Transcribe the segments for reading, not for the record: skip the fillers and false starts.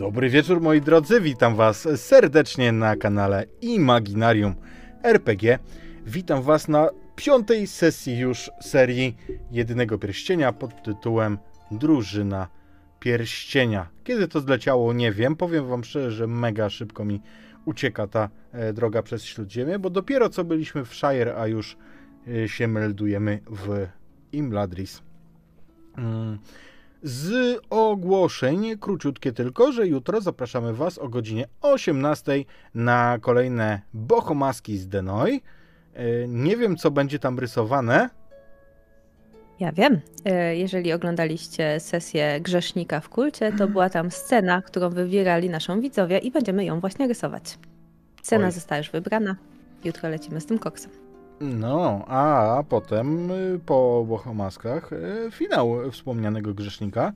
Dobry wieczór moi drodzy, witam was serdecznie na kanale Imaginarium RPG. Witam was na 5. sesji już serii Jedynego Pierścienia pod tytułem Drużyna Pierścienia. Kiedy to zleciało nie wiem, powiem wam szczerze, że mega szybko mi ucieka ta droga przez Śródziemie, bo dopiero co byliśmy w Shire, a już się meldujemy w Imladris. Z ogłoszeń, króciutkie tylko, że jutro zapraszamy was o godzinie 18 na kolejne bohomaski z Denoi. Nie wiem, co będzie tam rysowane. Ja wiem. Jeżeli oglądaliście sesję Grzesznika w Kulcie, to była tam scena, którą wywierali naszą widzowie i będziemy ją właśnie rysować. Scena została już wybrana. Jutro lecimy z tym koksem. No, a potem po bohomaskach finał wspomnianego Grzesznika.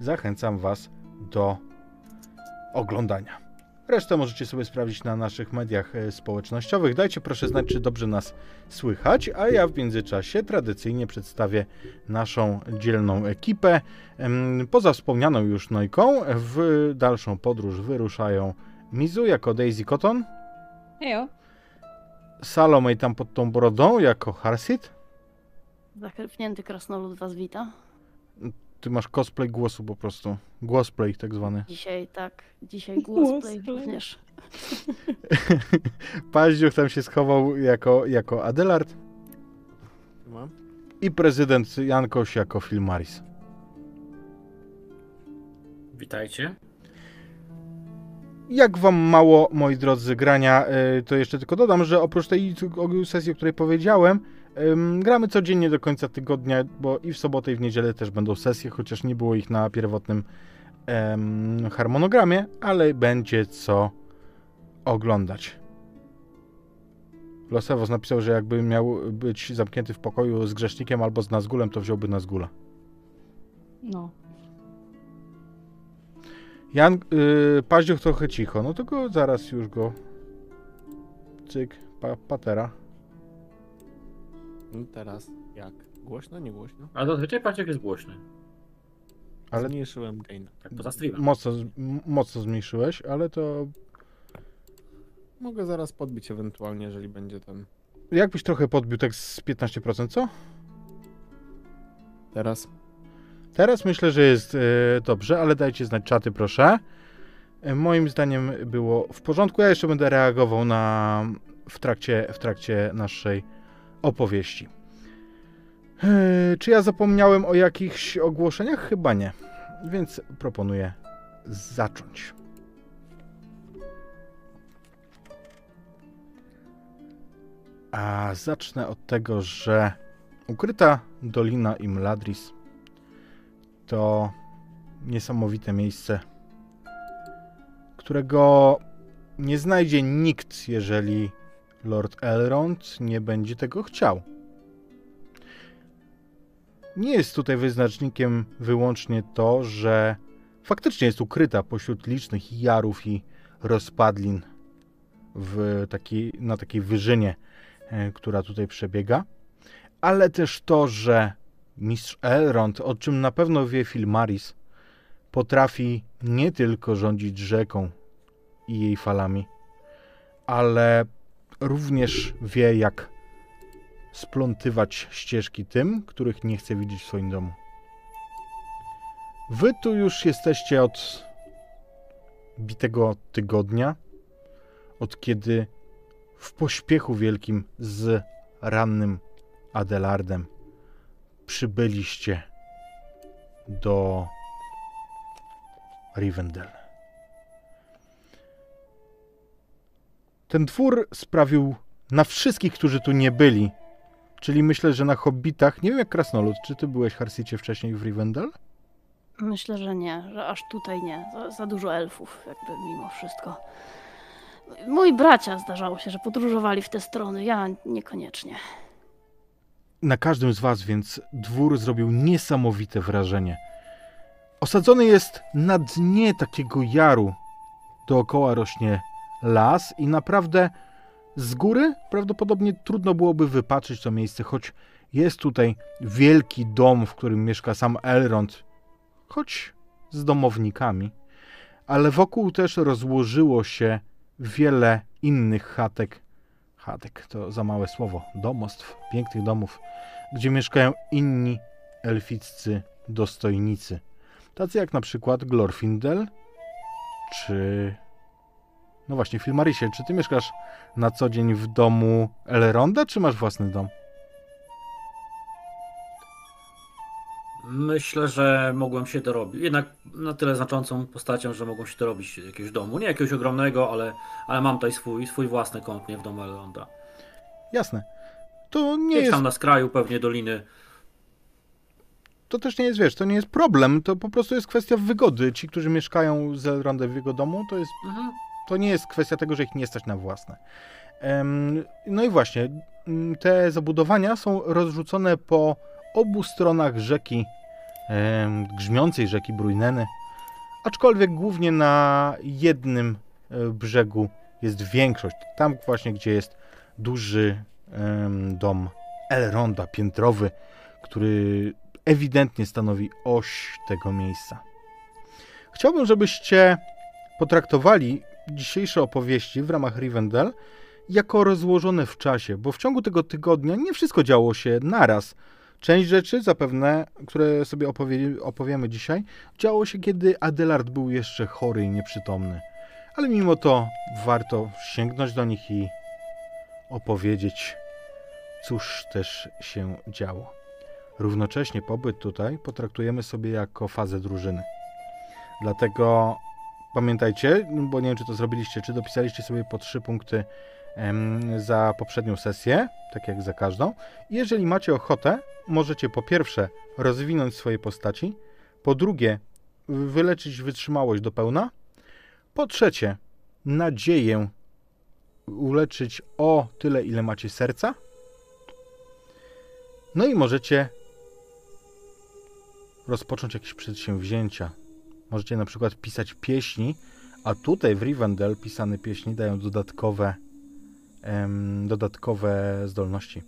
Zachęcam was do oglądania. Resztę możecie sobie sprawdzić na naszych mediach społecznościowych. Dajcie proszę znać, czy dobrze nas słychać, a ja w międzyczasie tradycyjnie przedstawię naszą dzielną ekipę. Poza wspomnianą już Nojką w dalszą podróż wyruszają Mizu jako Daisy Cotton. Hejo. Salome tam pod tą brodą jako Harsit. Zakrwnięty krasnolud was wita. Ty masz cosplay głosu po prostu. Głosplay tak zwany. Dzisiaj tak. Dzisiaj głosplay również. Paździuch tam się schował jako Adelard. I prezydent Jankoś jako Filmaris. Witajcie. Jak wam mało, moi drodzy, grania, to jeszcze tylko dodam, że oprócz tej sesji, o której powiedziałem, gramy codziennie do końca tygodnia, bo i w sobotę, i w niedzielę też będą sesje, chociaż nie było ich na pierwotnym harmonogramie, ale będzie co oglądać. Losewos napisał, że jakby miał być zamknięty w pokoju z Grzesznikiem albo z Nazgulem, to wziąłby Nazgula. No. Paździuch trochę cicho, no to go zaraz już go... Cyk, patera. No teraz jak? Głośno, nie głośno? A zazwyczaj Paździuch jest głośny. Ale zmniejszyłem gain. Tak poza streamem. Mocno zmniejszyłeś, ale to... Mogę zaraz podbić ewentualnie, jeżeli będzie ten... Jakbyś trochę podbił tak z 15%, co? Teraz. Teraz myślę, że jest dobrze, ale dajcie znać czaty, proszę. Moim zdaniem było w porządku. Ja jeszcze będę reagował na, w trakcie naszej opowieści. Czy ja zapomniałem o jakichś ogłoszeniach? Chyba nie. Więc proponuję zacząć. A zacznę od tego, że ukryta Dolina Imladris to niesamowite miejsce, którego nie znajdzie nikt, jeżeli Lord Elrond nie będzie tego chciał. Nie jest tutaj wyznacznikiem wyłącznie to, że faktycznie jest ukryta pośród licznych jarów i rozpadlin na takiej wyżynie, która tutaj przebiega, ale też to, że Mistrz Elrond, o czym na pewno wie Filmaris, potrafi nie tylko rządzić rzeką i jej falami, ale również wie, jak splątywać ścieżki tym, których nie chce widzieć w swoim domu. Wy tu już jesteście od bitego tygodnia, od kiedy w pośpiechu wielkim z rannym Adelardem przybyliście do Rivendell. Ten twór sprawił na wszystkich, którzy tu nie byli, czyli myślę, że na hobbitach, nie wiem jak Krasnolud, czy ty byłeś, Harsicie, wcześniej w Rivendell? Myślę, że nie, że aż tutaj nie. Za dużo elfów jakby mimo wszystko. Moi bracia zdarzało się, że podróżowali w te strony, ja niekoniecznie. Na każdym z was więc dwór zrobił niesamowite wrażenie. Osadzony jest na dnie takiego jaru. Dookoła rośnie las i naprawdę z góry prawdopodobnie trudno byłoby wypatrzyć to miejsce, choć jest tutaj wielki dom, w którym mieszka sam Elrond, choć z domownikami. ale wokół też rozłożyło się wiele innych chatek. Chatek to za małe słowo. Domostw, pięknych domów, gdzie mieszkają inni elficcy dostojnicy. Tacy jak na przykład Glorfindel, czy... No właśnie, Filmarisie, czy ty mieszkasz na co dzień w domu Elronda, czy masz własny dom? Myślę, że mogłem się dorobić. Jednak na tyle znaczącą postacią, że mogłem się dorobić jakiegoś domu. Nie jakiegoś ogromnego, ale mam tutaj swój własny kąt, nie w domu Elronda. Jasne. To nie jest... tam na skraju pewnie doliny. To też nie jest, wiesz, to nie jest problem. To po prostu jest kwestia wygody. Ci, którzy mieszkają z Elrondem w jego domu, to jest... Mhm. To nie jest kwestia tego, że ich nie stać na własne. No i właśnie, te zabudowania są rozrzucone po obu stronach rzeki, grzmiącej rzeki Brujneny, aczkolwiek głównie na jednym brzegu jest większość. Tam właśnie, gdzie jest duży dom Elronda, piętrowy, który ewidentnie stanowi oś tego miejsca. Chciałbym, żebyście potraktowali dzisiejsze opowieści w ramach Rivendell jako rozłożone w czasie, bo w ciągu tego tygodnia nie wszystko działo się naraz. Część rzeczy, zapewne, które sobie opowiemy dzisiaj, działo się, kiedy Adelard był jeszcze chory i nieprzytomny. Ale mimo to warto sięgnąć do nich i opowiedzieć, cóż też się działo. Równocześnie pobyt tutaj potraktujemy sobie jako fazę drużyny. Dlatego pamiętajcie, bo nie wiem, czy to zrobiliście, czy dopisaliście sobie po 3 punkty za poprzednią sesję, tak jak za każdą. Jeżeli macie ochotę, możecie po pierwsze rozwinąć swoje postaci, po drugie wyleczyć wytrzymałość do pełna, po trzecie nadzieję uleczyć o tyle, ile macie serca. No i możecie rozpocząć jakieś przedsięwzięcia. Możecie na przykład pisać pieśni, a tutaj w Rivendell pisane pieśni dają dodatkowe zdolności.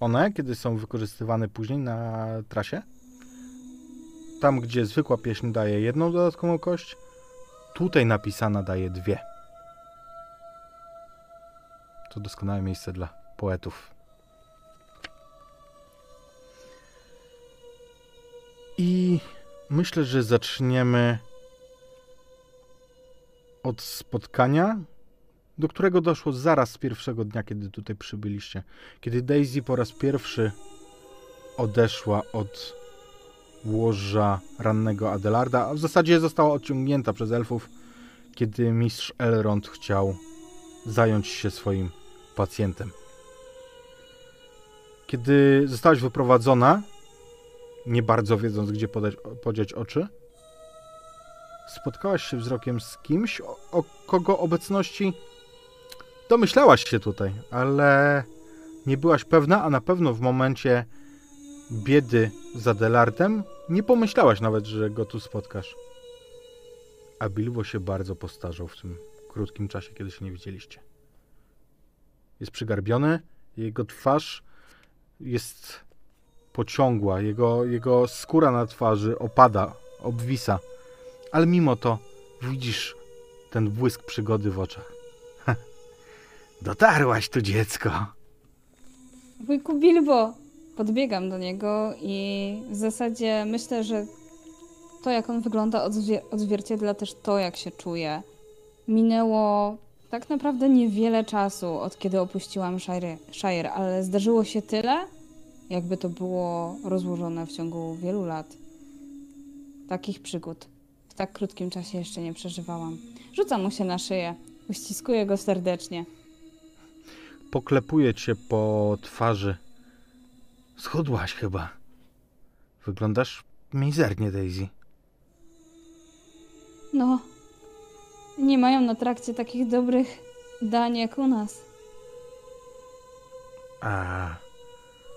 One, kiedy są wykorzystywane później na trasie, tam gdzie zwykła pieśń daje 1 dodatkową kość, tutaj napisana daje 2. To doskonałe miejsce dla poetów. I myślę, że zaczniemy od spotkania, do którego doszło zaraz z pierwszego dnia, kiedy tutaj przybyliście. Kiedy Daisy po raz pierwszy odeszła od łoża rannego Adelarda, a w zasadzie została odciągnięta przez elfów, kiedy mistrz Elrond chciał zająć się swoim pacjentem. Kiedy zostałaś wyprowadzona, nie bardzo wiedząc, gdzie podziać oczy, spotkałaś się wzrokiem z kimś, o kogo obecności domyślałaś się tutaj, ale nie byłaś pewna, a na pewno w momencie biedy z Adelardem nie pomyślałaś nawet, że go tu spotkasz. A Bilbo się bardzo postarzał w tym krótkim czasie, kiedy się nie widzieliście. Jest przygarbiony, jego twarz jest pociągła, jego skóra na twarzy opada, obwisa, ale mimo to widzisz ten błysk przygody w oczach. Dotarłaś tu, dziecko! Wujku Bilbo! Podbiegam do niego i w zasadzie myślę, że to, jak on wygląda, odzwierciedla też to, jak się czuje. Minęło tak naprawdę niewiele czasu, od kiedy opuściłam Shire, ale zdarzyło się tyle, jakby to było rozłożone w ciągu wielu lat. Takich przygód w tak krótkim czasie jeszcze nie przeżywałam. Rzucam mu się na szyję, uściskuję go serdecznie. Poklepuję cię po twarzy. Schudłaś chyba. Wyglądasz mizernie, Daisy. No, nie mają na trakcie takich dobrych dań jak u nas.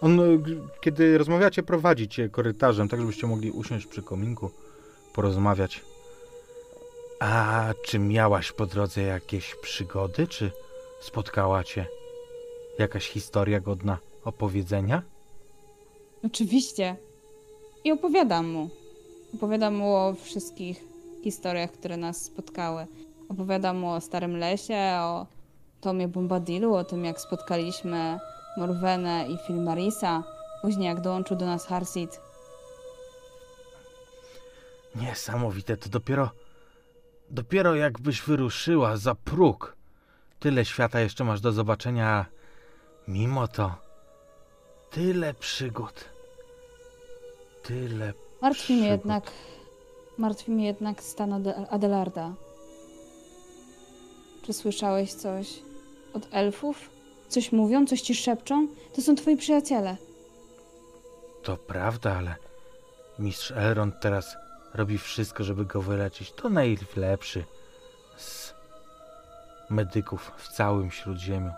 On, kiedy rozmawiacie, prowadzi cię korytarzem, tak żebyście mogli usiąść przy kominku, porozmawiać. A czy miałaś po drodze jakieś przygody, czy spotkała cię jakaś historia godna opowiedzenia? Oczywiście. I opowiadam mu. Opowiadam mu o wszystkich historiach, które nas spotkały. Opowiada mu o Starym Lesie, o Tomie Bombadilu, o tym, jak spotkaliśmy Morwenę i Filmarisa, później jak dołączył do nas Harsith. Niesamowite, to dopiero jakbyś wyruszyła za próg. Tyle świata jeszcze masz do zobaczenia, mimo to tyle przygód. Martwi mnie jednak stan Adelarda. Czy słyszałeś coś od elfów? Coś mówią? Coś ci szepczą? To są twoi przyjaciele. To prawda, ale mistrz Elrond teraz robi wszystko, żeby go wyleczyć. To najlepszy z medyków w całym Śródziemiu.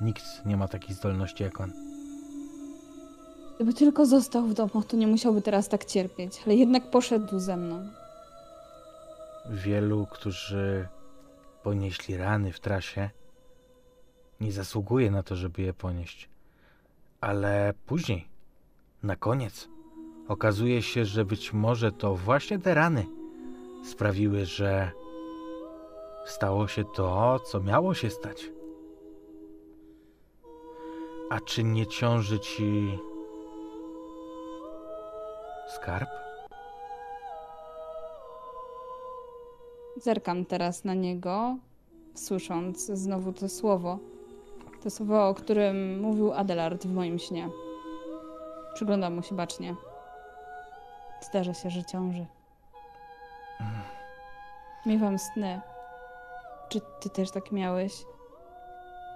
Nikt nie ma takich zdolności jak on. Gdyby tylko został w domu, to nie musiałby teraz tak cierpieć, ale jednak poszedł ze mną. Wielu, którzy ponieśli rany w trasie, nie zasługuje na to, żeby je ponieść. Ale później, na koniec, okazuje się, że być może to właśnie te rany sprawiły, że stało się to, co miało się stać. A czy nie ciąży ci skarb? Zerkam teraz na niego, słysząc znowu to słowo. To słowo, o którym mówił Adelard w moim śnie. Przyglądam mu się bacznie. Zdarza się, że ciąży. Miewam sny. Czy ty też tak miałeś?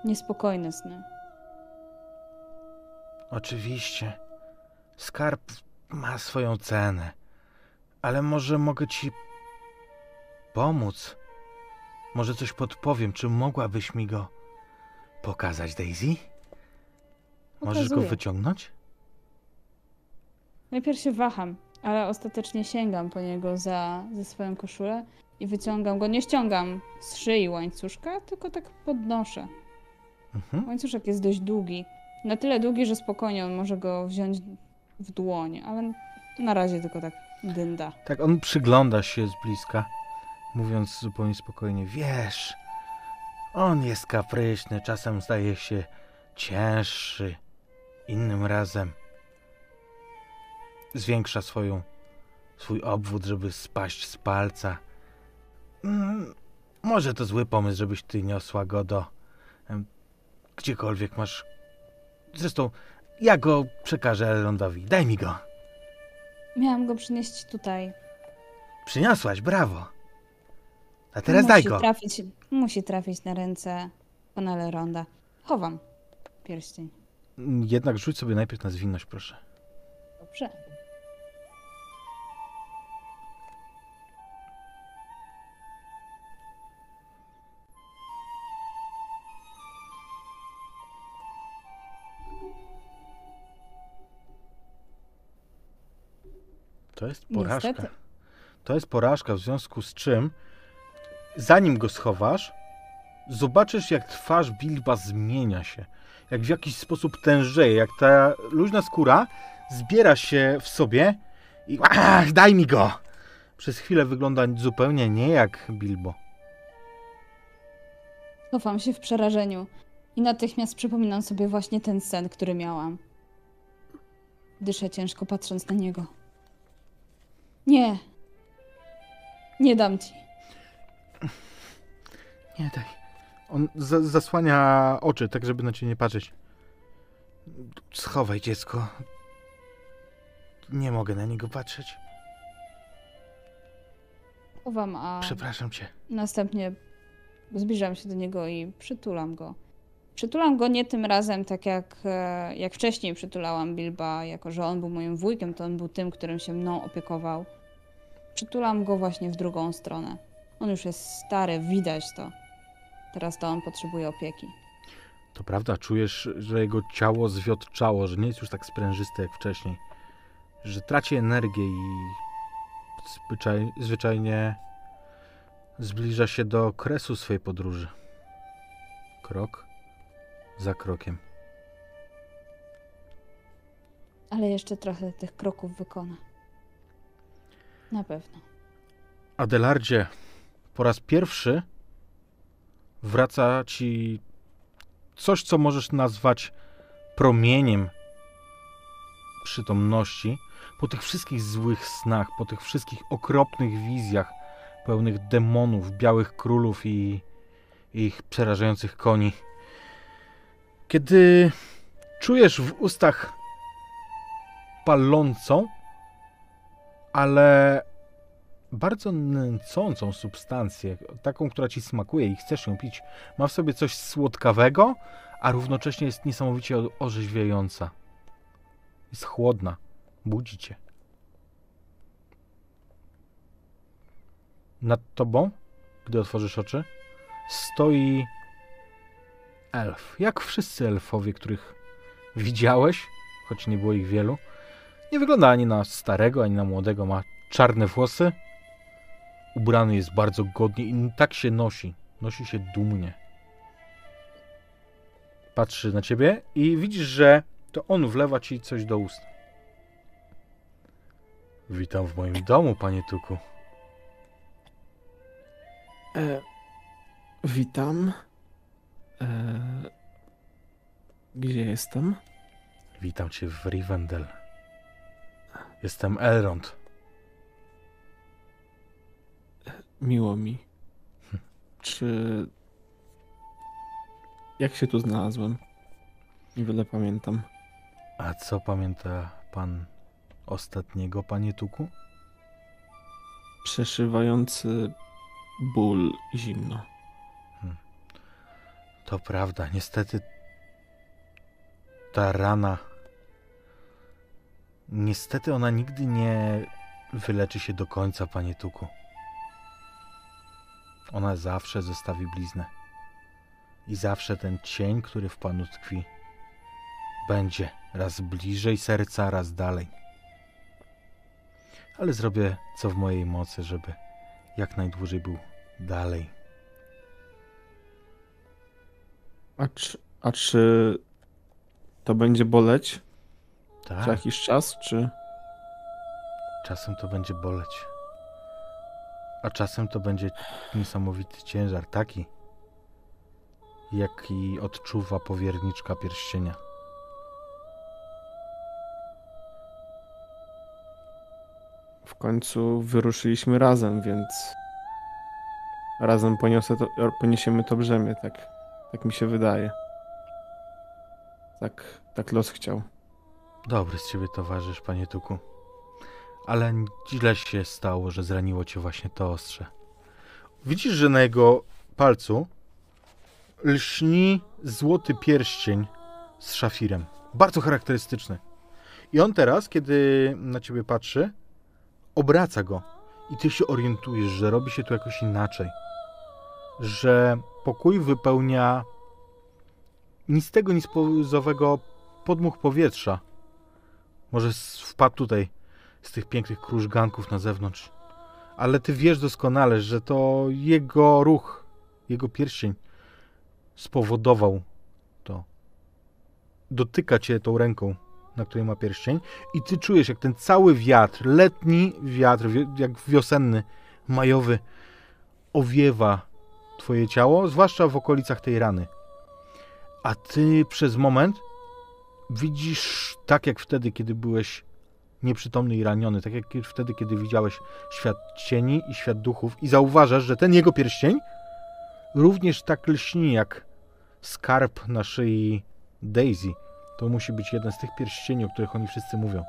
Niespokojne sny. Oczywiście. Skarb ma swoją cenę. Ale może mogę ci pomóc? Może coś podpowiem. Czy mogłabyś mi go pokazać, Daisy? Pokazuję. Możesz go wyciągnąć? Najpierw się waham, ale ostatecznie sięgam po niego za swoją koszulę i wyciągam go. Nie ściągam z szyi łańcuszka, tylko tak podnoszę. Łańcuszek jest dość długi. Na tyle długi, że spokojnie on może go wziąć w dłonie, ale na razie tylko tak dynda. Tak, on przygląda się z bliska, mówiąc zupełnie spokojnie. Wiesz, on jest kapryśny, czasem zdaje się cięższy, innym razem zwiększa swój obwód, żeby spaść z palca. Może to zły pomysł, żebyś ty niosła go do gdziekolwiek masz. Zresztą ja go przekażę Elrondowi. Daj mi go. Miałam go przynieść tutaj. Przyniosłaś, brawo. A teraz daj go. Musi trafić na ręce pana Elronda. Chowam pierścień. Jednak rzuć sobie najpierw na zwinność, proszę. Dobrze. To jest porażka. Niestety. To jest porażka, w związku z czym zanim go schowasz, zobaczysz, jak twarz Bilba zmienia się. Jak w jakiś sposób tężeje, jak ta luźna skóra zbiera się w sobie i ach, daj mi go! Przez chwilę wygląda zupełnie nie jak Bilbo. Cofam się w przerażeniu i natychmiast przypominam sobie właśnie ten sen, który miałam. Dyszę ciężko, patrząc na niego. Nie. Nie dam ci. Nie daj. On zasłania oczy, tak żeby na ciebie nie patrzeć. Schowaj dziecko. Nie mogę na niego patrzeć. Chowam, a... Przepraszam cię. Następnie zbliżam się do niego i przytulam go. Przytulam go nie tym razem tak jak wcześniej przytulałam Bilba, jako że on był moim wujkiem, to on był tym, którym się mną opiekował. Przytulam go właśnie w drugą stronę. On już jest stary, widać to. Teraz to on potrzebuje opieki. To prawda, czujesz, że jego ciało zwiotczało, że nie jest już tak sprężyste jak wcześniej. Że traci energię i zwyczajnie zbliża się do kresu swojej podróży. Krok za krokiem. Ale jeszcze trochę tych kroków wykona. Na pewno. Adelardzie, po raz pierwszy wraca ci coś, co możesz nazwać promieniem przytomności po tych wszystkich złych snach, po tych wszystkich okropnych wizjach pełnych demonów, białych królów i ich przerażających koni. Kiedy czujesz w ustach palącą, ale bardzo nęcącą substancję, taką, która ci smakuje i chcesz ją pić, ma w sobie coś słodkawego, a równocześnie jest niesamowicie orzeźwiająca. Jest chłodna. Budzi cię. Nad tobą, gdy otworzysz oczy, stoi elf. Jak wszyscy elfowie, których widziałeś, choć nie było ich wielu. Nie wygląda ani na starego, ani na młodego. Ma czarne włosy. Ubrany jest bardzo godnie i tak się nosi. Nosi się dumnie. Patrzy na ciebie i widzisz, że to on wlewa ci coś do ust. Witam w moim domu, panie Tuku. Witam. Gdzie jestem? Witam cię w Rivendell. Jestem Elrond. Miło mi. Czy... Jak się tu znalazłem? Niewiele pamiętam. A co pamięta pan ostatniego, panie Tuku? Przeszywający ból i zimno. To prawda, niestety ta rana... Niestety ona nigdy nie wyleczy się do końca, panie Tuku. Ona zawsze zostawi bliznę. I zawsze ten cień, który w panu tkwi, będzie raz bliżej serca, raz dalej. Ale zrobię co w mojej mocy, żeby jak najdłużej był dalej. A czy to będzie boleć? Tak. Za jakiś czas, czy... Czasem to będzie boleć. A czasem to będzie niesamowity ciężar, taki, jaki odczuwa powierniczka pierścienia. W końcu wyruszyliśmy razem, więc razem poniesiemy to brzemię, tak mi się wydaje. Tak los chciał. Dobry z ciebie towarzysz, panie Tuku. Ale źle się stało, że zraniło cię właśnie to ostrze. Widzisz, że na jego palcu lśni złoty pierścień z szafirem. Bardzo charakterystyczny. I on teraz, kiedy na ciebie patrzy, obraca go. I ty się orientujesz, że robi się tu jakoś inaczej. Że pokój wypełnia nic tego, nic pozowego podmuch powietrza. Może wpadł tutaj z tych pięknych krużganków na zewnątrz. Ale ty wiesz doskonale, że to jego ruch, jego pierścień spowodował to. Dotyka cię tą ręką, na której ma pierścień, i ty czujesz, jak ten cały wiatr, letni wiatr, jak wiosenny, majowy, owiewa twoje ciało, zwłaszcza w okolicach tej rany. A ty przez moment widzisz tak jak wtedy, kiedy byłeś nieprzytomny i raniony, tak jak wtedy, kiedy widziałeś świat cieni i świat duchów, i zauważasz, że ten jego pierścień również tak lśni jak skarb na szyi Daisy. To musi być jeden z tych pierścieni, o których oni wszyscy mówią.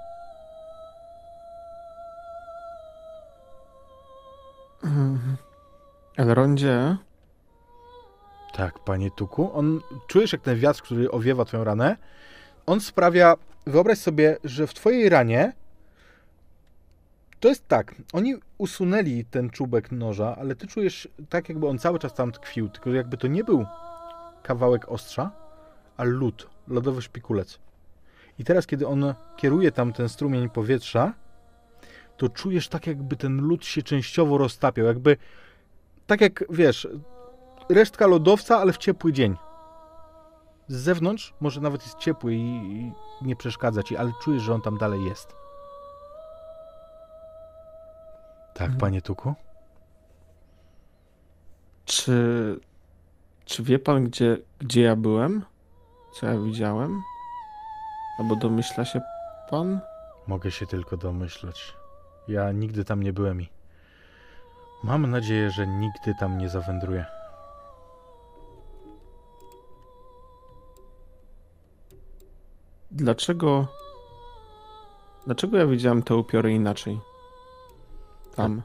Elrondzie? Tak, panie Tuku. Czujesz, jak ten wiatr, który owiewa twoją ranę, on sprawia... Wyobraź sobie, że w twojej ranie to jest tak. Oni usunęli ten czubek noża, ale ty czujesz tak, jakby on cały czas tam tkwił. Tylko jakby to nie był kawałek ostrza, a lód, lodowy szpikulec. I teraz, kiedy on kieruje tam ten strumień powietrza, to czujesz tak, jakby ten lód się częściowo roztapiał. Jakby, tak jak, wiesz, resztka lodowca, ale w ciepły dzień. Z zewnątrz może nawet jest ciepły i nie przeszkadza ci, ale czujesz, że on tam dalej jest. Tak, panie Tuku? Czy wie pan, gdzie ja byłem? Co ja widziałem? Albo domyśla się pan? Mogę się tylko domyślać. Ja nigdy tam nie byłem i mam nadzieję, że nigdy tam nie zawędruję. Dlaczego ja widziałem te upiory inaczej? Tam.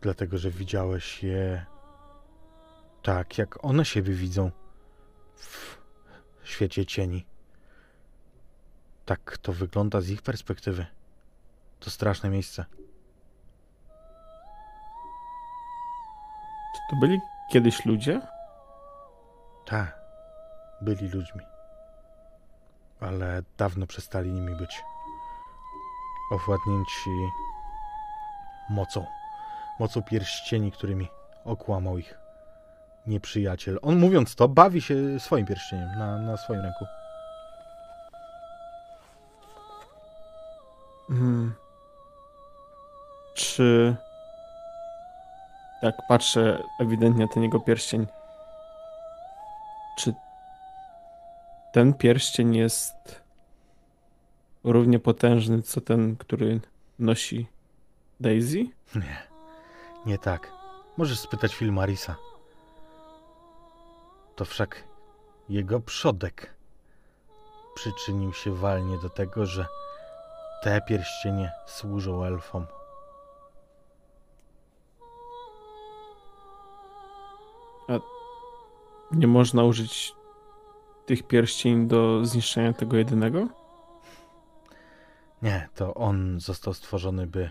Dlatego, że widziałeś je tak, jak one siebie widzą w świecie cieni. Tak to wygląda z ich perspektywy. To straszne miejsce. Czy to byli kiedyś ludzie? Tak, byli ludźmi. Ale dawno przestali nimi być. Owładnięci mocą. Mocą pierścieni, którymi okłamał ich nieprzyjaciel. On, mówiąc to, bawi się swoim pierścieniem na swoim ręku. Czy... Tak patrzę ewidentnie na ten jego pierścień. Czy ten pierścień jest równie potężny, co ten, który nosi Daisy? Nie, nie tak. Możesz spytać Filmarisa. To wszak jego przodek przyczynił się walnie do tego, że te pierścienie służą elfom. A nie można użyć tych pierścieni do zniszczenia tego jedynego? Nie, to on został stworzony, by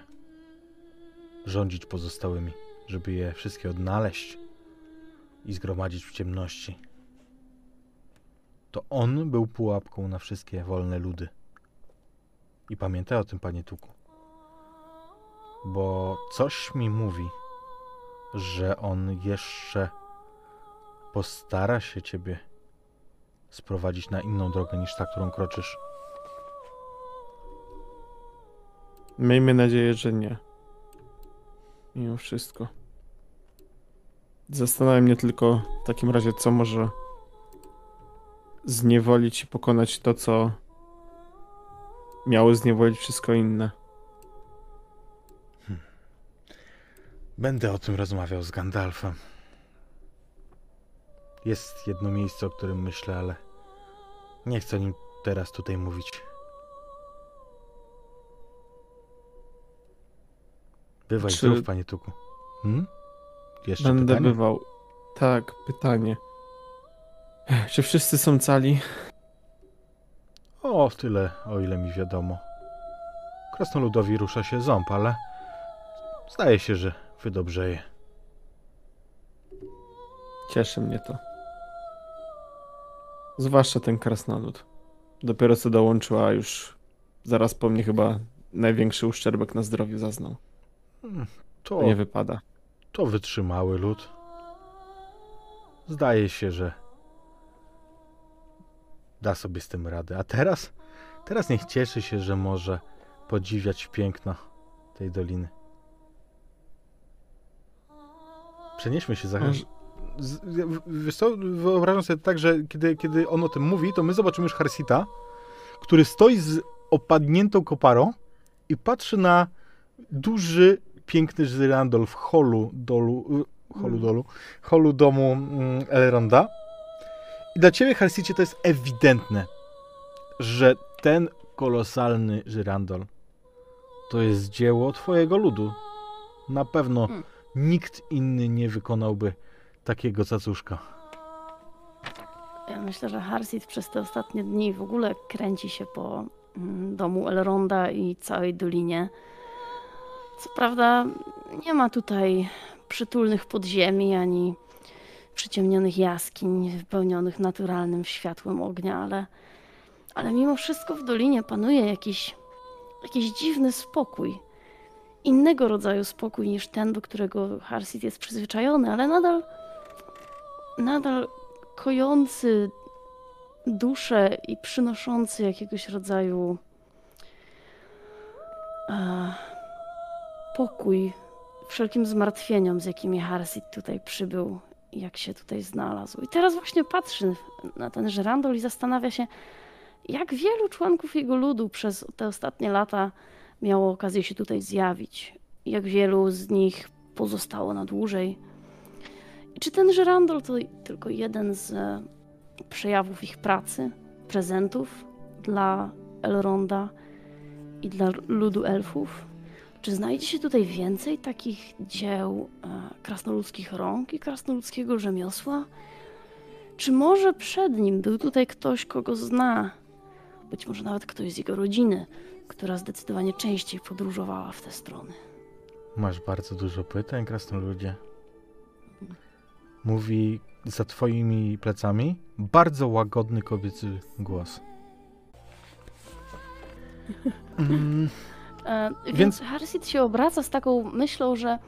rządzić pozostałymi, żeby je wszystkie odnaleźć i zgromadzić w ciemności. To on był pułapką na wszystkie wolne ludy. I pamiętaj o tym, panie Tuku. Bo coś mi mówi, że on jeszcze postara się ciebie sprowadzić na inną drogę niż ta, którą kroczysz. Miejmy nadzieję, że nie. Mimo wszystko. Zastanawia mnie tylko w takim razie, co może zniewolić i pokonać to, co miało zniewolić wszystko inne. Będę o tym rozmawiał z Gandalfem. Jest jedno miejsce, o którym myślę, ale nie chcę o nim teraz tutaj mówić. Bywaj zdrów, panie Tuku. Jeszcze będę pytanie? Bywał. Tak, pytanie. Czy wszyscy są cali? O tyle, o ile mi wiadomo. Krasnoludowi rusza się ząb, ale zdaje się, że wydobrzeje. Cieszy mnie to. Zwłaszcza ten krasnolud. Dopiero co dołączył, a już zaraz po mnie chyba największy uszczerbek na zdrowiu zaznał. To nie wypada. To wytrzymały lud. Zdaje się, że da sobie z tym radę. A teraz niech cieszy się, że może podziwiać piękno tej doliny. Przenieśmy się za... Wiesz co, wyobrażam sobie tak, że kiedy on o tym mówi, to my zobaczymy już Harsita, który stoi z opadniętą koparą i patrzy na duży, piękny żyrandol w holu domu Elronda. I dla ciebie, Harsicie, to jest ewidentne, że ten kolosalny żyrandol to jest dzieło twojego ludu. Na pewno nikt inny nie wykonałby takiego cacuszka. Ja myślę, że Harsit przez te ostatnie dni w ogóle kręci się po domu Elronda i całej dolinie. Co prawda nie ma tutaj przytulnych podziemi ani przyciemnionych jaskiń wypełnionych naturalnym światłem ognia, ale mimo wszystko w dolinie panuje jakiś dziwny spokój. Innego rodzaju spokój niż ten, do którego Harsit jest przyzwyczajony, ale nadal kojący duszę i przynoszący jakiegoś rodzaju pokój wszelkim zmartwieniom, z jakimi Harsith tutaj przybył, jak się tutaj znalazł. I teraz właśnie patrzy na ten żyrandol i zastanawia się, jak wielu członków jego ludu przez te ostatnie lata miało okazję się tutaj zjawić. Jak wielu z nich pozostało na dłużej. I czy ten żyrandol to tylko jeden z przejawów ich pracy, prezentów dla Elronda i dla ludu elfów? Czy znajdzie się tutaj więcej takich dzieł krasnoludzkich rąk i krasnoludzkiego rzemiosła? Czy może przed nim był tutaj ktoś, kogo zna? Być może nawet ktoś z jego rodziny, która zdecydowanie częściej podróżowała w te strony. Masz bardzo dużo pytań, krasnoludzie. Mówi za twoimi plecami bardzo łagodny kobiecy głos. Więc Harsith się obraca z taką myślą, że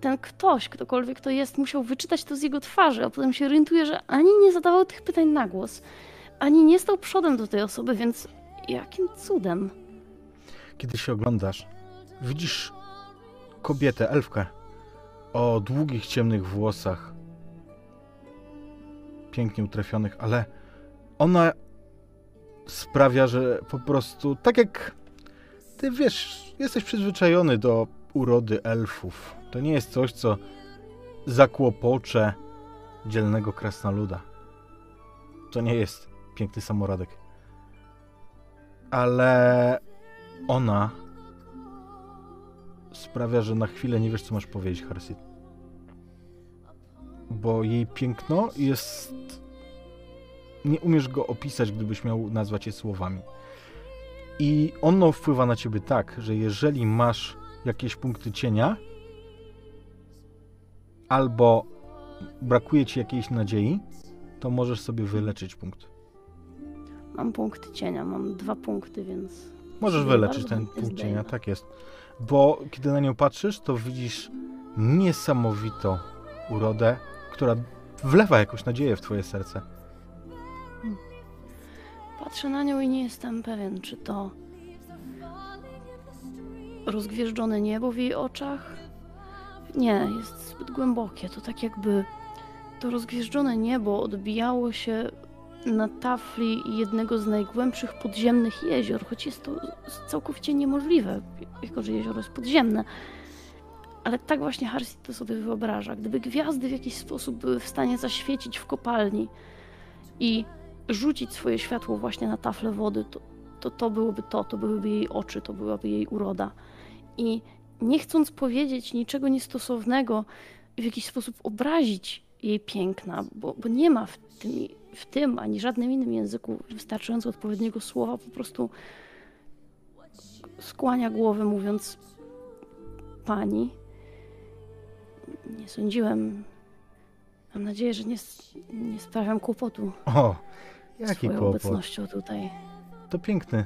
ten ktoś, ktokolwiek to jest, musiał wyczytać to z jego twarzy, a potem się orientuje, że ani nie zadawał tych pytań na głos, ani nie stał przodem do tej osoby, więc jakim cudem? Kiedy się oglądasz, widzisz kobietę, elfkę o długich, ciemnych włosach, pięknie utrafionych, ale ona sprawia, że po prostu, tak jak ty wiesz, jesteś przyzwyczajony do urody elfów. To nie jest coś, co zakłopocze dzielnego krasnoluda. To nie jest piękny samorodek. Ale ona sprawia, że na chwilę nie wiesz, co masz powiedzieć, Harsith. Bo jej piękno jest... Nie umiesz go opisać, gdybyś miał nazwać je słowami. I ono wpływa na ciebie tak, że jeżeli masz jakieś punkty cienia, albo brakuje ci jakiejś nadziei, to możesz sobie wyleczyć punkt. Mam punkty cienia, mam 2 punkty, więc... Możesz wyleczyć ten punkt cienia, tak jest. Bo kiedy na nią patrzysz, to widzisz niesamowitą urodę, która wlewa jakąś nadzieję w twoje serce. Patrzę na nią i nie jestem pewien, czy to rozgwieżdżone niebo w jej oczach? Nie, jest zbyt głębokie. To tak jakby to rozgwieżdżone niebo odbijało się na tafli jednego z najgłębszych podziemnych jezior, choć jest to całkowicie niemożliwe, jako że jezioro jest podziemne. Ale tak właśnie Harsith to sobie wyobraża. Gdyby gwiazdy w jakiś sposób były w stanie zaświecić w kopalni i rzucić swoje światło właśnie na taflę wody, to byłoby to byłyby jej oczy, to byłaby jej uroda. I nie chcąc powiedzieć niczego niestosownego, w jakiś sposób obrazić jej piękna, bo nie ma w tym ani żadnym innym języku wystarczająco odpowiedniego słowa, po prostu skłania głowę, mówiąc: pani, nie sądziłem, mam nadzieję, że nie sprawiam kłopotu. O, jaki swoją kłopot. Obecnością tutaj. To piękny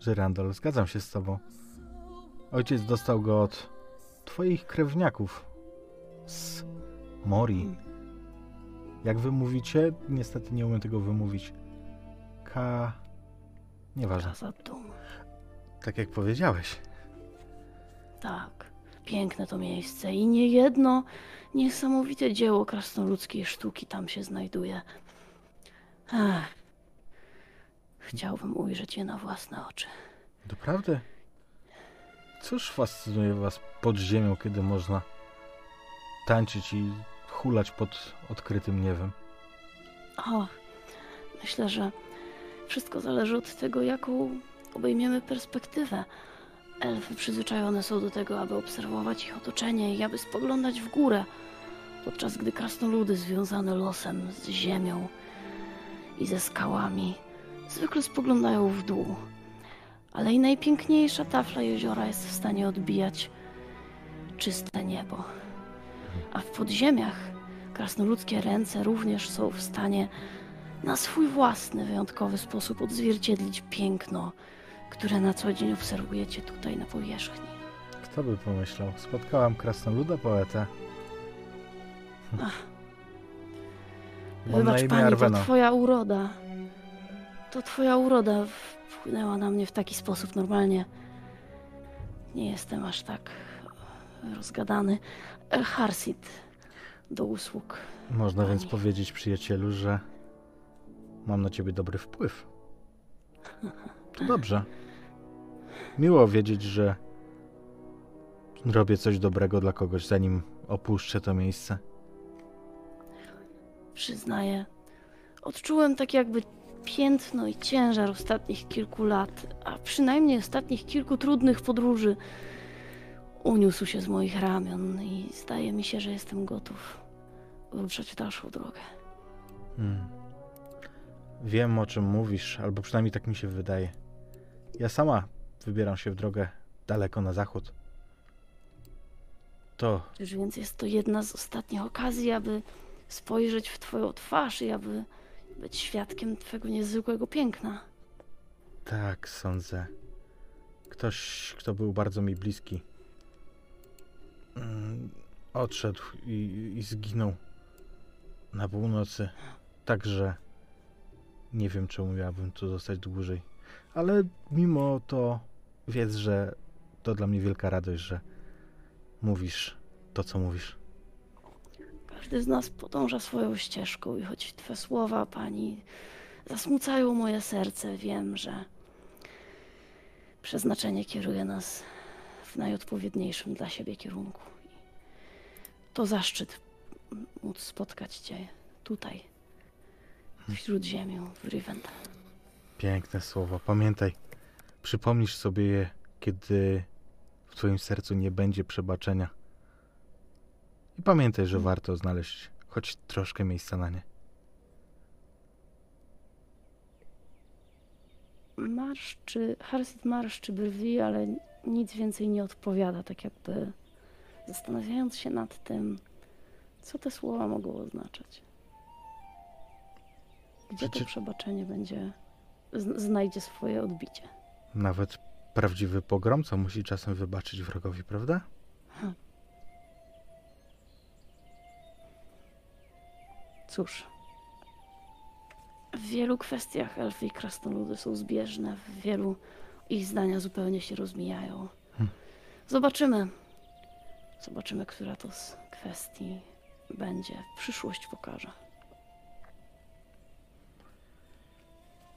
żyrandol, zgadzam się z tobą. Ojciec dostał go od twoich krewniaków z Mori. Jak wy mówicie? Niestety nie umiem tego wymówić. Nieważne. Tak jak powiedziałeś. Tak. Piękne to miejsce i niejedno niesamowite dzieło krasnoludzkiej sztuki tam się znajduje. Chciałbym ujrzeć je na własne oczy. Doprawdy? Cóż fascynuje was pod ziemią, kiedy można tańczyć i hulać pod odkrytym niebem? Myślę, że wszystko zależy od tego, jaką obejmiemy perspektywę. Elfy przyzwyczajone są do tego, aby obserwować ich otoczenie i aby spoglądać w górę, podczas gdy krasnoludy związane losem z ziemią i ze skałami zwykle spoglądają w dół. Ale i najpiękniejsza tafla jeziora jest w stanie odbijać czyste niebo. A w podziemiach krasnoludzkie ręce również są w stanie na swój własny, wyjątkowy sposób odzwierciedlić piękno, które na co dzień obserwujecie tutaj na powierzchni. Kto by pomyślał? Spotkałam krasnoluda poetę. Wybacz pani, Arvena. To twoja uroda wpłynęła na mnie w taki sposób. Normalnie nie jestem aż tak rozgadany. Harsid, do usług. Można pani. Więc powiedzieć, przyjacielu, że mam na ciebie dobry wpływ. To dobrze. Miło wiedzieć, że robię coś dobrego dla kogoś, zanim opuszczę to miejsce. Przyznaję, odczułem tak jakby piętno i ciężar ostatnich kilku lat, a przynajmniej ostatnich kilku trudnych podróży uniósł się z moich ramion i zdaje mi się, że jestem gotów ruszać w dalszą drogę. Wiem, o czym mówisz, albo przynajmniej tak mi się wydaje. Ja sama wybieram się w drogę daleko na zachód. To... Więc jest to jedna z ostatnich okazji, aby spojrzeć w twoją twarz i aby być świadkiem twojego niezwykłego piękna. Tak, sądzę. Ktoś, kto był bardzo mi bliski, odszedł i zginął na północy. Także nie wiem, czemu miałbym tu zostać dłużej. Ale mimo to wiedz, że to dla mnie wielka radość, że mówisz to, co mówisz. Każdy z nas podąża swoją ścieżką i choć twoje słowa, pani, zasmucają moje serce, wiem, że przeznaczenie kieruje nas w najodpowiedniejszym dla siebie kierunku. I to zaszczyt móc spotkać cię tutaj, wśród ziemi, w Rivendell. Piękne słowa. Pamiętaj, przypomnisz sobie je, kiedy w twoim sercu nie będzie przebaczenia. I pamiętaj, że warto znaleźć choć troszkę miejsca na nie. Harsid marszczy brwi, ale nic więcej nie odpowiada, tak jakby zastanawiając się nad tym, co te słowa mogą oznaczać. Gdzie to przebaczenie będzie, znajdzie swoje odbicie. Nawet prawdziwy pogromca musi czasem wybaczyć wrogowi, prawda? Cóż, w wielu kwestiach elfy i krasnoludy są zbieżne, w wielu ich zdania zupełnie się rozmijają. Zobaczymy, która to z kwestii będzie. Przyszłość pokaże.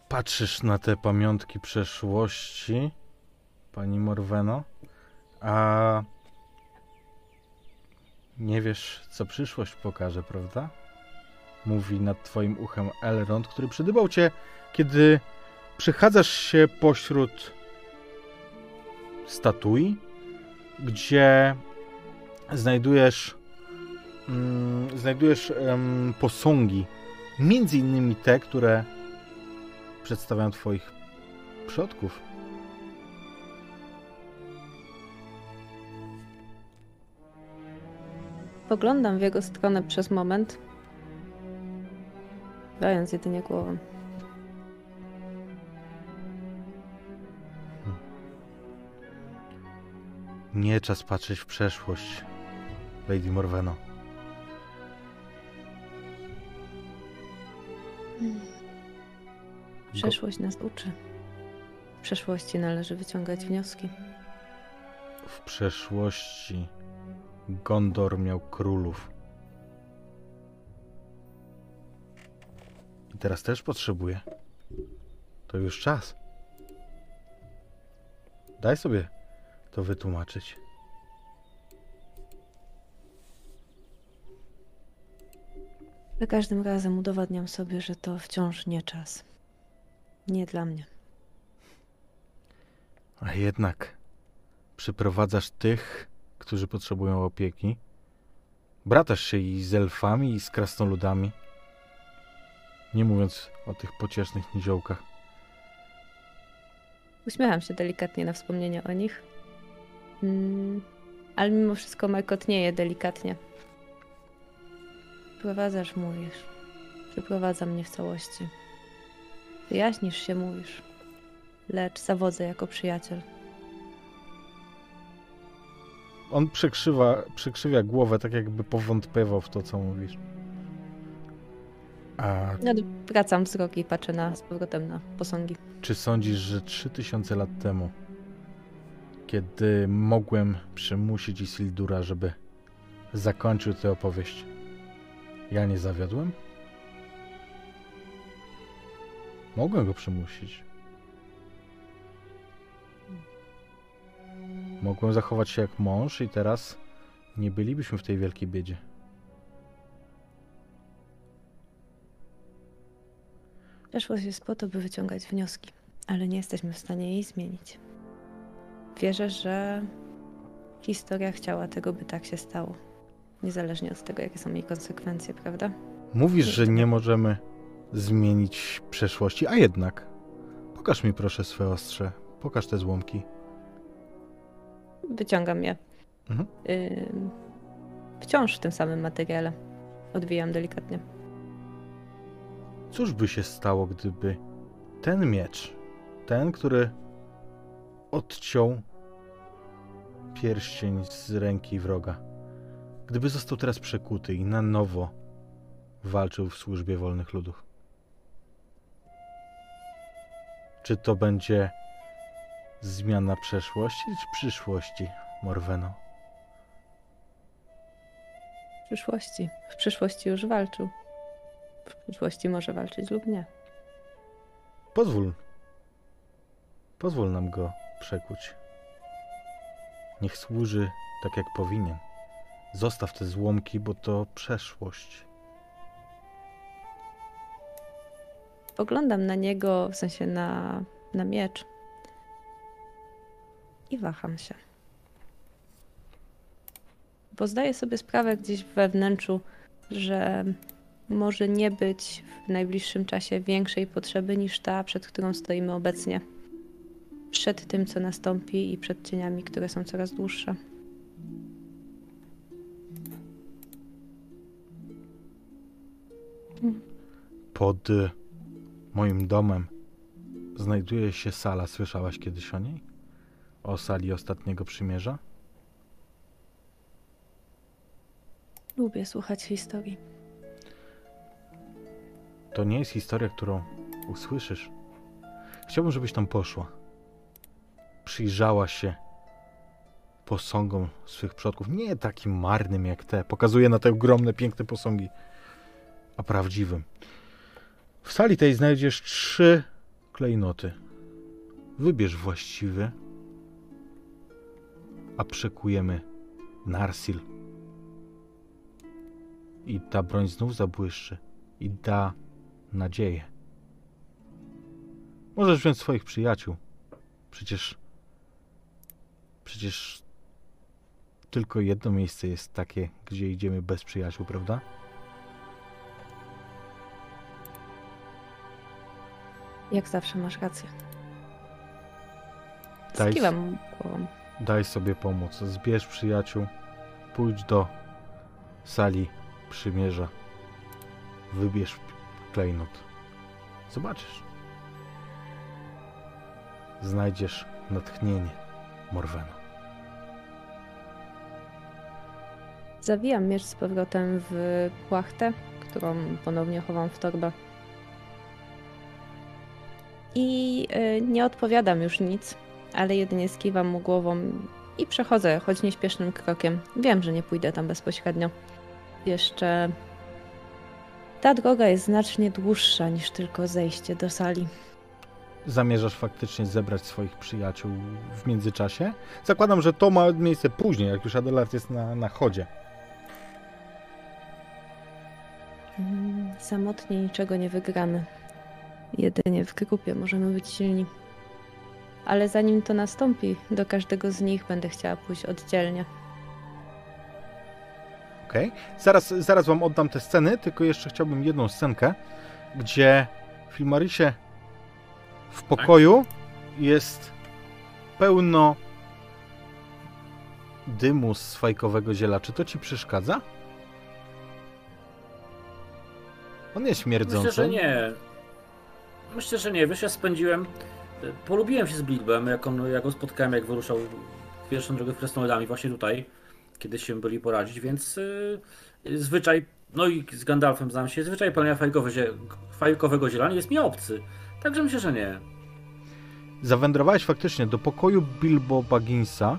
Patrzysz na te pamiątki przeszłości, pani Morweno, a nie wiesz, co przyszłość pokaże, prawda? Mówi nad twoim uchem Elrond, który przydybał cię, kiedy przechadzasz się pośród statui, gdzie znajdujesz posągi, między innymi te, które przedstawiają twoich przodków. Poglądam w jego stronę przez moment, dając jedynie głową. Nie czas patrzeć w przeszłość, Lady Morweno. Przeszłość nas uczy. W przeszłości należy wyciągać wnioski. W przeszłości Gondor miał królów. I teraz też potrzebuje. To już czas. Daj sobie to wytłumaczyć. Za każdym razem udowadniam sobie, że to wciąż nie czas. Nie dla mnie. A jednak przyprowadzasz tych, którzy potrzebują opieki. Bratasz się i z elfami, i z krasnoludami. Nie mówiąc o tych pociesznych niziołkach. Uśmiecham się delikatnie na wspomnienie o nich. Ale mimo wszystko markotnieje delikatnie. Przyprowadzasz, mówisz. Przyprowadza mnie w całości. Wyjaśnisz się, mówisz. Lecz zawodzę jako przyjaciel. On przykrzywia głowę, tak jakby powątpiewał w to, co mówisz. A... Wracam wzrok i patrzę z powrotem na posągi. Czy sądzisz, że 3000 lat temu, kiedy mogłem przymusić Isildura, żeby zakończył tę opowieść. Ja nie zawiodłem? Mogłem go przymusić. Mogłem zachować się jak mąż i teraz nie bylibyśmy w tej wielkiej biedzie. Przeszłość jest po to, by wyciągać wnioski, ale nie jesteśmy w stanie jej zmienić. Wierzę, że historia chciała tego, by tak się stało. Niezależnie od tego, jakie są jej konsekwencje, prawda? Mówisz, że nie możemy zmienić przeszłości, a jednak. Pokaż mi proszę swe ostrze. Pokaż te złomki. Wyciągam je. Mhm. Wciąż w tym samym materiale. Odwijam delikatnie. Cóż by się stało, gdyby ten miecz, ten, który odciął pierścień z ręki wroga, gdyby został teraz przekuty i na nowo walczył w służbie wolnych ludów? Czy to będzie zmiana przeszłości czy przyszłości, Morweno? Przyszłości. W przyszłości już walczył. W przyszłości może walczyć lub nie. Pozwól nam go przekuć. Niech służy tak, jak powinien. Zostaw te złomki, bo to przeszłość. Oglądam na niego, w sensie na miecz. I waham się. Bo zdaję sobie sprawę gdzieś we wnętrzu, że może nie być w najbliższym czasie większej potrzeby niż ta, przed którą stoimy obecnie. Przed tym, co nastąpi i przed cieniami, które są coraz dłuższe. Pod moim domem znajduje się sala. Słyszałaś kiedyś o niej? O sali Ostatniego Przymierza? Lubię słuchać historii. To nie jest historia, którą usłyszysz. Chciałbym, żebyś tam poszła. Przyjrzała się posągom swych przodków. Nie takim marnym jak te. Pokazuje na te ogromne, piękne posągi. A prawdziwym. W sali tej znajdziesz 3 klejnoty. Wybierz właściwy, a przekujemy Narsil. I ta broń znów zabłyszczy i da nadzieję. Możesz wziąć swoich przyjaciół. Przecież tylko jedno miejsce jest takie, gdzie idziemy bez przyjaciół, prawda? Jak zawsze masz rację. Skiwam głową. Daj sobie pomoc. Zbierz przyjaciół. Pójdź do sali przymierza. Wybierz klejnot. Zobaczysz. Znajdziesz natchnienie, Morweno. Zawijam miecz z powrotem w płachtę, którą ponownie chowam w torbę. I nie odpowiadam już nic, ale jedynie skiwam mu głową i przechodzę, choć nieśpiesznym krokiem. Wiem, że nie pójdę tam bezpośrednio. Jeszcze ta droga jest znacznie dłuższa niż tylko zejście do sali. Zamierzasz faktycznie zebrać swoich przyjaciół w międzyczasie? Zakładam, że to ma miejsce później, jak już Adelard jest na chodzie. Samotnie niczego nie wygramy. Jedynie w grupie możemy być silni. Ale zanim to nastąpi, do każdego z nich będę chciała pójść oddzielnie. Okej. Zaraz wam oddam te sceny, tylko jeszcze chciałbym jedną scenkę, gdzie w Filmarisie w pokoju jest pełno dymu z fajkowego ziela. Czy to ci przeszkadza? On jest śmierdzący. Myślę, że nie. Wiesz, ja polubiłem się z Blidbem, jak go spotkałem, jak wyruszał pierwszą drogę Krasnoludami właśnie tutaj, kiedy się byli poradzić, więc zwyczaj, no i z Gandalfem znam się, zwyczaj palenia fajkowego ziela nie jest mi obcy. Także myślę, że nie. Zawędrowałeś faktycznie do pokoju Bilbo Bagginsa,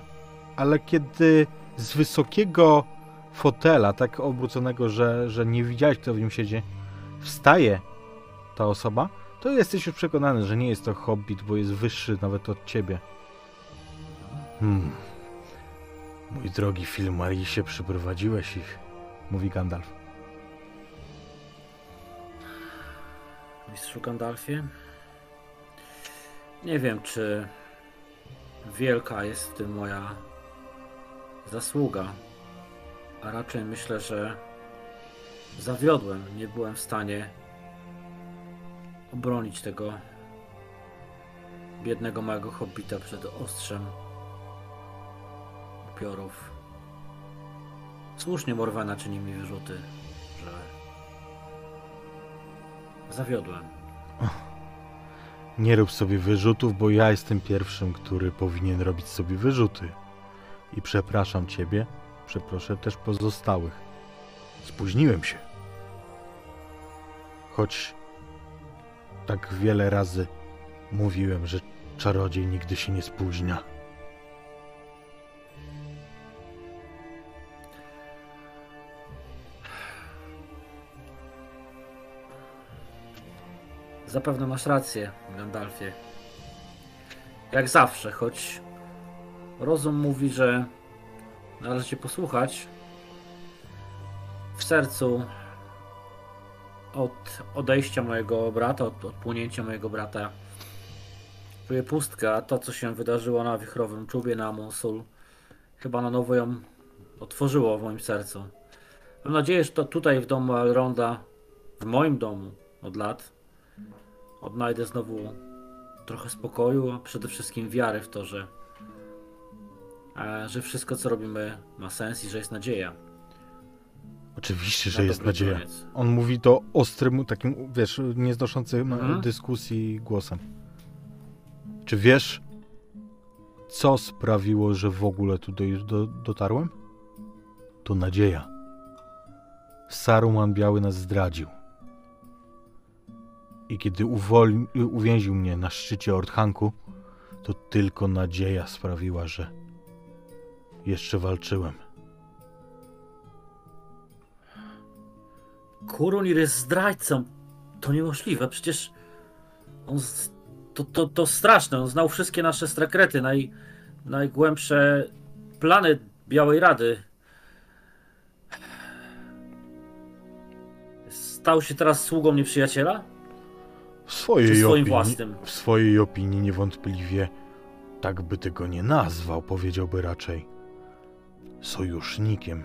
ale kiedy z wysokiego fotela, tak obróconego, że nie widziałeś, kto w nim siedzi, wstaje ta osoba, to jesteś już przekonany, że nie jest to hobbit, bo jest wyższy nawet od ciebie. Mój drogi Filmarisie, przyprowadziłeś ich, mówi Gandalf. Mistrzu Gandalfie, nie wiem, czy wielka jest w tym moja zasługa, a raczej myślę, że zawiodłem, nie byłem w stanie obronić tego biednego małego hobbita przed ostrzem upiorów. Słusznie Morwana czyni mi wyrzuty, że zawiodłem. Nie rób sobie wyrzutów, bo ja jestem pierwszym, który powinien robić sobie wyrzuty. I przepraszam ciebie, przeproszę też pozostałych. Spóźniłem się. Choć tak wiele razy mówiłem, że czarodziej nigdy się nie spóźnia. Zapewne masz rację, Gandalfie. Jak zawsze, choć rozum mówi, że należy cię posłuchać, w sercu od odejścia mojego brata, od odpłynięcia mojego brata czuję pustkę, a to, co się wydarzyło na wichrowym czubie na Amon Sul, chyba na nowo ją otworzyło w moim sercu. Mam nadzieję, że to tutaj w domu Elronda, w moim domu od lat, odnajdę znowu trochę spokoju, a przede wszystkim wiary w to, że wszystko, co robimy, ma sens i że jest nadzieja. Oczywiście, że jest nadzieja. Koniec. On mówi to ostrym, takim, wiesz, nieznoszącym dyskusji głosem. Czy wiesz, co sprawiło, że w ogóle tu dotarłem? To nadzieja. Saruman Biały nas zdradził. I kiedy uwięził mnie na szczycie Orthanku, to tylko nadzieja sprawiła, że jeszcze walczyłem. Kurunir jest zdrajcą. To niemożliwe, przecież on to straszne. On znał wszystkie nasze sekrety, najgłębsze plany Białej Rady. Stał się teraz sługą nieprzyjaciela? W swojej opinii niewątpliwie tak by tego nie nazwał, powiedziałby raczej sojusznikiem.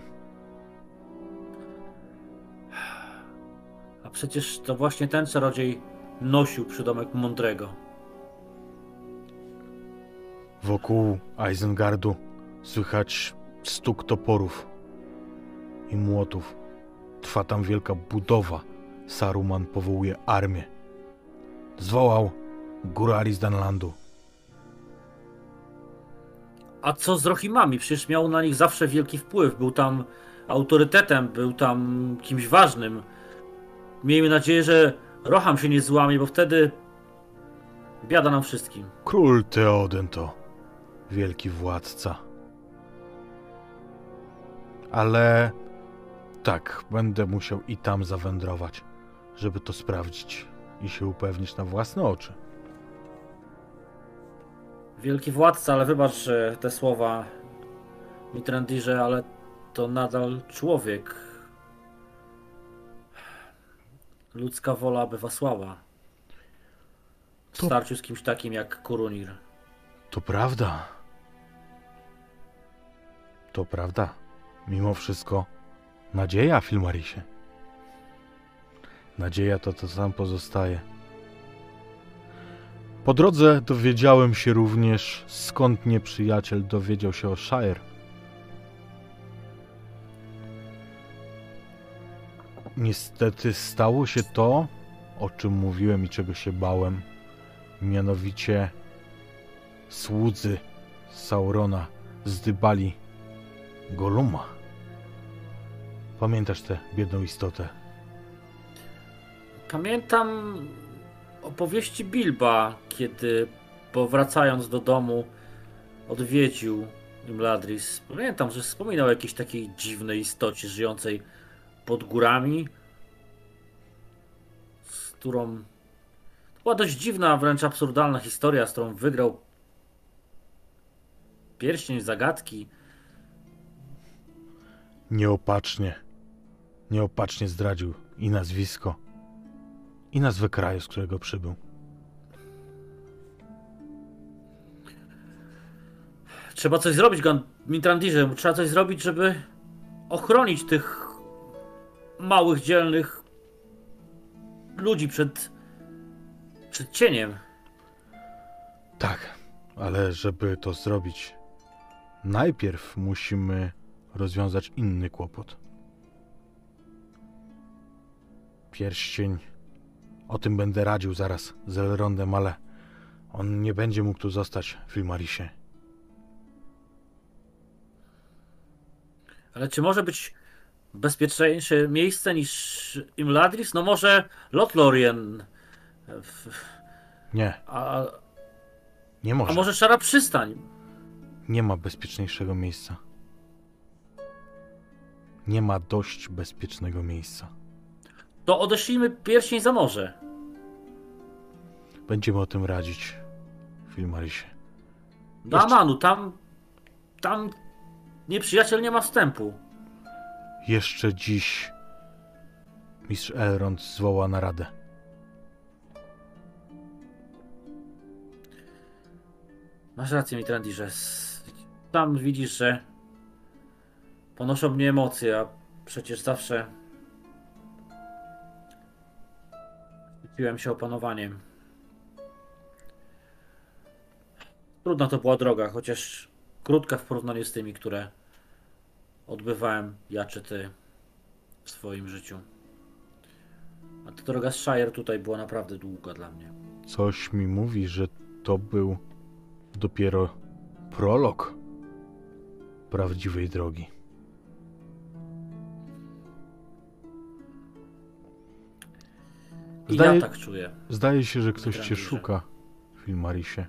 A przecież to właśnie ten czarodziej nosił przydomek Mądrego. Wokół Isengardu słychać stuk toporów i młotów. Trwa tam wielka budowa. Saruman powołuje armię. Zwołał górali z Danlandu. A co z Rohirrimami? Przecież miał na nich zawsze wielki wpływ. Był tam autorytetem, był tam kimś ważnym. Miejmy nadzieję, że Rohirrim się nie złamie, bo wtedy biada nam wszystkim. Król Theoden to wielki władca. Ale tak, będę musiał i tam zawędrować, żeby to sprawdzić i się upewnić na własne oczy. Wielki władca, ale wybacz te słowa, Mithrandirze, ale to nadal człowiek. Ludzka wola bywa słaba w starciu z kimś takim jak Kurunir. To prawda. To prawda. Mimo wszystko nadzieja, Filmarisie. Nadzieja to sam pozostaje. Po drodze dowiedziałem się również, skąd nieprzyjaciel dowiedział się o Shire. Niestety stało się to, o czym mówiłem i czego się bałem. Mianowicie słudzy Saurona zdybali Golluma. Pamiętasz tę biedną istotę? Pamiętam opowieści Bilba, kiedy bo wracając do domu odwiedził Imladris. Pamiętam, że wspominał o jakiejś takiej dziwnej istocie żyjącej pod górami, z którą... To była dość dziwna, wręcz absurdalna historia, z którą wygrał pierścień zagadki. Nieopatrznie zdradził i nazwisko, i nazwę kraju, z którego przybył. Trzeba coś zrobić, Mintrandirze. Trzeba coś zrobić, żeby ochronić tych małych, dzielnych ludzi przed cieniem. Tak, ale żeby to zrobić, najpierw musimy rozwiązać inny kłopot. Pierścień. O tym będę radził zaraz z Elrondem, ale on nie będzie mógł tu zostać w Ilmarisie. Ale czy może być bezpieczniejsze miejsce niż Imladris? No może Lothlorien. Nie. Nie może. A może Szara Przystań? Nie ma bezpieczniejszego miejsca. Nie ma dość bezpiecznego miejsca. To odeślijmy pierścień za morze. Będziemy o tym radzić w Ilmarisie. Do Amanu, tam nieprzyjaciel nie ma wstępu. Jeszcze dziś mistrz Elrond zwoła naradę. Masz rację, Mintrandirze. Tam widzisz, że ponoszą mnie emocje, a przecież zawsze piłem się opanowaniem. Trudna to była droga, chociaż krótka w porównaniu z tymi, które odbywałem ja czy ty w swoim życiu. A ta droga z Shire tutaj była naprawdę długa dla mnie. Coś mi mówi, że to był dopiero prolog prawdziwej drogi. Ja tak czuję. Zdaje się, że ktoś cię szuka w Ilmarisie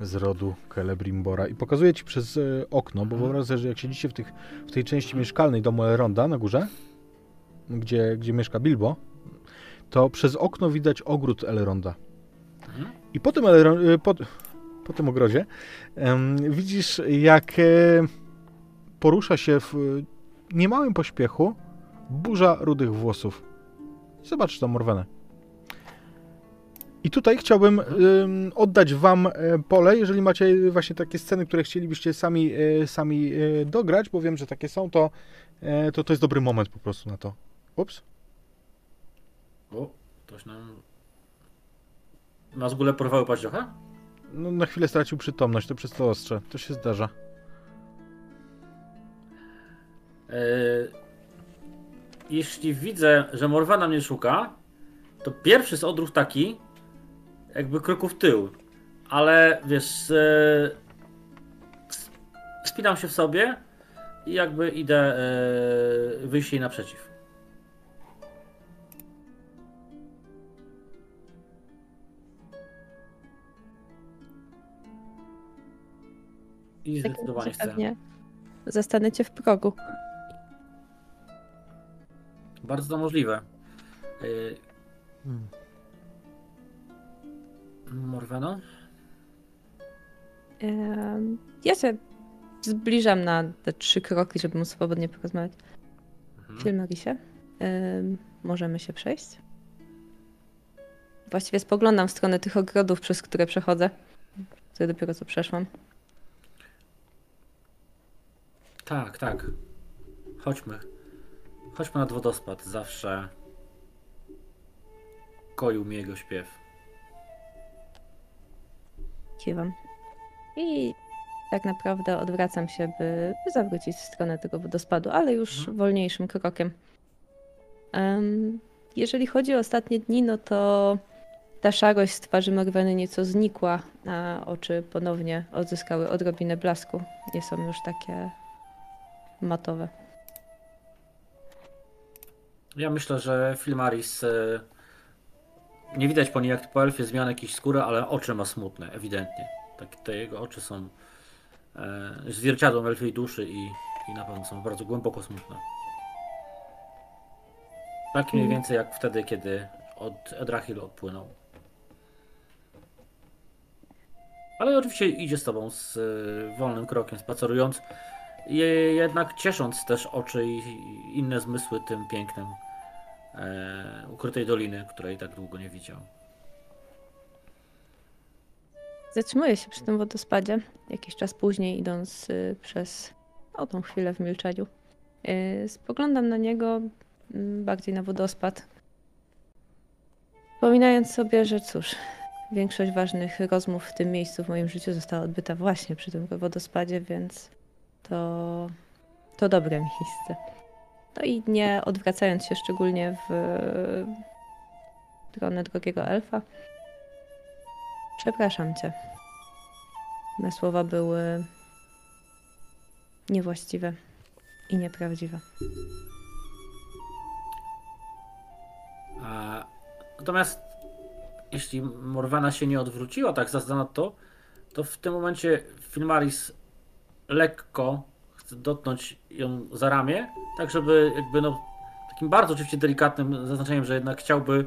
z rodu Celebrimbora i pokazuje ci przez okno, bo wyobraź sobie, że jak siedzicie w tej części mieszkalnej domu Elronda na górze, gdzie mieszka Bilbo, to przez okno widać ogród Elronda. I po tym, po tym ogrodzie widzisz, jak porusza się w niemałym pośpiechu burza rudych włosów. Zobacz tam Morwenę. I tutaj chciałbym oddać wam pole, jeżeli macie właśnie takie sceny, które chcielibyście sami dograć, bo wiem, że takie są, to jest dobry moment po prostu na to. Ups. O, ktoś nam... Nas w ogóle porwały paździocha? No, na chwilę stracił przytomność, to przez to ostrze. To się zdarza. Jeśli widzę, że Morwana mnie szuka, to pierwszy jest odruch taki, jakby kroku w tył. Ale wiesz, spinam się w sobie i jakby idę wyjść jej naprzeciw. I zdecydowanie chcę. Zastanę cię w progu. Bardzo to możliwe. Morweno? Ja się zbliżam na te 3 kroki, żeby móc swobodnie porozmawiać. Filmarisie, możemy się przejść? Właściwie spoglądam w stronę tych ogrodów, przez które przechodzę. Które dopiero co przeszłam. Tak, tak. Chodźmy. Chodźmy nad wodospad. Zawsze koił mi jego śpiew. Kiwam. I tak naprawdę odwracam się, by zawrócić w stronę tego wodospadu, ale już wolniejszym krokiem. Jeżeli chodzi o ostatnie dni, no to ta szarość z twarzy Morweny nieco znikła, a oczy ponownie odzyskały odrobinę blasku. Nie są już takie matowe. Ja myślę, że Filmaris Nie widać po niej jak po elfie zmian jakiejś skóry, ale oczy ma smutne, ewidentnie. Tak, te jego oczy są zwierciadłem elfiej duszy i na pewno są bardzo głęboko smutne. Tak mniej więcej jak wtedy, kiedy od Edrahil odpłynął. Ale oczywiście idzie z tobą z wolnym krokiem, spacerując, jednak ciesząc też oczy i inne zmysły tym pięknem ukrytej doliny, której tak długo nie widział. Zatrzymuje się przy tym wodospadzie, jakiś czas później, idąc przez tą chwilę w milczeniu. Spoglądam na niego, bardziej na wodospad, wspominając sobie, że cóż, większość ważnych rozmów w tym miejscu w moim życiu została odbyta właśnie przy tym wodospadzie, więc to dobre miejsce. No i nie odwracając się szczególnie w stronę drogiego elfa. Przepraszam cię. Te słowa były niewłaściwe i nieprawdziwe. Natomiast jeśli Morwana się nie odwróciła tak zanadto, to w tym momencie Filmaris lekko chce dotknąć ją za ramię, tak żeby jakby takim bardzo oczywiście delikatnym zaznaczeniem, że jednak chciałby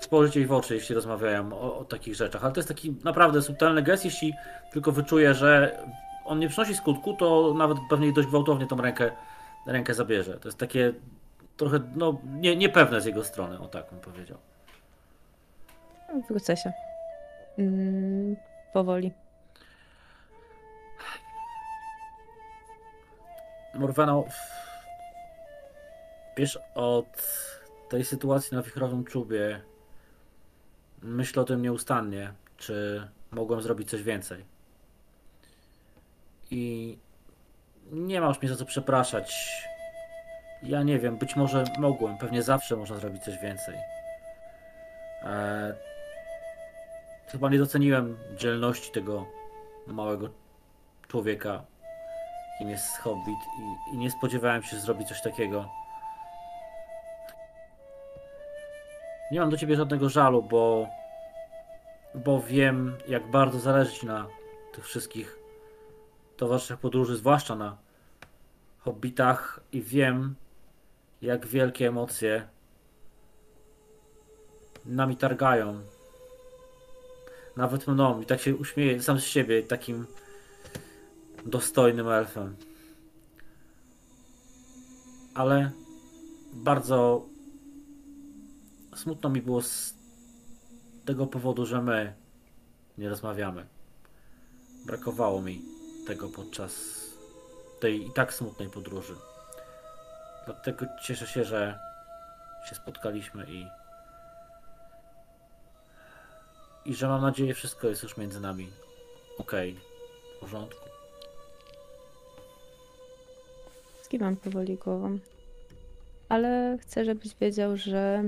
spojrzeć jej w oczy, jeśli rozmawiają o takich rzeczach. Ale to jest taki naprawdę subtelny gest, jeśli tylko wyczuje, że on nie przynosi skutku, to nawet pewnie dość gwałtownie tą rękę zabierze. To jest takie trochę niepewne z jego strony, o tak bym powiedział. Wrócę się. Powoli. Morwano, wiesz, od tej sytuacji na wichrowym czubie myślę o tym nieustannie, czy mogłem zrobić coś więcej. I nie ma już mnie za co przepraszać. Ja nie wiem, być może mogłem, pewnie zawsze można zrobić coś więcej. Chyba nie doceniłem dzielności tego małego człowieka, kim jest Hobbit, i nie spodziewałem się, że zrobi coś takiego. Nie mam do ciebie żadnego żalu, bo wiem, jak bardzo zależy ci na tych wszystkich towarzyszach podróży, zwłaszcza na hobbitach, i wiem, jak wielkie emocje nami targają. Nawet mną. I tak się uśmieję sam z siebie, takim dostojnym elfem. Ale bardzo smutno mi było z tego powodu, że my nie rozmawiamy. Brakowało mi tego podczas tej i tak smutnej podróży. Dlatego cieszę się, że się spotkaliśmy i że mam nadzieję, wszystko jest już między nami okej, w porządku. Skiwam powoli głową, ale chcę, żebyś wiedział, że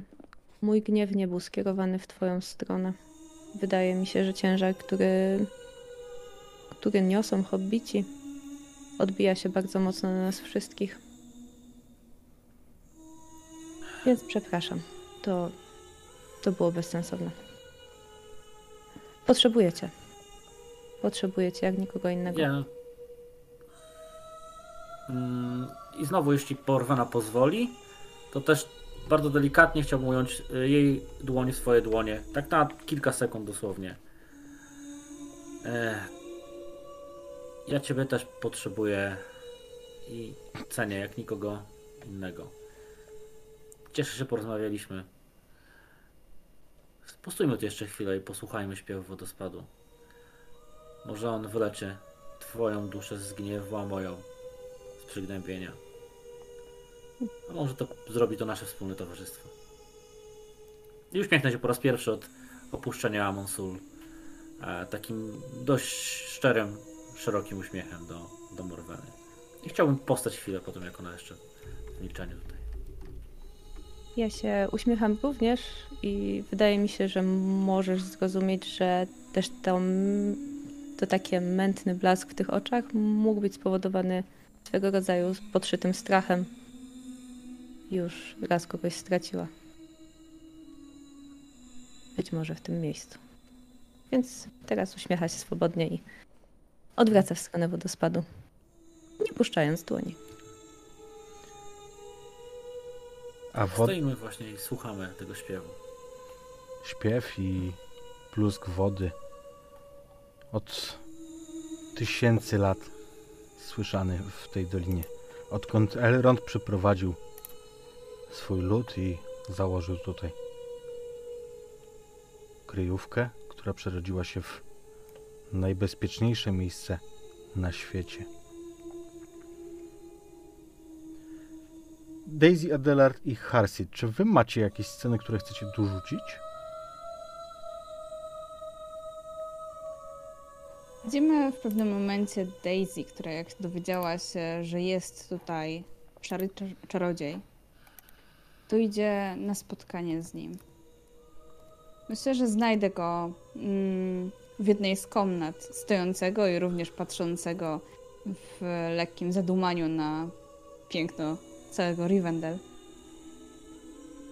mój gniew nie był skierowany w twoją stronę. Wydaje mi się, że ciężar, który niosą hobbici, odbija się bardzo mocno na nas wszystkich. Więc przepraszam, to było bezsensowne. Potrzebujecie jak nikogo innego. Nie. I znowu, jeśli Porwana pozwoli, to też bardzo delikatnie chciałbym ująć jej dłoń w swoje dłonie. Tak na kilka sekund dosłownie. Ja ciebie też potrzebuję i cenię jak nikogo innego. Cieszę się, że porozmawialiśmy. Postójmy tu jeszcze chwilę i posłuchajmy śpiewu wodospadu. Może on wyleczy twoją duszę z gniewu, a moją z przygnębienia. A może to zrobi to nasze wspólne towarzystwo. I uśmiechnę się po raz pierwszy od opuszczenia Amon Sul. Takim dość szczerym, szerokim uśmiechem do Morweny. I chciałbym postać chwilę po tym, jak ona jeszcze w milczeniu tutaj. Ja się uśmiecham również i wydaje mi się, że możesz zrozumieć, że też to taki mętny blask w tych oczach mógł być spowodowany swego rodzaju podszytym strachem. Już raz kogoś straciła. być może w tym miejscu. Więc teraz uśmiecha się swobodnie i odwraca w stronę wodospadu, nie puszczając dłoni. A stoimy właśnie i słuchamy tego śpiewu. Śpiew i plusk wody. Od tysięcy lat słyszany w tej dolinie. Odkąd Elrond przyprowadził swój lud i założył tutaj kryjówkę, która przerodziła się w najbezpieczniejsze miejsce na świecie. Daisy, Adelard i Harsid, czy wy macie jakieś sceny, które chcecie dorzucić? Widzimy w pewnym momencie Daisy, która jak dowiedziała się, że jest tutaj szary czarodziej, to idzie na spotkanie z nim. Myślę, że znajdę go w jednej z komnat stojącego i również patrzącego w lekkim zadumaniu na piękno całego Rivendell.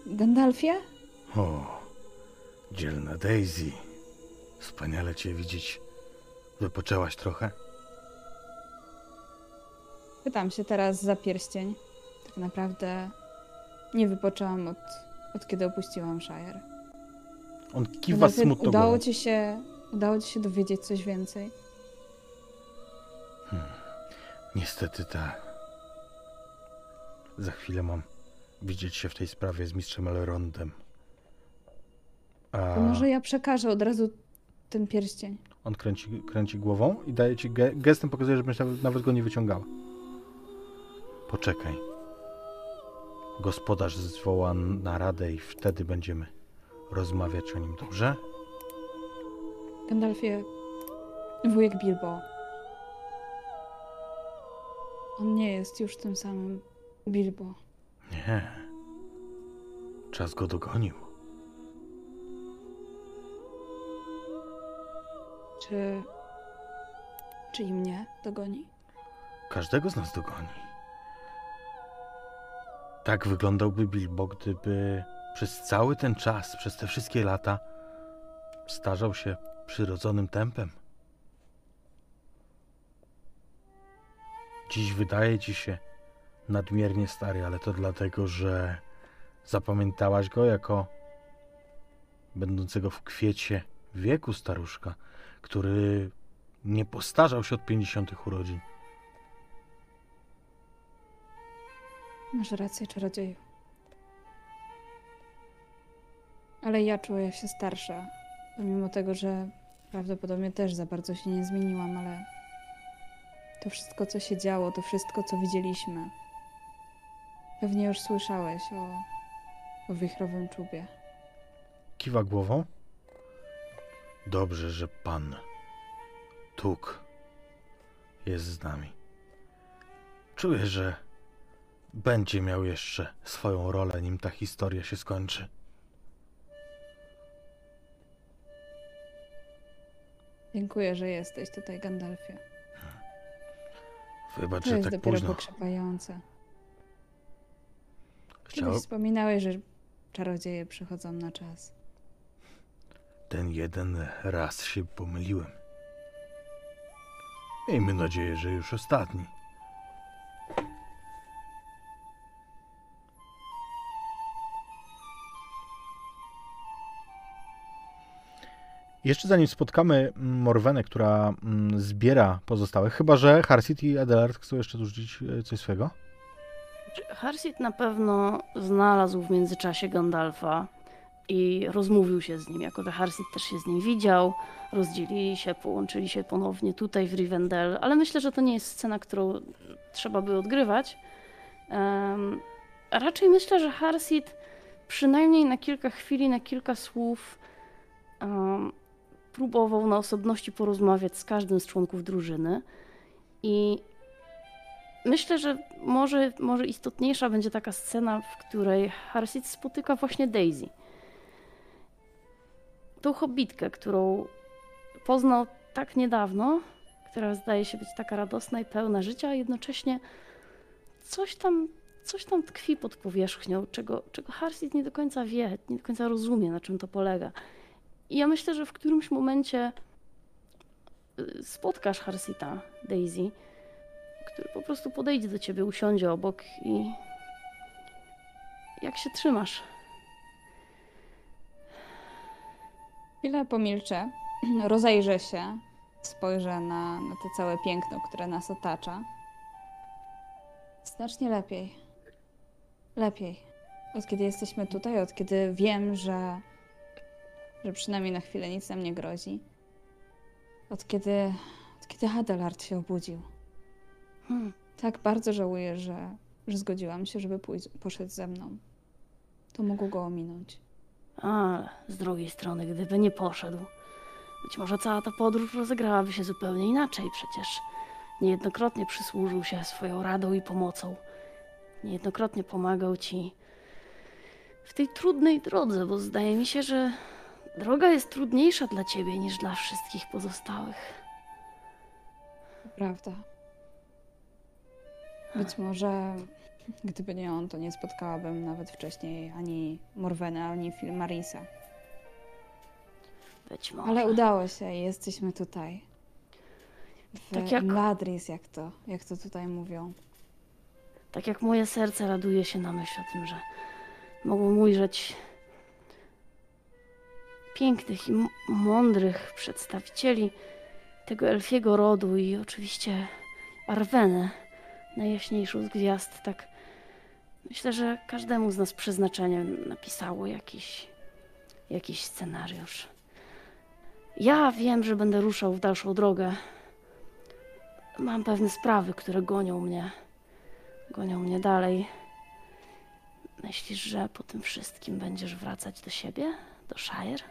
Gandalfie? O, dzielna Daisy. Wspaniale cię widzieć. Wypoczęłaś trochę? Pytam się teraz za pierścień. Tak naprawdę nie wypoczęłam od kiedy opuściłam Shire. On kiwa smutno. Udało ci się dowiedzieć coś więcej? Niestety tak. Za chwilę mam widzieć się w tej sprawie z mistrzem Elrondem. To może ja przekażę od razu ten pierścień. On kręci głową i daje ci gestem, pokazuje, żebyś nawet go nie wyciągała. Poczekaj. Gospodarz zwoła naradę i wtedy będziemy rozmawiać o nim, dobrze? Gandalfie, wujek Bilbo. On nie jest już tym samym Bilbo. Nie. Czas go dogonił. Czy i mnie dogoni? Każdego z nas dogoni. Tak wyglądałby Bilbo, gdyby przez cały ten czas, przez te wszystkie lata starzał się przyrodzonym tempem. Dziś wydaje ci się nadmiernie stary, ale to dlatego, że zapamiętałaś go jako będącego w kwiecie wieku staruszka, który nie postarzał się od 50. urodzin. Masz rację, czarodzieju. Ale ja czuję się starsza, pomimo tego, że prawdopodobnie też za bardzo się nie zmieniłam, ale to wszystko, co się działo, to wszystko, co widzieliśmy. Pewnie już słyszałeś o wichrowym czubie. Kiwa głową. Dobrze, że pan Tuk jest z nami. Czuję, że będzie miał jeszcze swoją rolę, nim ta historia się skończy. Dziękuję, że jesteś tutaj, Gandalfie. Wybacz, że tak późno. To jest dopiero pokrzepiające. Kiedyś wspominałeś, że czarodzieje przychodzą na czas. Ten jeden raz się pomyliłem. Miejmy nadzieję, że już ostatni. Jeszcze zanim spotkamy Morwenę, która zbiera pozostałych, chyba że Harsid i Adelard chcą jeszcze dorzucić coś swego? Harsid na pewno znalazł w międzyczasie Gandalfa i rozmówił się z nim, jako że Harsid też się z nim widział, rozdzielili się, połączyli się ponownie tutaj w Rivendell, ale myślę, że to nie jest scena, którą trzeba by odgrywać. Raczej myślę, że Harsid przynajmniej na kilka chwili, na kilka słów próbował na osobności porozmawiać z każdym z członków drużyny i myślę, że może istotniejsza będzie taka scena, w której Harsid spotyka właśnie Daisy. Tą hobbitkę, którą poznał tak niedawno, która zdaje się być taka radosna i pełna życia, a jednocześnie coś tam tkwi pod powierzchnią, czego Harsid nie do końca wie, nie do końca rozumie, na czym to polega. I ja myślę, że w którymś momencie spotkasz Harsita, Daisy, który po prostu podejdzie do ciebie, usiądzie obok i... Jak się trzymasz? Chwilę pomilczę, rozejrzę się, spojrzę na to całe piękno, które nas otacza. Znacznie lepiej. Lepiej. Od kiedy jesteśmy tutaj, od kiedy wiem, że przynajmniej na chwilę nic nam nie grozi. Od kiedy Hadalard się obudził. Tak bardzo żałuję, że zgodziłam się, żeby poszedł ze mną. To mogło go ominąć. Ale z drugiej strony, gdyby nie poszedł, być może cała ta podróż rozegrałaby się zupełnie inaczej. Przecież niejednokrotnie przysłużył się swoją radą i pomocą. Niejednokrotnie pomagał ci w tej trudnej drodze, bo zdaje mi się, że droga jest trudniejsza dla ciebie niż dla wszystkich pozostałych. Prawda. Być może, gdyby nie on, to nie spotkałabym nawet wcześniej ani Morwena, ani Filmarisa. Być może. Ale udało się i jesteśmy tutaj. Tak jak Ladris, jak to tutaj mówią. Tak jak moje serce raduje się na myśl o tym, że mogłem ujrzeć pięknych i mądrych przedstawicieli tego elfiego rodu i oczywiście Arwenę, najjaśniejszą z gwiazd. Tak, myślę, że każdemu z nas przeznaczenie napisało jakiś scenariusz. Ja wiem, że będę ruszał w dalszą drogę. Mam pewne sprawy, które gonią mnie dalej. Myślisz, że po tym wszystkim będziesz wracać do siebie? Do Shire?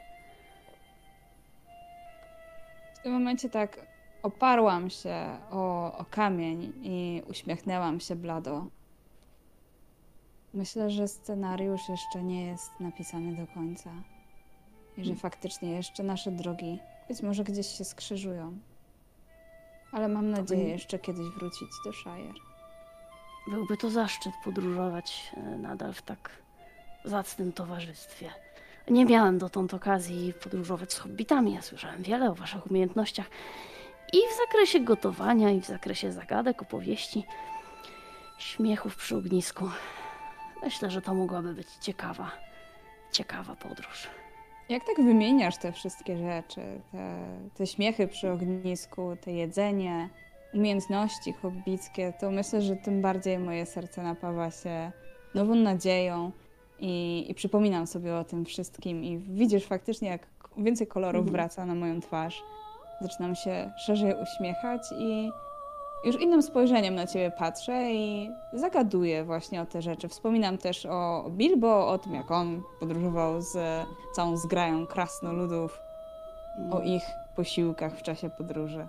W tym momencie tak oparłam się o kamień i uśmiechnęłam się blado. Myślę, że scenariusz jeszcze nie jest napisany do końca. I że faktycznie jeszcze nasze drogi być może gdzieś się skrzyżują. Ale mam nadzieję jeszcze kiedyś wrócić do Shire. Byłby to zaszczyt podróżować nadal w tak zacnym towarzystwie. Nie miałem dotąd okazji podróżować z hobbitami. Ja słyszałem wiele o waszych umiejętnościach i w zakresie gotowania, i w zakresie zagadek, opowieści, śmiechów przy ognisku. Myślę, że to mogłaby być ciekawa podróż. Jak tak wymieniasz te wszystkie rzeczy? Te śmiechy przy ognisku, te jedzenie, umiejętności hobbickie, to myślę, że tym bardziej moje serce napawa się nową nadzieją. I przypominam sobie o tym wszystkim i widzisz faktycznie, jak więcej kolorów wraca na moją twarz. Zaczynam się szerzej uśmiechać i już innym spojrzeniem na ciebie patrzę i zagaduję właśnie o te rzeczy. Wspominam też o Bilbo, o tym, jak on podróżował z całą zgrają krasnoludów, o ich posiłkach w czasie podróży.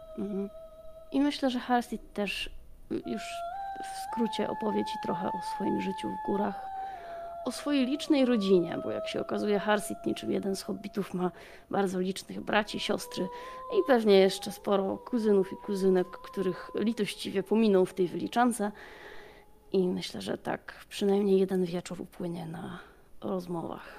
I myślę, że Halstead też już w skrócie opowie ci trochę o swoim życiu w górach, o swojej licznej rodzinie, bo jak się okazuje, Harsith niczym jeden z hobbitów ma bardzo licznych braci, siostry i pewnie jeszcze sporo kuzynów i kuzynek, których litościwie pominął w tej wyliczance. I myślę, że tak przynajmniej jeden wieczór upłynie na rozmowach.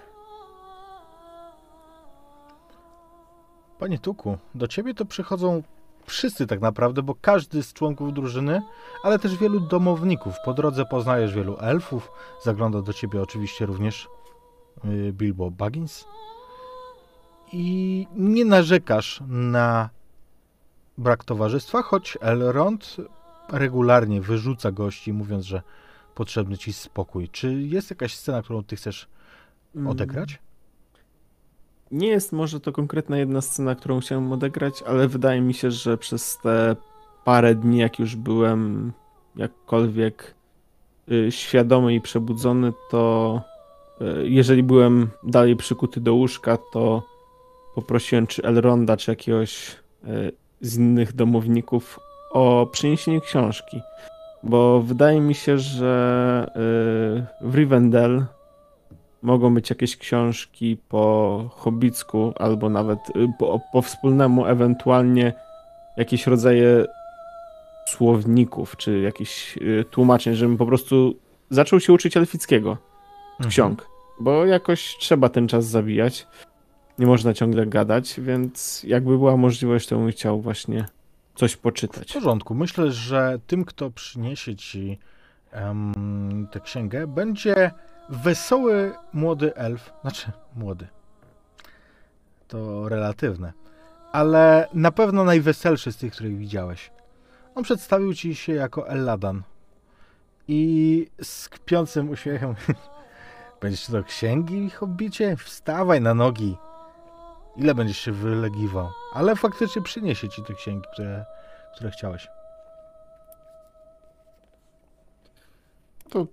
Panie Tuku, do ciebie to przychodzą wszyscy tak naprawdę, bo każdy z członków drużyny, ale też wielu domowników. Po drodze poznajesz wielu elfów. Zagląda do ciebie oczywiście również Bilbo Baggins. I nie narzekasz na brak towarzystwa, choć Elrond regularnie wyrzuca gości, mówiąc, że potrzebny ci spokój. Czy jest jakaś scena, którą ty chcesz odegrać? Nie jest może to konkretna jedna scena, którą chciałem odegrać, ale wydaje mi się, że przez te parę dni, jak już byłem jakkolwiek świadomy i przebudzony, to jeżeli byłem dalej przykuty do łóżka, to poprosiłem czy Elronda, czy jakiegoś z innych domowników o przyniesienie książki. Bo wydaje mi się, że w Rivendell mogą być jakieś książki po hobbicku, albo nawet po wspólnemu, ewentualnie jakieś rodzaje słowników, czy jakichś tłumaczeń, żebym po prostu zaczął się uczyć elfickiego ksiąg, bo jakoś trzeba ten czas zabijać. nie można ciągle gadać, więc jakby była możliwość, to bym chciał właśnie coś poczytać. W porządku. Myślę, że tym, kto przyniesie ci tę księgę, będzie wesoły młody elf. Znaczy, młody. To relatywne. Ale na pewno najweselszy z tych, których widziałeś. On przedstawił ci się jako Elladan. I z kpiącym uśmiechem: będziesz do księgi, hobbicie? Wstawaj na nogi. Ile będziesz się wylegiwał? Ale faktycznie przyniesie ci te księgi, które chciałeś. To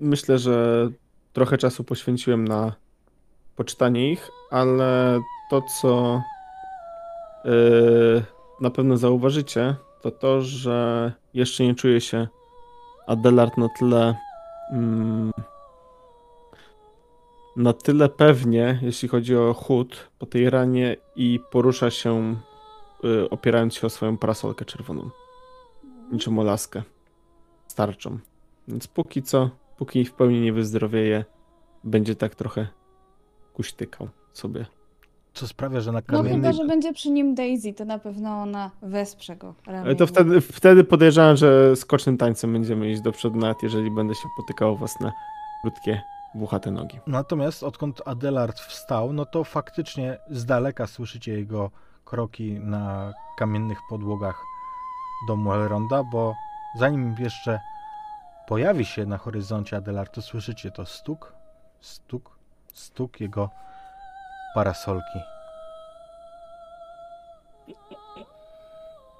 myślę, że trochę czasu poświęciłem na poczytanie ich, ale to, co na pewno zauważycie, to to, że jeszcze nie czuję się Adelard na tyle pewnie, jeśli chodzi o chód po tej ranie, i porusza się opierając się o swoją parasolkę czerwoną. Niczym o laskę. Z tarczą. Więc póki w pełni nie wyzdrowieje, będzie tak trochę kuśtykał sobie. Co sprawia, że na kamiennej... No chyba, że będzie przy nim Daisy, to na pewno ona wesprze go ramieniem. To wtedy podejrzewam, że skocznym tańcem będziemy iść do przodu, nawet jeżeli będę się potykał o własne krótkie, włochate nogi. Natomiast odkąd Adelard wstał, no to faktycznie z daleka słyszycie jego kroki na kamiennych podłogach domu Elronda, bo zanim jeszcze pojawi się na horyzoncie Adelard, to słyszycie to stuk, stuk, stuk jego parasolki.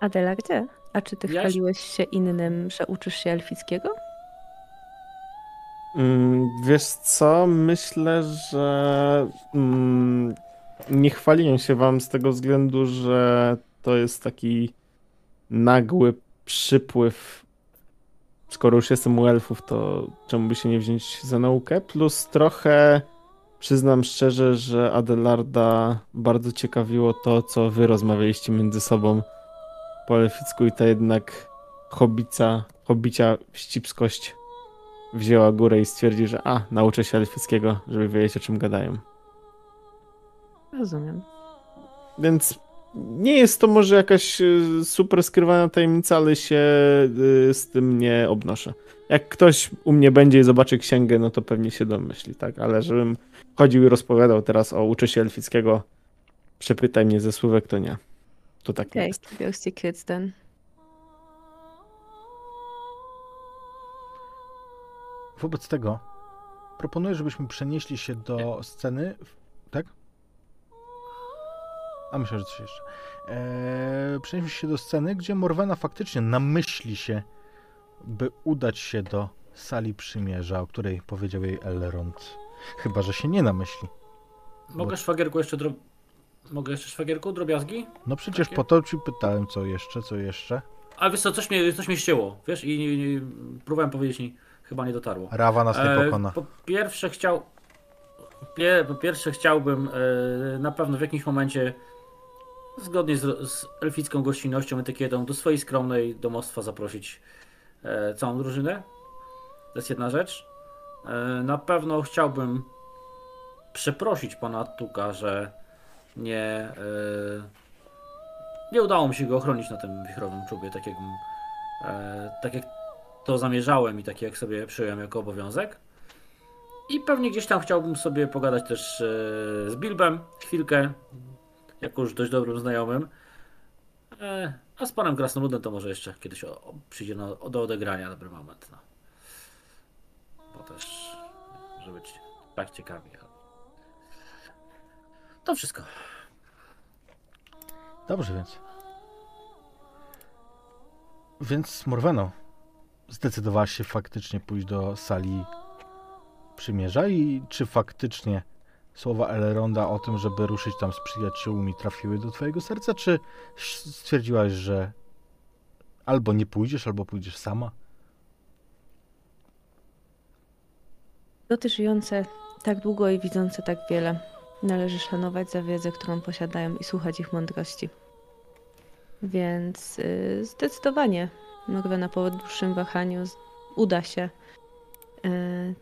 Adela, gdzie? A czy ty chwaliłeś się innym, że uczysz się elfickiego? Wiesz co, myślę, że nie chwaliłem się wam z tego względu, że to jest taki nagły przypływ. Skoro już jestem u elfów, to czemu by się nie wziąć za naukę? Plus trochę przyznam szczerze, że Adelarda bardzo ciekawiło to, co wy rozmawialiście między sobą po elficku, i ta jednak hobbicia wścibskość wzięła górę i stwierdzi, że nauczę się elfickiego, żeby wiedzieć, o czym gadają. Rozumiem. Więc nie jest to może jakaś super skrywana tajemnica, ale się z tym nie obnoszę. Jak ktoś u mnie będzie i zobaczy księgę, no to pewnie się domyśli, tak? Ale żebym chodził i rozpowiadał teraz o uczy się elfickiego, przepytaj mnie ze słówek, to nie. To tak nie jest. Your secrets then. Wobec tego proponuję, żebyśmy przenieśli się do sceny, tak? A myślę, że coś jeszcze. Przenieśmy się do sceny, gdzie Morwena faktycznie namyśli się, by udać się do sali przymierza, o której powiedział jej Elrond. Chyba że się nie namyśli. Mogę szwagierku jeszcze drobiazgi? No przecież takie? Po to ci pytałem, co jeszcze. A wiesz co, coś mnie ścięło, wiesz, i próbowałem powiedzieć, i chyba nie dotarło. Rawa nas nie pokona. Po pierwsze chciałbym na pewno w jakimś momencie, zgodnie z elficką gościnnością, etykietą, do swojej skromnej domostwa zaprosić całą drużynę. To jest jedna rzecz. Na pewno chciałbym przeprosić pana Tuka, że nie udało mi się go ochronić na tym wichrowym czubie, tak jak to zamierzałem i tak jak sobie przyjąłem jako obowiązek. I pewnie gdzieś tam chciałbym sobie pogadać też z Bilbem chwilkę, jako już dość dobrym znajomym. A z panem Krasnoludem to może jeszcze kiedyś przyjdzie do odegrania dobry moment. No. Bo też, żeby być tak ciekawie. To wszystko. Dobrze więc. Więc Morweno, zdecydowałaś się faktycznie pójść do sali przymierza, i czy faktycznie słowa Elronda o tym, żeby ruszyć tam z przyjaciółmi, trafiły do twojego serca, czy stwierdziłaś, że albo nie pójdziesz, albo pójdziesz sama? Ludy żyjące tak długo i widzące tak wiele należy szanować za wiedzę, którą posiadają, i słuchać ich mądrości. Więc zdecydowanie Morwena po dłuższym wahaniu uda się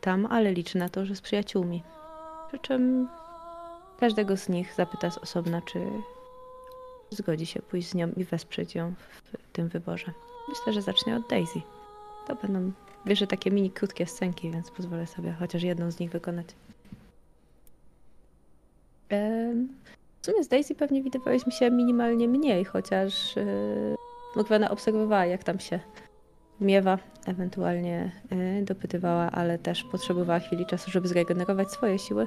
tam, ale liczy na to, że z przyjaciółmi. Przy czym Każdego z nich zapyta z osobna, czy zgodzi się pójść z nią i wesprzeć ją w tym wyborze. Myślę, że zacznie od Daisy. To będą, wierzę, takie mini, krótkie scenki, więc pozwolę sobie chociaż jedną z nich wykonać. W sumie z Daisy pewnie widywałyśmy się minimalnie mniej, chociaż Mogwana obserwowała, jak tam się miewa, ewentualnie dopytywała, ale też potrzebowała chwili czasu, żeby zregenerować swoje siły,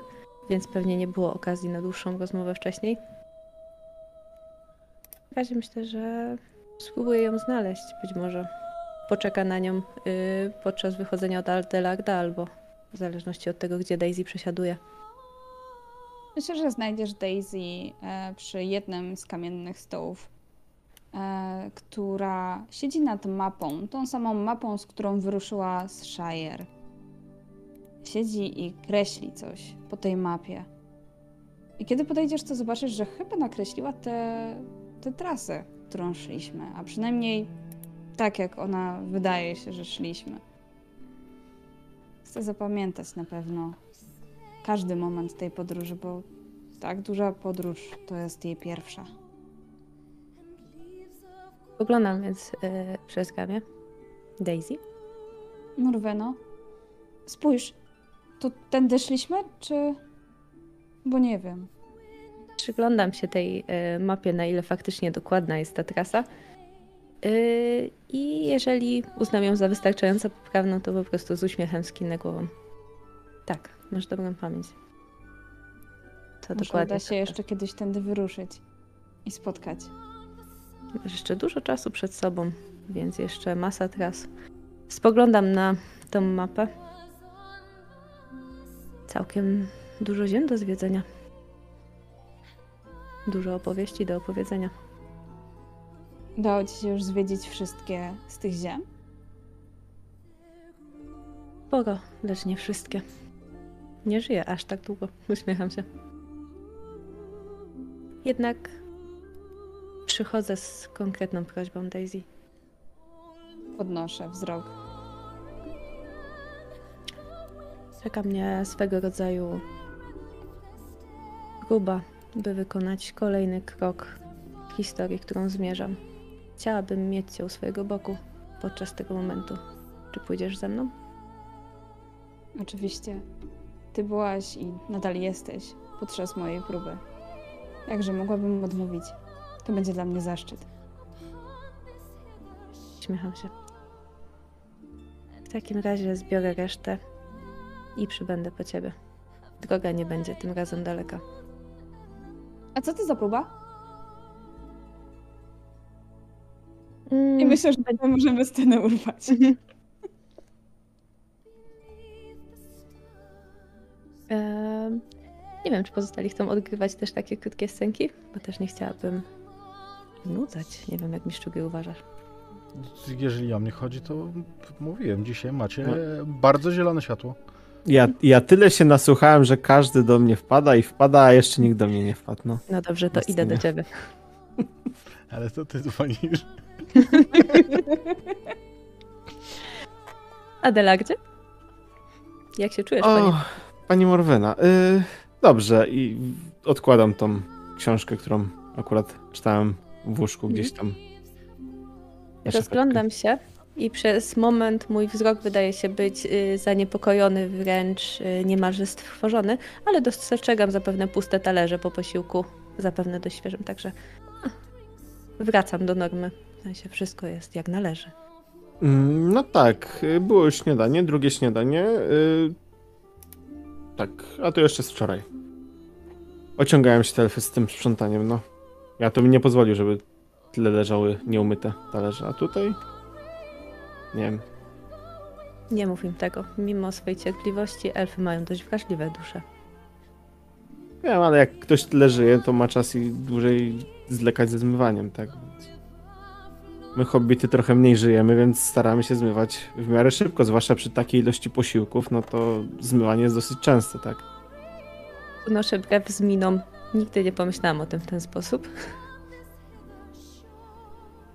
więc pewnie nie było okazji na dłuższą rozmowę wcześniej. W razie myślę, że spróbuję ją znaleźć, być może poczeka na nią podczas wychodzenia od Aldelarda albo w zależności od tego, gdzie Daisy przesiaduje. Myślę, że znajdziesz Daisy przy jednym z kamiennych stołów, która siedzi nad mapą, tą samą mapą, z którą wyruszyła z Shire. Siedzi i kreśli coś po tej mapie. I kiedy podejdziesz, to zobaczysz, że chyba nakreśliła tę trasę, którą szliśmy, a przynajmniej tak, jak ona wydaje się, że szliśmy. Chcę zapamiętać na pewno każdy moment tej podróży, bo tak duża podróż to jest jej pierwsza. Oglądam więc przez ramię. Daisy? Morweno, spójrz, to tędy szliśmy, czy... bo nie wiem. Przyglądam się tej mapie, na ile faktycznie dokładna jest ta trasa. I jeżeli uznam ją za wystarczająco poprawną, to po prostu z uśmiechem skinę głową. Tak, masz dobrą pamięć. To może dokładnie uda się jeszcze kiedyś tędy wyruszyć i spotkać. Masz jeszcze dużo czasu przed sobą, więc jeszcze masa tras. Spoglądam na tą mapę. Całkiem dużo ziem do zwiedzenia. Dużo opowieści do opowiedzenia. Udało ci się już zwiedzić wszystkie z tych ziem? Sporo, lecz nie wszystkie. Nie żyję aż tak długo, uśmiecham się. Jednak przychodzę z konkretną prośbą, Daisy. Podnoszę wzrok. Czeka mnie swego rodzaju próba, by wykonać kolejny krok w historii, którą zmierzam. Chciałabym mieć cię u swojego boku podczas tego momentu. Czy pójdziesz ze mną? Oczywiście. Ty byłaś i nadal jesteś podczas mojej próby. Jakże mogłabym odmówić? To będzie dla mnie zaszczyt. Śmiecham się. W takim razie zbiorę resztę i przybędę po ciebie. Droga nie będzie tym razem daleka. A co to za próba? I myślę, że tak możemy scenę urwać. Nie wiem, czy pozostali chcą odgrywać też takie krótkie scenki, bo też nie chciałabym nudzać. Nie wiem, jak Mistrzugi uważasz. Jeżeli o mnie chodzi, to mówiłem, dzisiaj macie bardzo zielone światło. Ja tyle się nasłuchałem, że każdy do mnie wpada, a jeszcze nikt do mnie nie wpadł. No dobrze, to idę do ciebie. Ale to ty dzwonisz. Adelardzie? Jak się czujesz, Pani Morwena, dobrze, i odkładam tą książkę, którą akurat czytałem w łóżku gdzieś tam. Rozglądam się i przez moment mój wzrok wydaje się być zaniepokojony, wręcz niemalże stworzony, ale dostrzegam zapewne puste talerze po posiłku, zapewne dość świeżym, także wracam do normy. W sensie wszystko jest jak należy. No tak, było śniadanie, drugie śniadanie. Tak, a to jeszcze z wczoraj. Ociągają się te elfy z tym sprzątaniem, Ja to mi nie pozwolił, żeby tyle leżały nieumyte talerze, a tutaj... Nie wiem. Nie mów im tego. Mimo swojej cierpliwości elfy mają dość wrażliwe dusze. Wiem, ale jak ktoś tyle żyje, to ma czas i dłużej zwlekać ze zmywaniem, tak? My hobbity trochę mniej żyjemy, więc staramy się zmywać w miarę szybko, zwłaszcza przy takiej ilości posiłków, to zmywanie jest dosyć częste, tak? Unoszę brew z miną. Nigdy nie pomyślałam o tym w ten sposób.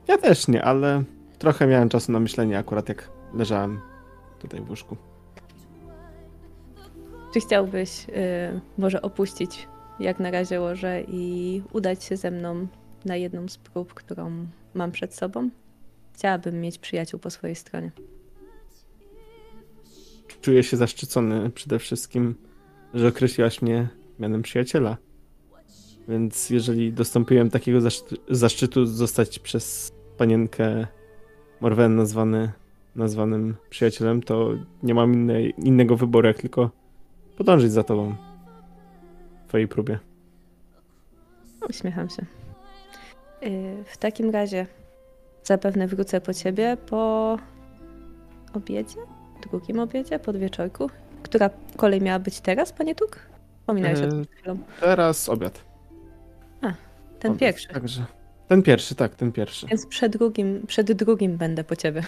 Ja też nie, ale trochę miałem czasu na myślenie akurat jak leżałem tutaj w łóżku. Czy chciałbyś może opuścić jak na razie łoże i udać się ze mną na jedną z prób, którą mam przed sobą. Chciałabym mieć przyjaciół po swojej stronie. Czuję się zaszczycony przede wszystkim, że określiłaś mnie mianem przyjaciela. Więc jeżeli dostąpiłem takiego zaszczytu zostać przez panienkę Morwen nazwanym przyjacielem, to nie mam innego wyboru, jak tylko podążyć za tobą w twojej próbie. Uśmiecham się. W takim razie zapewne wrócę po ciebie po obiedzie? Drugim obiedzie? Podwieczorku? Która kolej miała być teraz, panie Tuk? Pominałeś o tym chwilą. Teraz obiad. A, ten obiad, pierwszy. Także. Ten pierwszy, tak, ten pierwszy. Więc przed drugim będę po ciebie.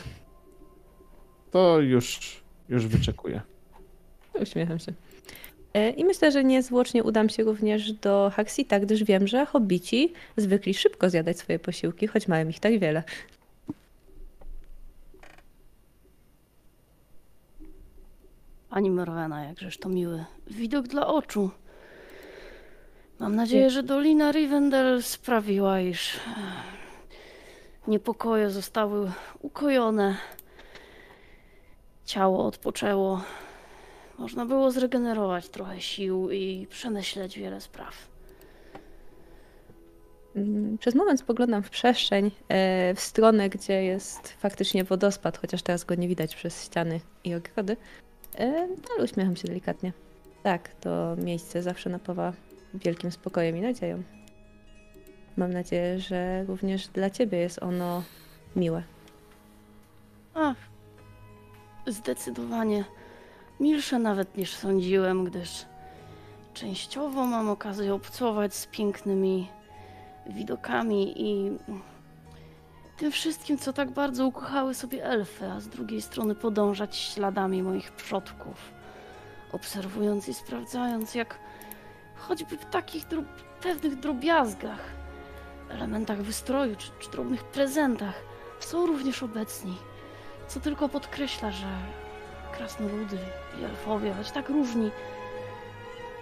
To już wyczekuję. Uśmiecham się. I myślę, że niezwłocznie udam się również do Haxita, gdyż wiem, że hobbici zwykli szybko zjadać swoje posiłki, choć mają ich tak wiele. Pani Morwena, jakżeż to miły widok dla oczu. Mam nadzieję, że Dolina Rivendell sprawiła, iż niepokoje zostały ukojone. Ciało odpoczęło. Można było zregenerować trochę sił i przemyśleć wiele spraw. Przez moment spoglądam w przestrzeń, w stronę, gdzie jest faktycznie wodospad, chociaż teraz go nie widać przez ściany i ogrody. Ale uśmiecham się delikatnie. Tak, to miejsce zawsze napawa wielkim spokojem i nadzieją. Mam nadzieję, że również dla ciebie jest ono miłe. Ach, zdecydowanie. Milsze nawet niż sądziłem, gdyż częściowo mam okazję obcować z pięknymi widokami i tym wszystkim, co tak bardzo ukochały sobie elfy, a z drugiej strony podążać śladami moich przodków, obserwując i sprawdzając, jak choćby w takich pewnych drobiazgach, elementach wystroju czy drobnych prezentach są również obecni, co tylko podkreśla, że krasnoludy i elfowie, choć tak różni,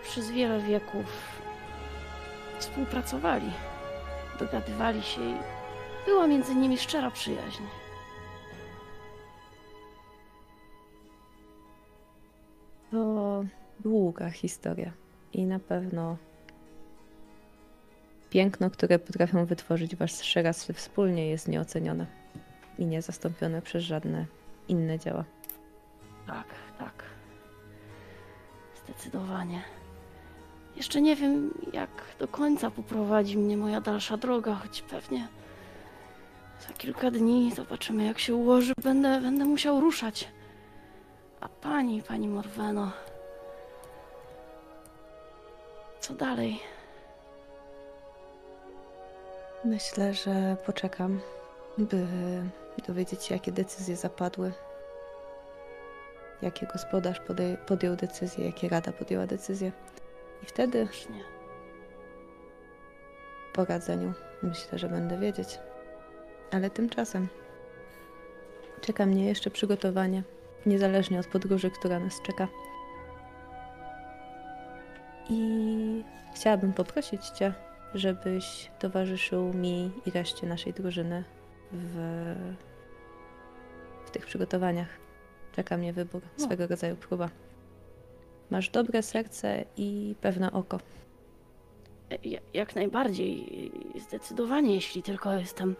przez wiele wieków współpracowali, dogadywali się i była między nimi szczera przyjaźń. To długa historia i na pewno piękno, które potrafią wytworzyć wasze rasy wspólnie, jest nieocenione i niezastąpione przez żadne inne dzieła. Tak, tak. Zdecydowanie. Jeszcze nie wiem, jak do końca poprowadzi mnie moja dalsza droga, choć pewnie za kilka dni zobaczymy, jak się ułoży. Będę musiał ruszać. A pani Morweno, co dalej? Myślę, że poczekam, by dowiedzieć się, jakie decyzje zapadły. Jakie gospodarz podjął decyzję, jakie rada podjęła decyzję. I wtedy po radzeniu myślę, że będę wiedzieć. Ale tymczasem czeka mnie jeszcze przygotowanie, niezależnie od podróży, która nas czeka. I chciałabym poprosić cię, żebyś towarzyszył mi i reszcie naszej drużyny w tych przygotowaniach. Czeka mnie wybór, swego rodzaju próba. Masz dobre serce i pewne oko. Jak najbardziej, zdecydowanie, jeśli tylko jestem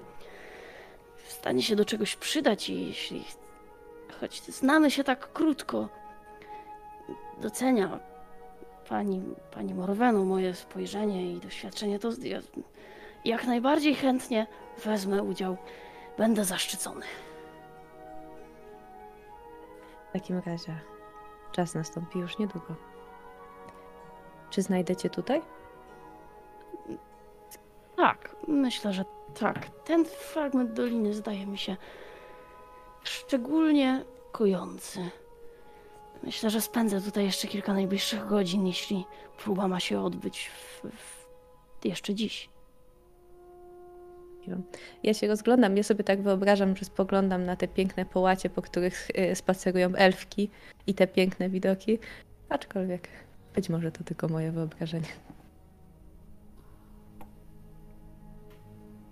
w stanie się do czegoś przydać i jeśli, choć znamy się tak krótko, docenia pani Morweno moje spojrzenie i doświadczenie, to ja jak najbardziej chętnie wezmę udział, będę zaszczycony. W takim razie czas nastąpi już niedługo. Czy znajdę cię tutaj? Tak, myślę, że tak. Ten fragment doliny zdaje mi się szczególnie kojący. Myślę, że spędzę tutaj jeszcze kilka najbliższych godzin, jeśli próba ma się odbyć jeszcze dziś. Ja się rozglądam, ja sobie tak wyobrażam, że spoglądam na te piękne połacie, po których spacerują elfki i te piękne widoki, aczkolwiek być może to tylko moje wyobrażenie.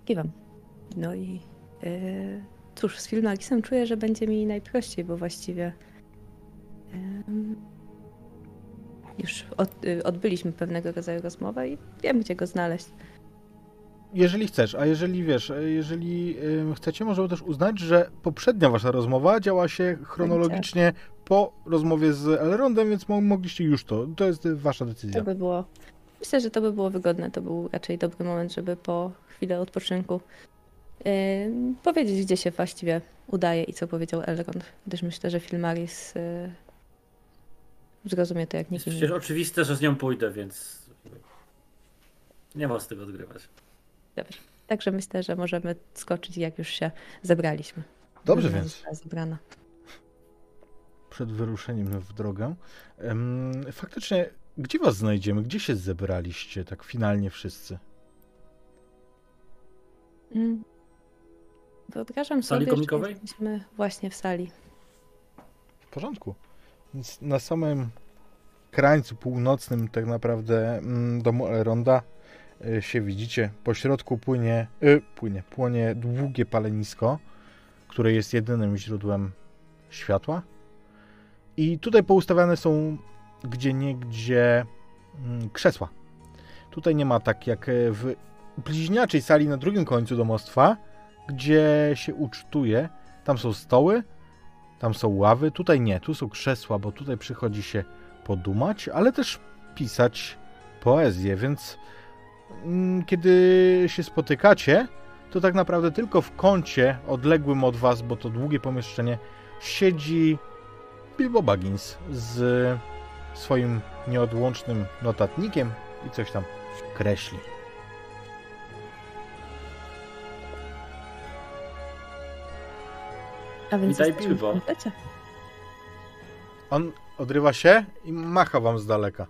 Kiwam. No i cóż, z Filmagisem czuję, że będzie mi najprościej, bo właściwie już odbyliśmy pewnego rodzaju rozmowę i wiem, gdzie go znaleźć. Jeżeli chcesz, a jeżeli wiesz, jeżeli chcecie, możemy też uznać, że poprzednia wasza rozmowa działa się chronologicznie po rozmowie z Elrondem, więc mogliście już to. To jest wasza decyzja. To by było. Myślę, że to by było wygodne. To był raczej dobry moment, żeby po chwilę odpoczynku powiedzieć, gdzie się właściwie udaje i co powiedział Elrond, gdyż myślę, że Filmaris zrozumie to jak nikt inny. Przecież oczywiste, że z nią pójdę, więc nie ma z tego odgrywać. Dobrze. Także myślę, że możemy skoczyć, jak już się zebraliśmy. Dobrze, więc. Zebrana. Przed wyruszeniem w drogę. Faktycznie, gdzie was znajdziemy? Gdzie się zebraliście tak finalnie wszyscy? Wyobrażam sobie, że jesteśmy właśnie w sali. W porządku. Więc na samym krańcu północnym tak naprawdę domu Elronda się widzicie. Po środku płonie długie palenisko, które jest jedynym źródłem światła. I tutaj poustawiane są gdzieniegdzie krzesła. Tutaj nie ma tak jak w bliźniaczej sali na drugim końcu domostwa, gdzie się ucztuje. Tam są stoły, tam są ławy. Tutaj nie, tu są krzesła, bo tutaj przychodzi się podumać, ale też pisać poezję, więc kiedy się spotykacie, to tak naprawdę tylko w kącie odległym od was, bo to długie pomieszczenie, siedzi Bilbo Baggins z swoim nieodłącznym notatnikiem i coś tam kreśli. A więc witaj, Bilbo. On odrywa się i macha wam z daleka.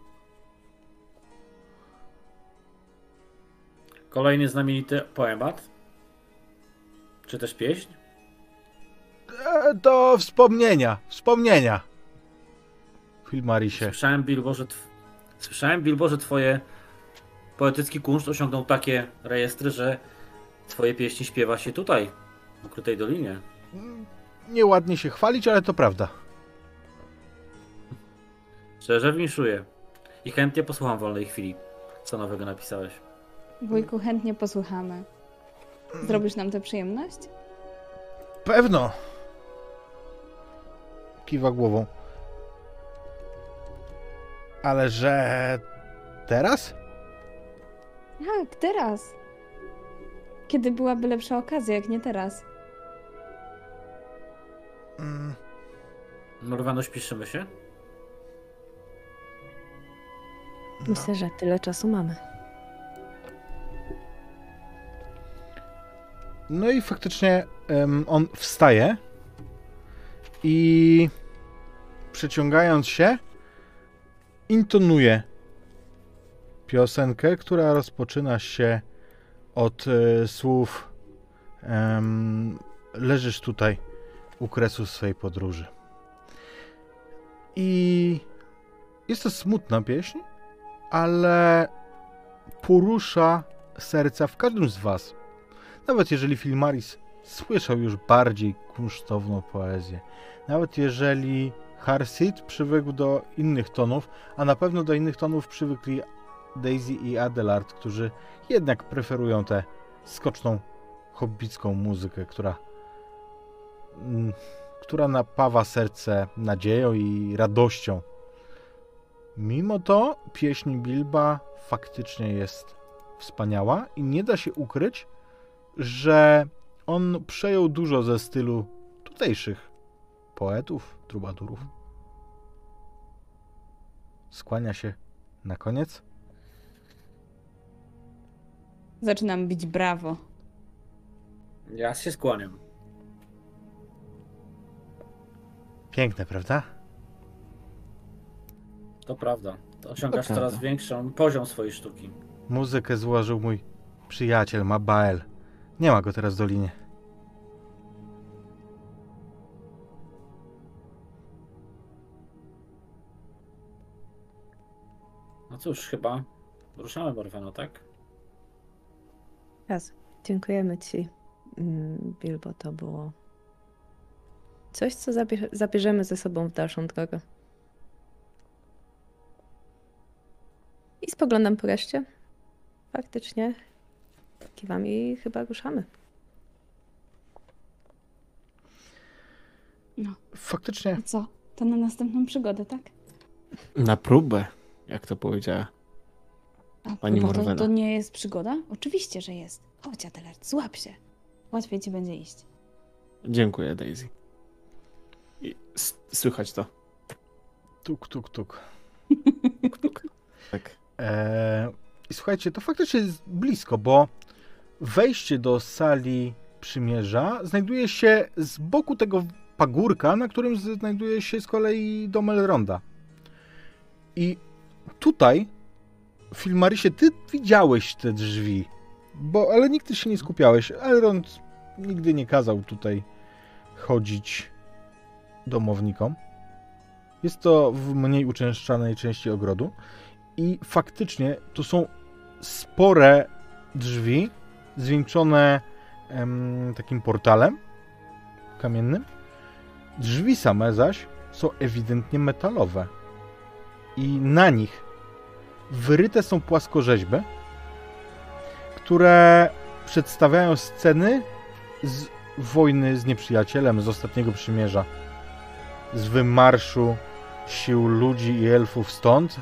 Kolejny znamienity poemat? Czy też pieśń? To wspomnienia. Wspomnienia. Filmarisie. Słyszałem, Bilbo, że twoje poetycki kunszt osiągnął takie rejestry, że twoje pieśni śpiewa się tutaj, w ukrytej dolinie. Nieładnie się chwalić, ale to prawda. Szczerze winszuję. I chętnie posłucham w wolnej chwili, co nowego napisałeś. Wujku, chętnie posłuchamy. Zrobisz nam tę przyjemność? Pewno. Kiwa głową. Ale że... teraz? Tak, teraz. Kiedy byłaby lepsza okazja, jak nie teraz? Morwano, śpieszymy się? No. Myślę, że tyle czasu mamy. No i faktycznie on wstaje i przeciągając się intonuje piosenkę, która rozpoczyna się od słów leżysz tutaj u kresu swej podróży. I jest to smutna pieśń, ale porusza serca w każdym z was. Nawet jeżeli Filmaris słyszał już bardziej kunsztowną poezję, nawet jeżeli Harsith przywykł do innych tonów, a na pewno do innych tonów przywykli Daisy i Adelard, którzy jednak preferują tę skoczną, hobbicką muzykę, która napawa serce nadzieją i radością. Mimo to pieśń Bilba faktycznie jest wspaniała i nie da się ukryć, że on przejął dużo ze stylu tutejszych poetów, trubadurów. Skłania się na koniec. Zaczynam bić brawo. Ja się skłaniam. Piękne, prawda? To prawda. Osiągasz coraz większą poziom swojej sztuki. Muzykę złożył mój przyjaciel Mabael. Nie ma go teraz w dolinie. No cóż, chyba ruszamy, Morweno, tak? Yes. Dziękujemy Ci, Bilbo. To było coś, co zabierzemy ze sobą w dalszą drogę. I spoglądam po reszcie. Faktycznie kiwam i chyba ruszamy. No. Faktycznie. A co? To na następną przygodę, tak? Na próbę, jak to powiedziała pani Morwena. To nie jest przygoda? Oczywiście, że jest. Chodź, Adelard, złap się. Łatwiej ci będzie iść. Dziękuję, Daisy. I słychać to. Tuk, tuk, tuk. Tuk, tuk. Tak. I słuchajcie, to faktycznie jest blisko, bo wejście do sali przymierza znajduje się z boku tego pagórka, na którym znajduje się z kolei dom Elronda. I tutaj, Filmarisie, ty widziałeś te drzwi, bo, ale nigdy się nie skupiałeś. Elrond nigdy nie kazał tutaj chodzić domownikom. Jest to w mniej uczęszczanej części ogrodu. I faktycznie to są spore drzwi, zwieńczone takim portalem kamiennym. Drzwi same zaś są ewidentnie metalowe. I na nich wyryte są płaskorzeźby, które przedstawiają sceny z wojny z nieprzyjacielem, z Ostatniego Przymierza. Z wymarszu sił ludzi i elfów stąd,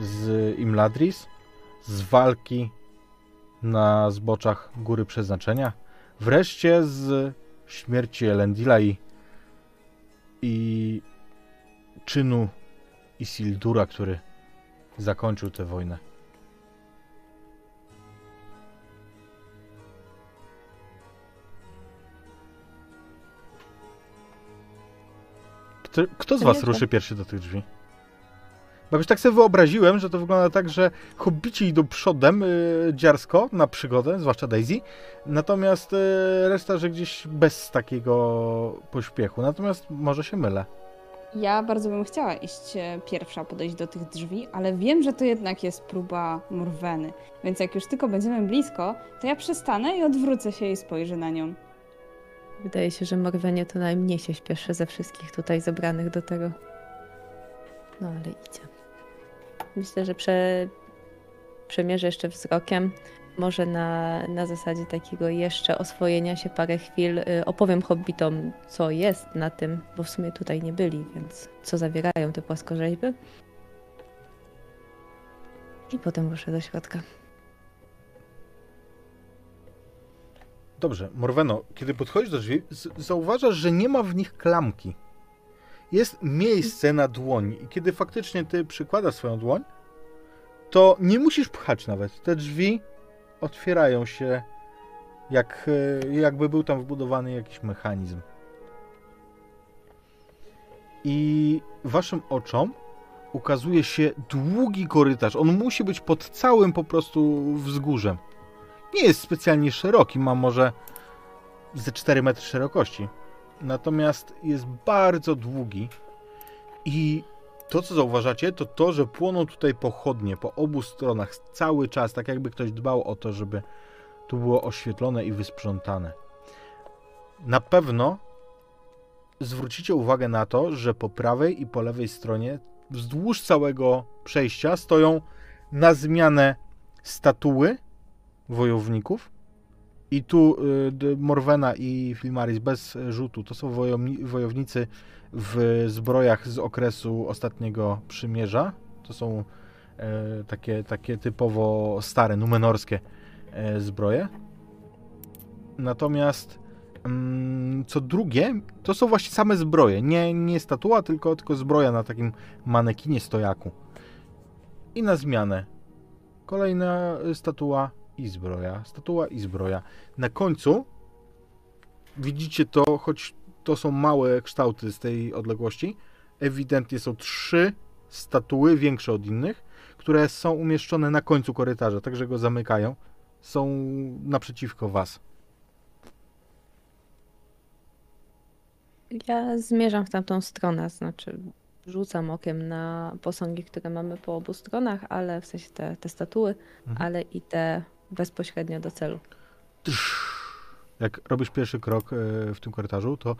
z Imladris, z walki na zboczach Góry Przeznaczenia, wreszcie z śmierci Elendila i czynu Isildura, który zakończył tę wojnę. Kto z was ruszy pierwszy do tych drzwi? Bo jakoś tak sobie wyobraziłem, że to wygląda tak, że hobbici idą przodem dziarsko na przygodę, zwłaszcza Daisy, natomiast reszta, że gdzieś bez takiego pośpiechu. Natomiast może się mylę. Ja bardzo bym chciała iść pierwsza, podejść do tych drzwi, ale wiem, że to jednak jest próba Morweny, więc jak już tylko będziemy blisko, to ja przestanę i odwrócę się i spojrzę na nią. Wydaje się, że Morwenie to najmniej się śpieszy ze wszystkich tutaj zebranych do tego. No ale idzie. Myślę, że przemierzę jeszcze wzrokiem. Może na zasadzie takiego jeszcze oswojenia się parę chwil opowiem hobbitom, co jest na tym, bo w sumie tutaj nie byli, więc co zawierają te płaskorzeźby. I potem ruszę do środka. Dobrze, Morweno, kiedy podchodzisz do drzwi, zauważasz, że nie ma w nich klamki. Jest miejsce na dłoni i kiedy faktycznie ty przykładasz swoją dłoń, to nie musisz pchać nawet. Te drzwi otwierają się, jakby był tam wbudowany jakiś mechanizm. I waszym oczom ukazuje się długi korytarz. On musi być pod całym po prostu wzgórzem. Nie jest specjalnie szeroki, ma może ze 4 metry szerokości. Natomiast jest bardzo długi i to, co zauważacie, to to, że płoną tutaj pochodnie po obu stronach cały czas, tak jakby ktoś dbał o to, żeby tu było oświetlone i wysprzątane. Na pewno zwrócicie uwagę na to, że po prawej i po lewej stronie wzdłuż całego przejścia stoją na zmianę statuły wojowników. I tu Morwena i Filmaris bez rzutu. To są wojownicy w zbrojach z okresu Ostatniego Przymierza. To są takie typowo stare, numenorskie zbroje. Natomiast co drugie, to są właśnie same zbroje. Nie statua, tylko zbroja na takim manekinie stojaku. I na zmianę kolejna statua i zbroja, statua i zbroja. Na końcu widzicie to, choć to są małe kształty z tej odległości, ewidentnie są 3 statuły większe od innych, które są umieszczone na końcu korytarza, także go zamykają. Są naprzeciwko was. Ja zmierzam w tamtą stronę, znaczy rzucam okiem na posągi, które mamy po obu stronach, ale w sensie te statuły, ale i te bezpośrednio do celu. Jak robisz pierwszy krok w tym korytarzu, to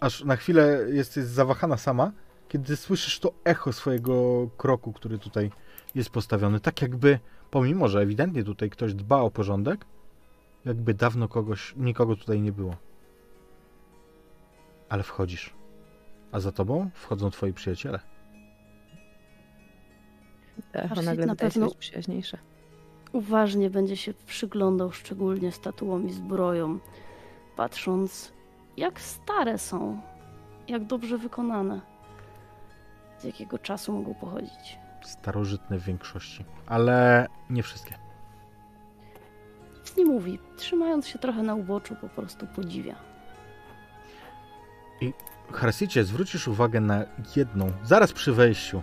aż na chwilę jesteś zawahana sama, kiedy słyszysz to echo swojego kroku, który tutaj jest postawiony. Tak jakby, pomimo że ewidentnie tutaj ktoś dba o porządek, jakby dawno nikogo tutaj nie było. Ale wchodzisz. A za tobą wchodzą twoi przyjaciele. Echo nagle na pewno jest przyjaźniejsze. Uważnie będzie się przyglądał szczególnie statuom i zbroją, patrząc jak stare są, jak dobrze wykonane, z jakiego czasu mogą pochodzić. Starożytne w większości, ale nie wszystkie. Nic nie mówi, trzymając się trochę na uboczu, po prostu podziwia. I Harsicie, zwrócisz uwagę na jedną, zaraz przy wejściu,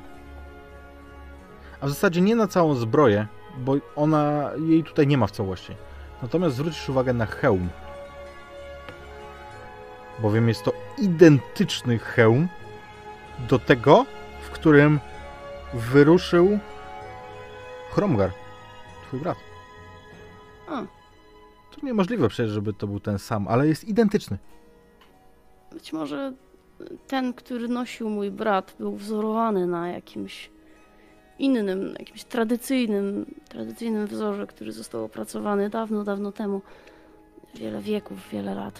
a w zasadzie nie na całą zbroję, bo ona, jej tutaj nie ma w całości. Natomiast zwrócisz uwagę na hełm, bowiem jest to identyczny hełm do tego, w którym wyruszył Hromgar, twój brat. A. To niemożliwe przecież, żeby to był ten sam, ale jest identyczny. Być może ten, który nosił mój brat, był wzorowany na jakimś innym, jakimś tradycyjnym wzorze, który został opracowany dawno, dawno temu. Wiele wieków, wiele lat.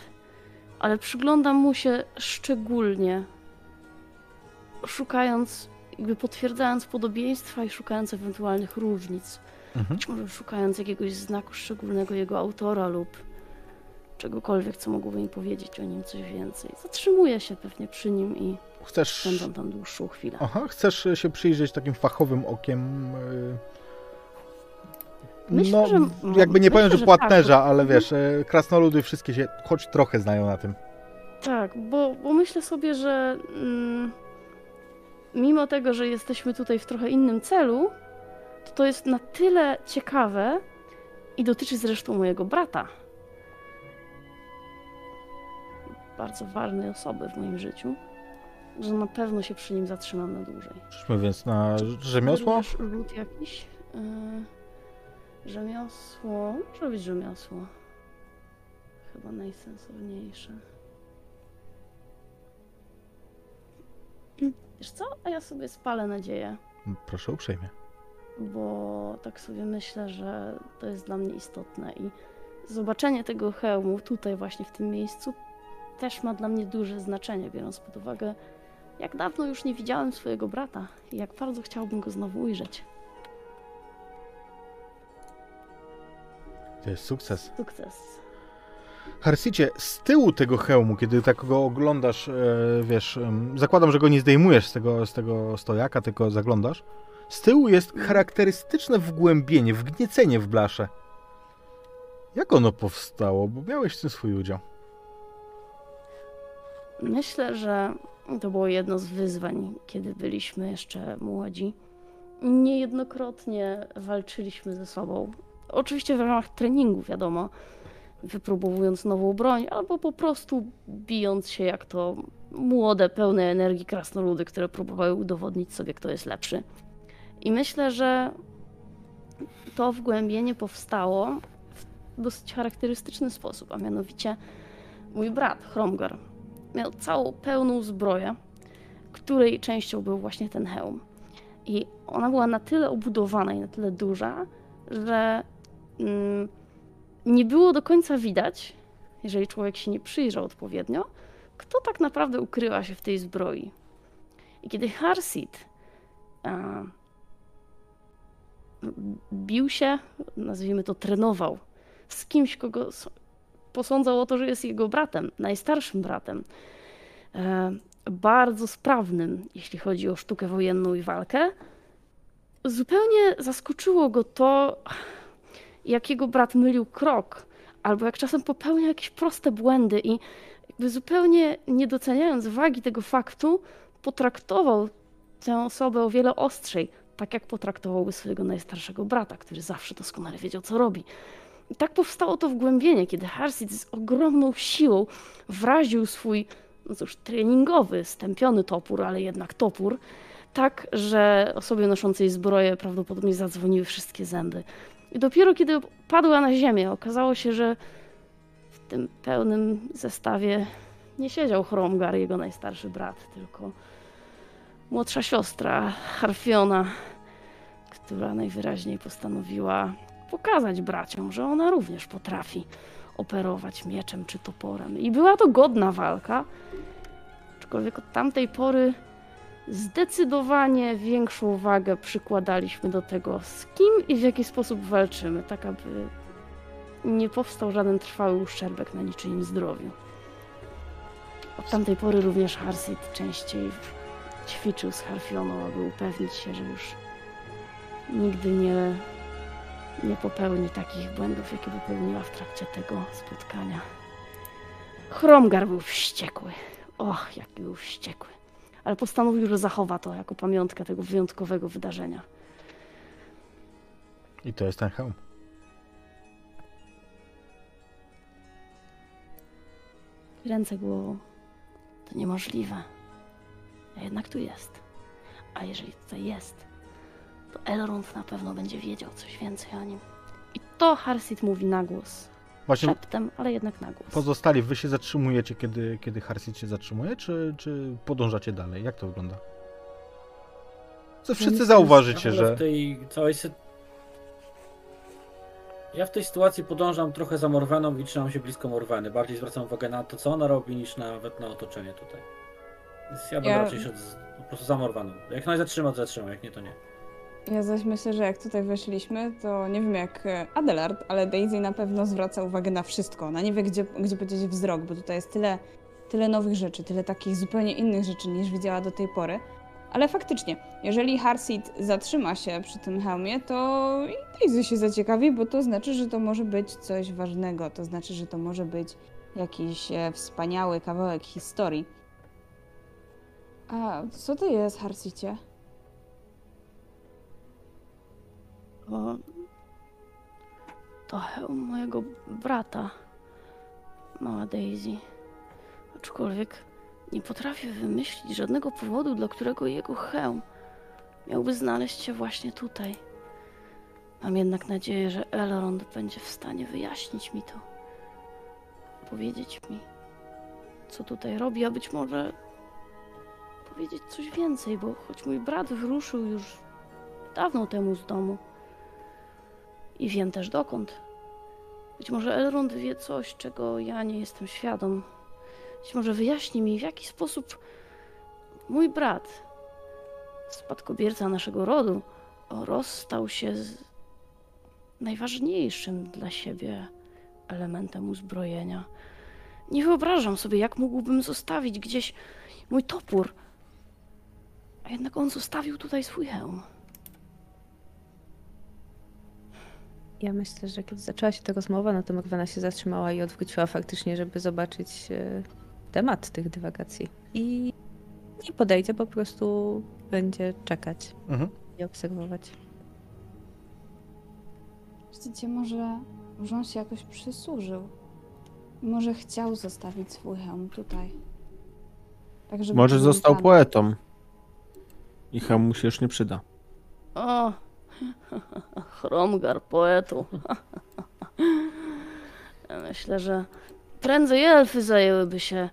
Ale przyglądam mu się szczególnie, szukając, jakby potwierdzając podobieństwa i szukając ewentualnych różnic. Być może szukając jakiegoś znaku szczególnego jego autora lub czegokolwiek, co mogłoby im powiedzieć o nim coś więcej. Zatrzymuję się pewnie przy nim i spędzam tam dłuższą chwilę. Aha, chcesz się przyjrzeć takim fachowym okiem? Myślę, no, że... jakby nie powiem, że płatnerza, tak, ale wiesz, krasnoludy wszystkie się choć trochę znają na tym. Tak, bo myślę sobie, że mimo tego, że jesteśmy tutaj w trochę innym celu, to jest na tyle ciekawe i dotyczy zresztą mojego brata. Bardzo ważnej osoby w moim życiu, że na pewno się przy nim zatrzymam na dłużej. Przyszmy więc na rzemiosło? Lud jakiś? Rzemiosło. Może być rzemiosło. Chyba najsensowniejsze. Wiesz co? A ja sobie spalę nadzieję. Proszę uprzejmie. Bo tak sobie myślę, że to jest dla mnie istotne i zobaczenie tego hełmu tutaj właśnie w tym miejscu też ma dla mnie duże znaczenie, biorąc pod uwagę, jak dawno już nie widziałem swojego brata i jak bardzo chciałbym go znowu ujrzeć. To jest sukces. Sukces. Harsicie, z tyłu tego hełmu, kiedy tak go oglądasz, wiesz, zakładam, że go nie zdejmujesz z tego stojaka, tylko zaglądasz, z tyłu jest charakterystyczne wgłębienie, wgniecenie w blaszę. Jak ono powstało? Bo miałeś w tym swój udział. Myślę, że to było jedno z wyzwań, kiedy byliśmy jeszcze młodzi. Niejednokrotnie walczyliśmy ze sobą. Oczywiście w ramach treningu, wiadomo, wypróbowując nową broń, albo po prostu bijąc się jak to młode, pełne energii krasnoludy, które próbowały udowodnić sobie, kto jest lepszy. I myślę, że to wgłębienie powstało w dosyć charakterystyczny sposób, a mianowicie mój brat, Hromgar, miał całą pełną zbroję, której częścią był właśnie ten hełm. I ona była na tyle obudowana i na tyle duża, że nie było do końca widać, jeżeli człowiek się nie przyjrzał odpowiednio, kto tak naprawdę ukrywa się w tej zbroi. I kiedy Harsid bił się, nazwijmy to trenował, z kimś, kogo posądzał o to, że jest jego bratem, najstarszym bratem, bardzo sprawnym, jeśli chodzi o sztukę wojenną i walkę. Zupełnie zaskoczyło go to, jak jego brat mylił krok, albo jak czasem popełnia jakieś proste błędy i jakby zupełnie nie doceniając wagi tego faktu, potraktował tę osobę o wiele ostrzej, tak jak potraktowałby swojego najstarszego brata, który zawsze doskonale wiedział, co robi. I tak powstało to wgłębienie, kiedy Harsid z ogromną siłą wraził swój, no cóż, treningowy, stępiony topór, ale jednak topór, tak, że osobie noszącej zbroję prawdopodobnie zadzwoniły wszystkie zęby. I dopiero kiedy padła na ziemię, okazało się, że W tym pełnym zestawie nie siedział Hromgar, jego najstarszy brat, tylko młodsza siostra Harfiona, która najwyraźniej postanowiła pokazać braciom, że ona również potrafi operować mieczem czy toporem. I była to godna walka, aczkolwiek od tamtej pory zdecydowanie większą wagę przykładaliśmy do tego, z kim i w jaki sposób walczymy, tak aby nie powstał żaden trwały uszczerbek na niczyim zdrowiu. Od tamtej pory również Harsid częściej ćwiczył z Harfioną, aby upewnić się, że już nigdy nie popełni takich błędów, jakie popełniła w trakcie tego spotkania. Hromgar był wściekły. Och, jaki był wściekły. Ale postanowił, że zachowa to jako pamiątkę tego wyjątkowego wydarzenia. I to jest ten hełm. Ręce głową. To niemożliwe. A jednak tu jest. A jeżeli tutaj jest, to Elrond na pewno będzie wiedział coś więcej o nim. I to Harsid mówi na głos. Właśnie szeptem, ale jednak na głos. Pozostali, wy się zatrzymujecie, kiedy Harsid się zatrzymuje, czy podążacie dalej? Jak to wygląda? Co wszyscy zauważycie, że... Ja w tej sytuacji podążam trochę za Morweną i trzymam się blisko Morweny. Bardziej zwracam uwagę na to, co ona robi, niż nawet na otoczenie tutaj. Więc ja będę raczej szedł po prostu za Morweną. Jak ona zatrzyma, to zatrzyma, jak nie, to nie. Ja zaś myślę, że jak tutaj weszliśmy, to nie wiem jak Adelard, ale Daisy na pewno zwraca uwagę na wszystko. Ona nie wie, gdzie podzieć wzrok, bo tutaj jest tyle nowych rzeczy, tyle takich zupełnie innych rzeczy, niż widziała do tej pory. Ale faktycznie, jeżeli Harsid zatrzyma się przy tym hełmie, to i Daisy się zaciekawi, bo to znaczy, że to może być coś ważnego. To znaczy, że to może być jakiś wspaniały kawałek historii. A co to jest, Harsicie? To hełm mojego brata, mała Daisy. Aczkolwiek nie potrafię wymyślić żadnego powodu, dla którego jego hełm miałby znaleźć się właśnie tutaj. Mam jednak nadzieję, że Elrond będzie w stanie wyjaśnić mi to. Powiedzieć mi, co tutaj robi, a być może powiedzieć coś więcej, bo choć mój brat wyruszył już dawno temu z domu, i wiem też dokąd. Być może Elrond wie coś, czego ja nie jestem świadom. Być może wyjaśni mi, w jaki sposób mój brat, spadkobierca naszego rodu, rozstał się z najważniejszym dla siebie elementem uzbrojenia. Nie wyobrażam sobie, jak mógłbym zostawić gdzieś mój topór, a jednak on zostawił tutaj swój hełm. Ja myślę, że kiedy zaczęła się ta rozmowa, no to Morwena się zatrzymała i odwróciła faktycznie, żeby zobaczyć temat tych dywagacji. I nie podejdzie, po prostu będzie czekać i obserwować. Widzicie, może on się jakoś przysłużył. Może chciał zostawić swój hełm tutaj. Tak, żeby może został poetą i hełm mu się już nie przyda. O! Hromgar poetu. Myślę, że prędzej elfy zajęłyby się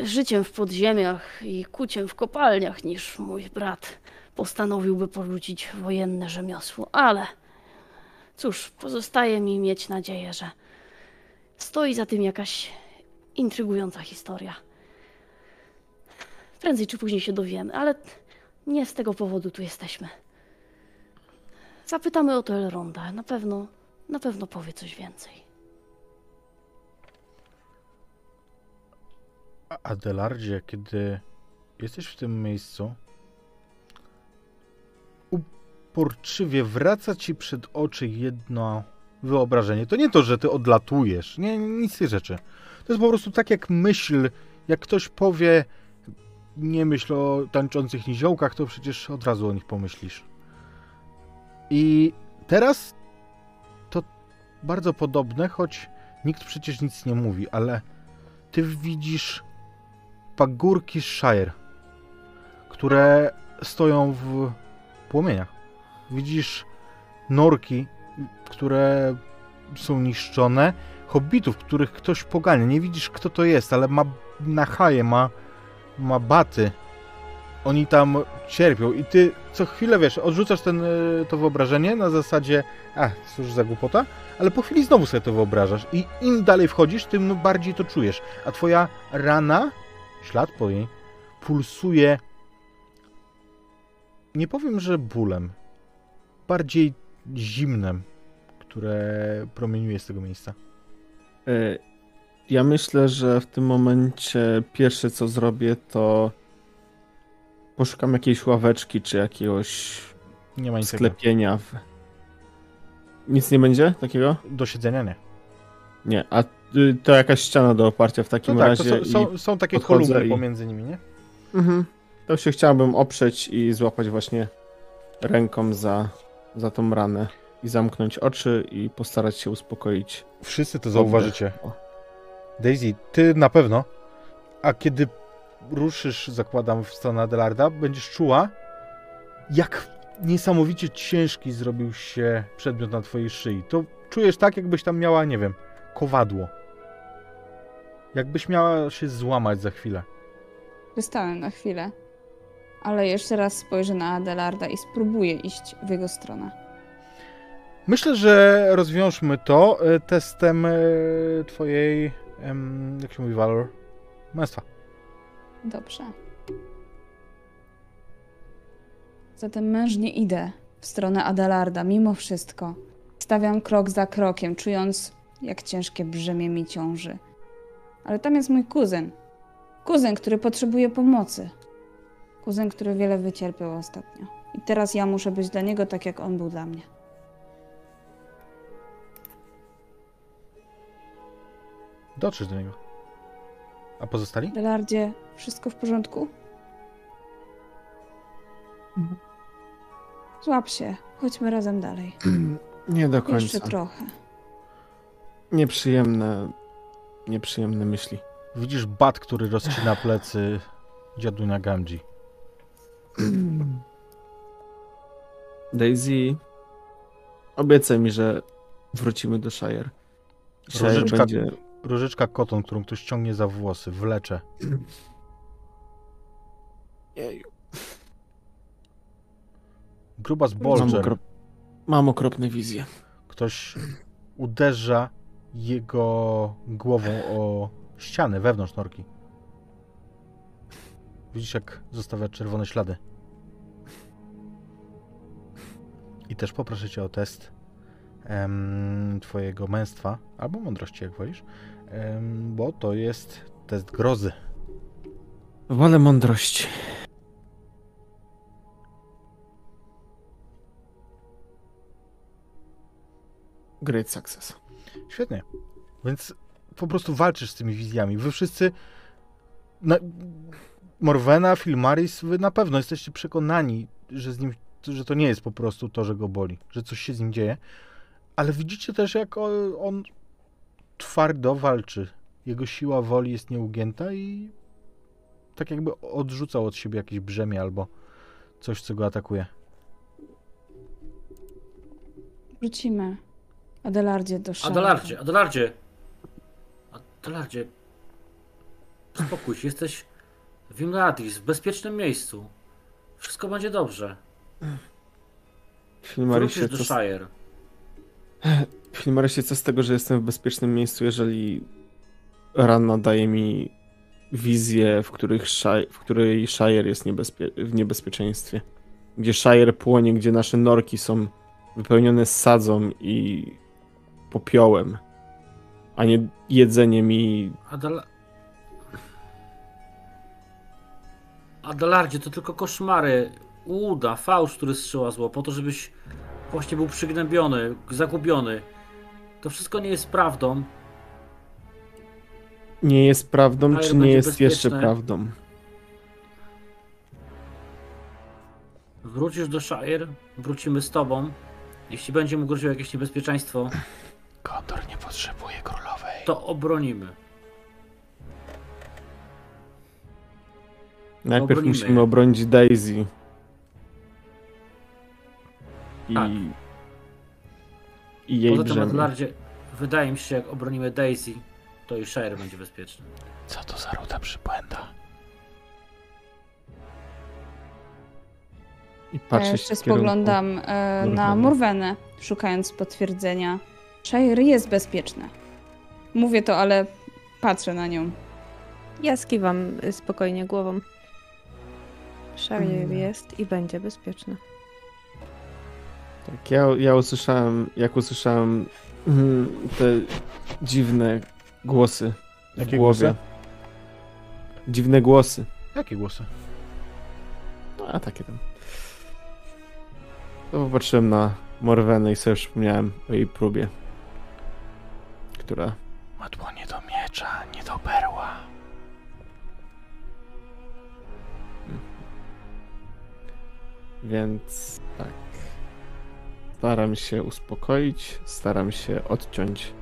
życiem w podziemiach i kuciem w kopalniach, niż mój brat postanowiłby porzucić wojenne rzemiosło. Ale cóż, pozostaje mi mieć nadzieję, że stoi za tym jakaś intrygująca historia. Prędzej czy później się dowiemy, ale nie z tego powodu tu jesteśmy. Zapytamy o to Elronda. Na pewno powie coś więcej. Adelardzie, kiedy jesteś w tym miejscu, uporczywie wraca ci przed oczy jedno wyobrażenie. To nie to, że ty odlatujesz. Nie, nic z tych rzeczy. To jest po prostu tak jak myśl, jak ktoś powie, nie myśl o tańczących niziołkach, to przecież od razu o nich pomyślisz. I teraz to bardzo podobne, choć nikt przecież nic nie mówi, ale ty widzisz pagórki Shire, które stoją w płomieniach. Widzisz norki, które są niszczone, hobbitów, których ktoś pogania. Nie widzisz, kto to jest, ale ma nachaje, ma baty. Oni tam cierpią i ty co chwilę, wiesz, odrzucasz to wyobrażenie na zasadzie, cóż za głupota, ale po chwili znowu sobie to wyobrażasz i im dalej wchodzisz, tym bardziej to czujesz. A twoja rana, ślad po niej, pulsuje, nie powiem, że bólem, bardziej zimnem, które promieniuje z tego miejsca. Ja myślę, że w tym momencie pierwsze co zrobię, to poszukam jakiejś ławeczki, czy jakiegoś sklepienia. Nic nie będzie takiego? Do siedzenia nie. Nie, a to jakaś ściana do oparcia w takim razie. To są takie kolumny pomiędzy nimi, nie? Mhm. To się chciałbym oprzeć i złapać właśnie ręką za tą ranę i zamknąć oczy i postarać się uspokoić. Wszyscy to zauważycie. Daisy, ty na pewno, a kiedy ruszysz, zakładam, w stronę Adelarda, będziesz czuła, jak niesamowicie ciężki zrobił się przedmiot na twojej szyi. To czujesz tak, jakbyś tam miała, nie wiem, kowadło. Jakbyś miała się złamać za chwilę. Wystałem na chwilę, ale jeszcze raz spojrzę na Adelarda i spróbuję iść w jego stronę. Myślę, że rozwiążmy to testem twojej, jak się mówi, walor, męstwa. Dobrze. Zatem mężnie idę w stronę Adelarda, mimo wszystko. Stawiam krok za krokiem, czując, jak ciężkie brzemię mi ciąży. Ale tam jest mój kuzyn. Kuzyn, który potrzebuje pomocy. Kuzyn, który wiele wycierpiał ostatnio. I teraz ja muszę być dla niego tak, jak on był dla mnie. Dotrzesz do niego. A pozostali? Delardzie, wszystko w porządku? Złap się. Chodźmy razem dalej. Nie do końca. Jeszcze trochę. Nieprzyjemne myśli. Widzisz bat, który rozcina plecy dziadunia Gamgee. Daisy, obiecaj mi, że wrócimy do Shire. Różyczka będzie... Różyczka Koton, którą ktoś ciągnie za włosy, wlecze. Gruba z Bolger. Mam okropne wizje. Ktoś uderza jego głową o ścianę wewnątrz norki. Widzisz, jak zostawia czerwone ślady. I też poproszę cię o test twojego męstwa, albo mądrości, jak wolisz, bo to jest test grozy. Wolę mądrości. Great success. Świetnie. Więc po prostu walczysz z tymi wizjami. Wy wszyscy... Morwena, Filmaris, wy na pewno jesteście przekonani, że z nim, że to nie jest po prostu to, że go boli, że coś się z nim dzieje. Ale widzicie też, jak on twardo walczy. Jego siła woli jest nieugięta i tak jakby odrzucał od siebie jakieś brzemię albo coś, co go atakuje. Wrócimy. Adelardzie do szafy. Adelardzie. Spokój się, jesteś w Imladis, w bezpiecznym miejscu. Wszystko będzie dobrze. Wrócisz do Shire. Filmarysie, co z tego, że jestem w bezpiecznym miejscu, jeżeli rana daje mi wizję, w której Shire jest w niebezpieczeństwie. Gdzie Shire płonie, gdzie nasze norki są wypełnione sadzą i popiołem, a nie jedzeniem i... Adelardzie, to tylko koszmary. Uda, fałsz, który strzela zło, po to, żebyś właśnie był przygnębiony, zagubiony. To wszystko nie jest prawdą. Nie jest prawdą, Shire czy nie jest bezpieczne. Jeszcze prawdą? Wrócisz do Shire, wrócimy z tobą. Jeśli będzie mu groziło jakieś niebezpieczeństwo... Gondor nie potrzebuje królowej. To obronimy. Najpierw musimy obronić Daisy. I jej brzemię. Wydaje mi się, że jak obronimy Daisy, to i Shire będzie bezpieczny. Co to za ruda przybłęda? I patrzę jeszcze spoglądam na Morwenę, szukając potwierdzenia. Shire jest bezpieczny. Mówię to, ale patrzę na nią. Ja skiwam spokojnie głową. Shire jest i będzie bezpieczny. Tak, ja usłyszałem, jak usłyszałem te dziwne głosy w głowie. Dziwne głosy. Jakie głosy? No, a takie tam. To popatrzyłem na Morwenę i sobie przypomniałem o jej próbie, która... Ma dłonie do miecza, nie do perła. Więc tak. Staram się uspokoić, staram się odciąć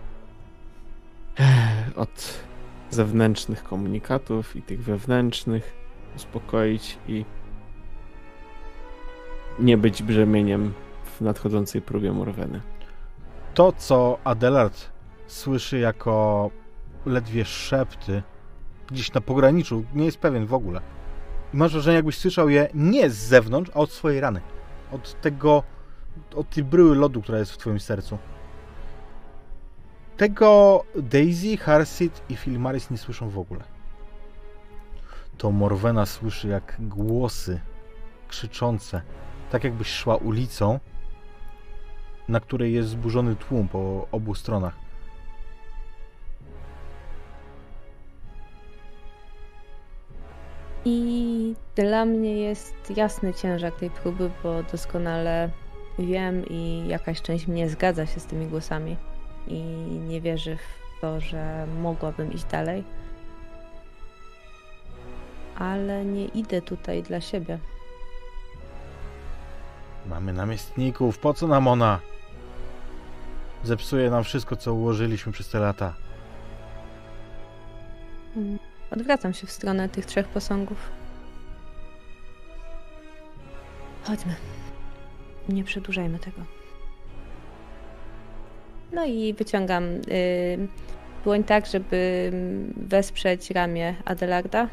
od zewnętrznych komunikatów i tych wewnętrznych, uspokoić i nie być brzemieniem w nadchodzącej próbie Morweny. To, co Adelard słyszy jako ledwie szepty gdzieś na pograniczu, nie jest pewien w ogóle. Masz wrażenie, jakbyś słyszał je nie z zewnątrz, a od swojej rany. Od tej bryły lodu, która jest w twoim sercu. Tego Daisy, Harsit i Filmaris nie słyszą w ogóle. To Morwena słyszy jak głosy krzyczące, tak jakbyś szła ulicą, na której jest zburzony tłum po obu stronach. I dla mnie jest jasny ciężar tej próby, bo doskonale wiem i jakaś część mnie zgadza się z tymi głosami i nie wierzy w to, że mogłabym iść dalej. Ale nie idę tutaj dla siebie. Mamy namiestników, po co nam ona? Zepsuje nam wszystko, co ułożyliśmy przez te lata. Odwracam się w stronę tych trzech posągów. Chodźmy. Nie przedłużajmy tego. No i wyciągam dłoń tak, żeby wesprzeć ramię Adelarda.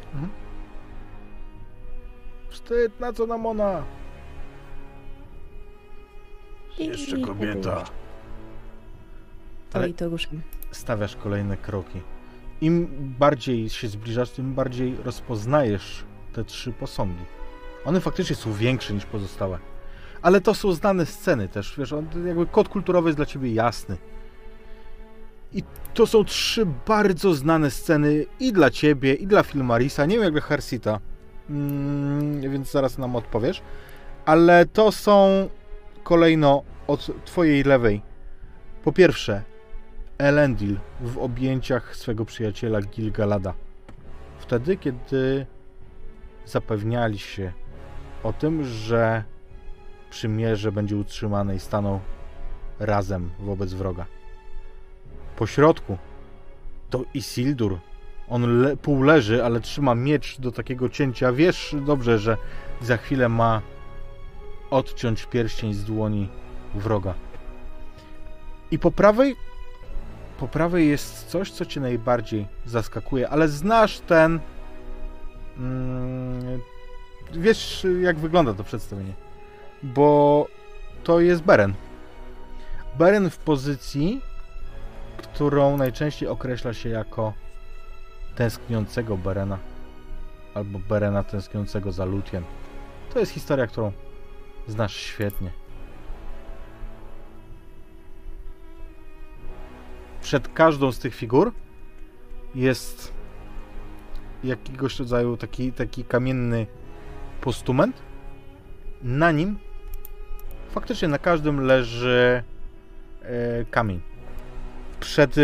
Wstyd, na co nam ona? Jeszcze kobieta. Ale i to ruszam. Stawiasz kolejne kroki. Im bardziej się zbliżasz, tym bardziej rozpoznajesz te trzy posągi. One faktycznie są większe niż pozostałe. Ale to są znane sceny też, wiesz, jakby kod kulturowy jest dla ciebie jasny. I to są trzy bardzo znane sceny i dla ciebie, i dla Filmarisa, nie wiem jak dla Harsita, więc zaraz nam odpowiesz. Ale to są kolejno od twojej lewej. Po pierwsze, Elendil w objęciach swego przyjaciela Gil-galada. Wtedy, kiedy zapewniali się o tym, że przymierze będzie utrzymane i staną razem wobec wroga. Po środku to Isildur. On pół leży, ale trzyma miecz do takiego cięcia. Wiesz dobrze, że za chwilę ma odciąć pierścień z dłoni wroga. I po prawej jest coś, co cię najbardziej zaskakuje, ale znasz ten... wiesz, jak wygląda to przedstawienie. Bo to jest Beren. Beren w pozycji, którą najczęściej określa się jako tęskniącego Berena. Albo Berena tęskniącego za Lúthien. To jest historia, którą znasz świetnie. Przed każdą z tych figur jest jakiegoś rodzaju taki kamienny postument. Na nim faktycznie na każdym leży kamień. Przed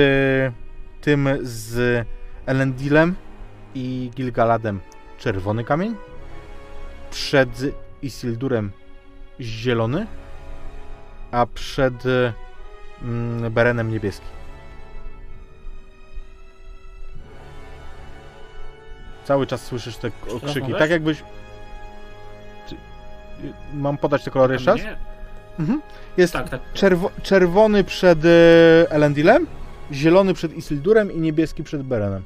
tym z Elendilem i Gil-galadem czerwony kamień. Przed Isildurem zielony. A przed Berenem niebieski. Cały czas słyszysz te okrzyki. Tak jakbyś... Mam podać te kolory jeszcze raz? Jest tak. Czerwony przed Elendilem, Zielony przed Isildurem i niebieski przed Berenem.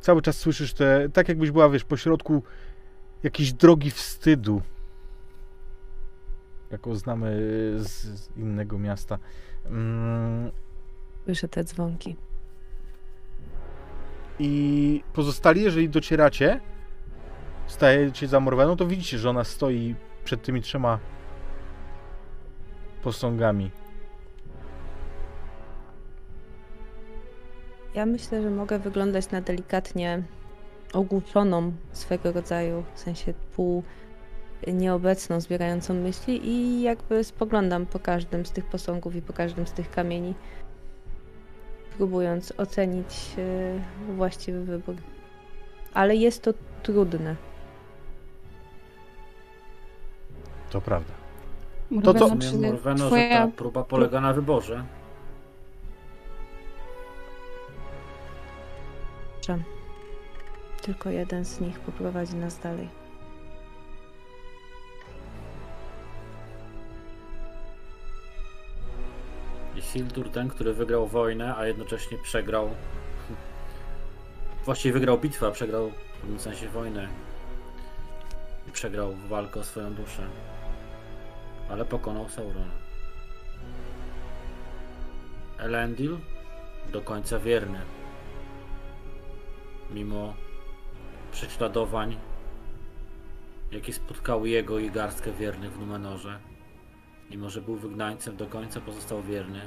Cały czas słyszysz te... Tak jakbyś była, wiesz, pośrodku jakiejś drogi wstydu. Jaką znamy z innego miasta. Słyszę te dzwonki. I pozostali, jeżeli docieracie, stajecie za Morweną, to widzicie, że ona stoi przed tymi trzema posągami. Ja myślę, że mogę wyglądać na delikatnie ogłuczoną swego rodzaju, w sensie pół nieobecną, zbierającą myśli i jakby spoglądam po każdym z tych posągów i po każdym z tych kamieni, próbując ocenić właściwy wybór. Ale jest to trudne. To prawda. Morweno, to co? Morweno, twoja... że ta próba polega na wyborze. Tylko jeden z nich poprowadzi nas dalej. Isildur, ten, który wygrał wojnę, a jednocześnie przegrał... Właściwie wygrał bitwę, a przegrał w pewnym sensie wojnę. I przegrał walkę o swoją duszę. Ale pokonał Saurona. Elendil do końca wierny. Mimo prześladowań, jakie spotkały jego i garstkę wiernych w Numenorze. Mimo że był wygnańcem, do końca pozostał wierny.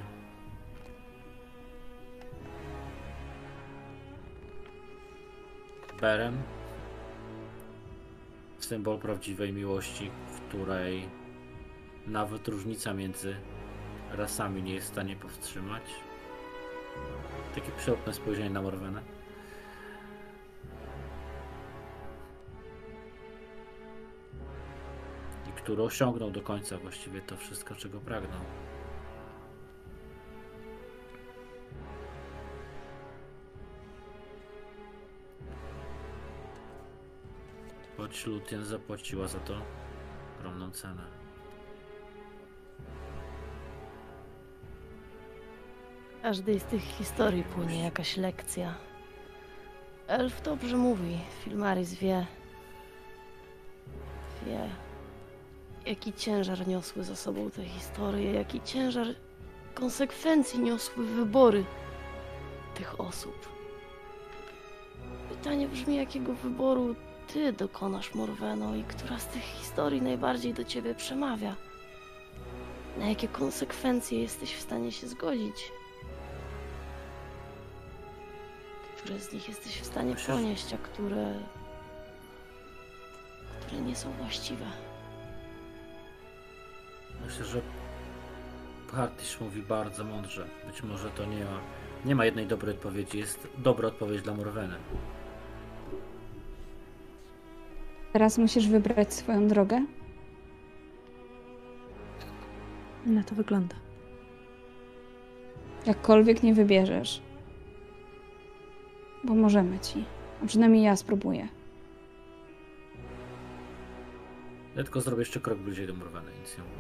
Beren, symbol prawdziwej miłości, w której nawet różnica między rasami nie jest w stanie powstrzymać. Takie przelotne spojrzenie na Morwenę. Który osiągnął do końca właściwie to wszystko, czego pragnął. Choć Lúthien zapłaciła za to ogromną cenę. W każdej z tych historii płynie jakaś lekcja. Elf dobrze mówi, Filmaris wie. Jaki ciężar niosły za sobą te historie, jaki ciężar konsekwencji niosły wybory tych osób. Pytanie brzmi, jakiego wyboru ty dokonasz, Morweno, i która z tych historii najbardziej do ciebie przemawia? Na jakie konsekwencje jesteś w stanie się zgodzić? Które z nich jesteś w stanie ponieść, a które nie są właściwe? Myślę, że Hartisz mówi bardzo mądrze. Być może to nie ma jednej dobrej odpowiedzi. Jest dobra odpowiedź dla Morweny. Teraz musisz wybrać swoją drogę? Na to wygląda. Jakkolwiek nie wybierzesz. Bo możemy ci. A przynajmniej ja spróbuję. Ja tylko zrobię jeszcze krok bliżej do Morweny. Nic nie mówię.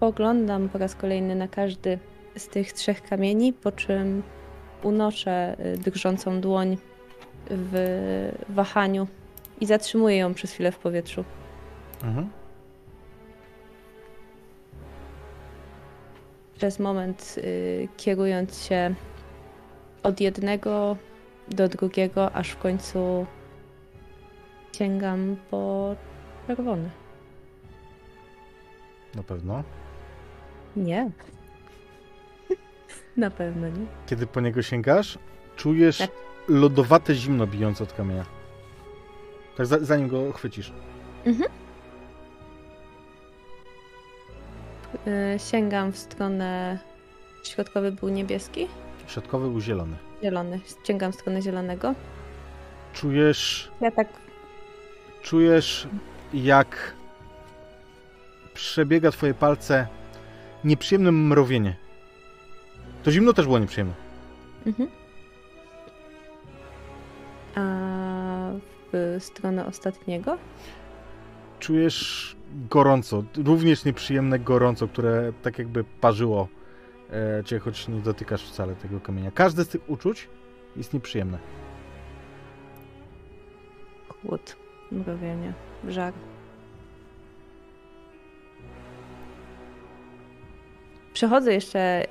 Poglądam po raz kolejny na każdy z tych trzech kamieni, po czym unoszę drżącą dłoń w wahaniu i zatrzymuję ją przez chwilę w powietrzu. Przez moment kierując się od jednego do drugiego, aż w końcu sięgam po czerwony. Na pewno? Nie. Na pewno nie. Kiedy po niego sięgasz, czujesz tak. Lodowate zimno bijące od kamienia. Tak, zanim go chwycisz. Mhm. Sięgam w stronę... Środkowy był niebieski? Środkowy był zielony. Zielony. Sięgam w stronę zielonego. Czujesz... Ja tak... Czujesz, jak... Przebiega twoje palce nieprzyjemne mrowienie. To zimno też było nieprzyjemne. Mhm. A w stronę ostatniego? Czujesz gorąco, również nieprzyjemne gorąco, które tak jakby parzyło cię, choć nie dotykasz wcale tego kamienia. Każde z tych uczuć jest nieprzyjemne. Chłód, mrowienie, żar. Przechodzę jeszcze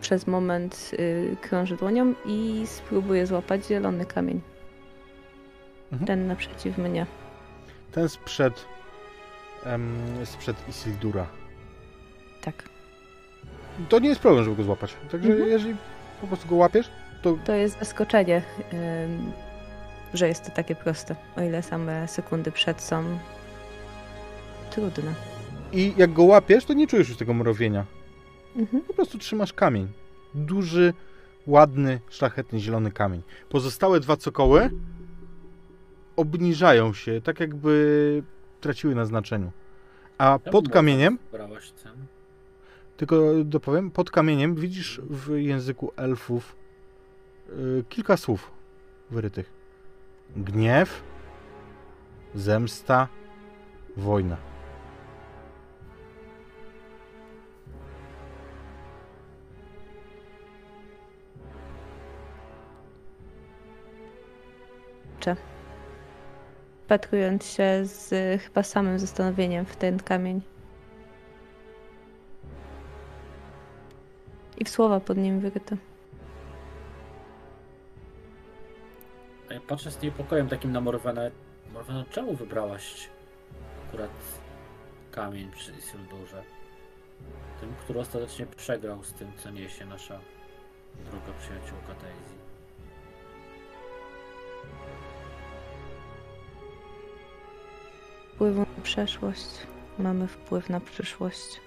przez moment krążydłonią i spróbuję złapać zielony kamień. Mhm. Ten naprzeciw mnie. Ten sprzed Isildura. Tak. To nie jest problem, żeby go złapać. Także jeżeli po prostu go łapiesz, to... To jest zaskoczenie, że jest to takie proste. O ile same sekundy przed są trudne. I jak go łapiesz, to nie czujesz już tego mrowienia. Mhm. Po prostu trzymasz kamień. Duży, ładny, szlachetny, zielony kamień. Pozostałe dwa cokoły obniżają się, tak jakby traciły na znaczeniu. A pod kamieniem... Tylko dopowiem, pod kamieniem widzisz w języku elfów kilka słów wyrytych. Gniew, zemsta, wojna. Wpatrując się z chyba samym zastanowieniem w ten kamień. I w słowa pod nim wyryte. Ja patrzę z niepokojem takim na Morwenę. Morwena, czemu wybrałaś akurat kamień przy Isildurze? Tym, który ostatecznie przegrał z tym, co niesie nasza droga przyjaciółka Daisy. Wpływu na przeszłość. Mamy wpływ na przyszłość.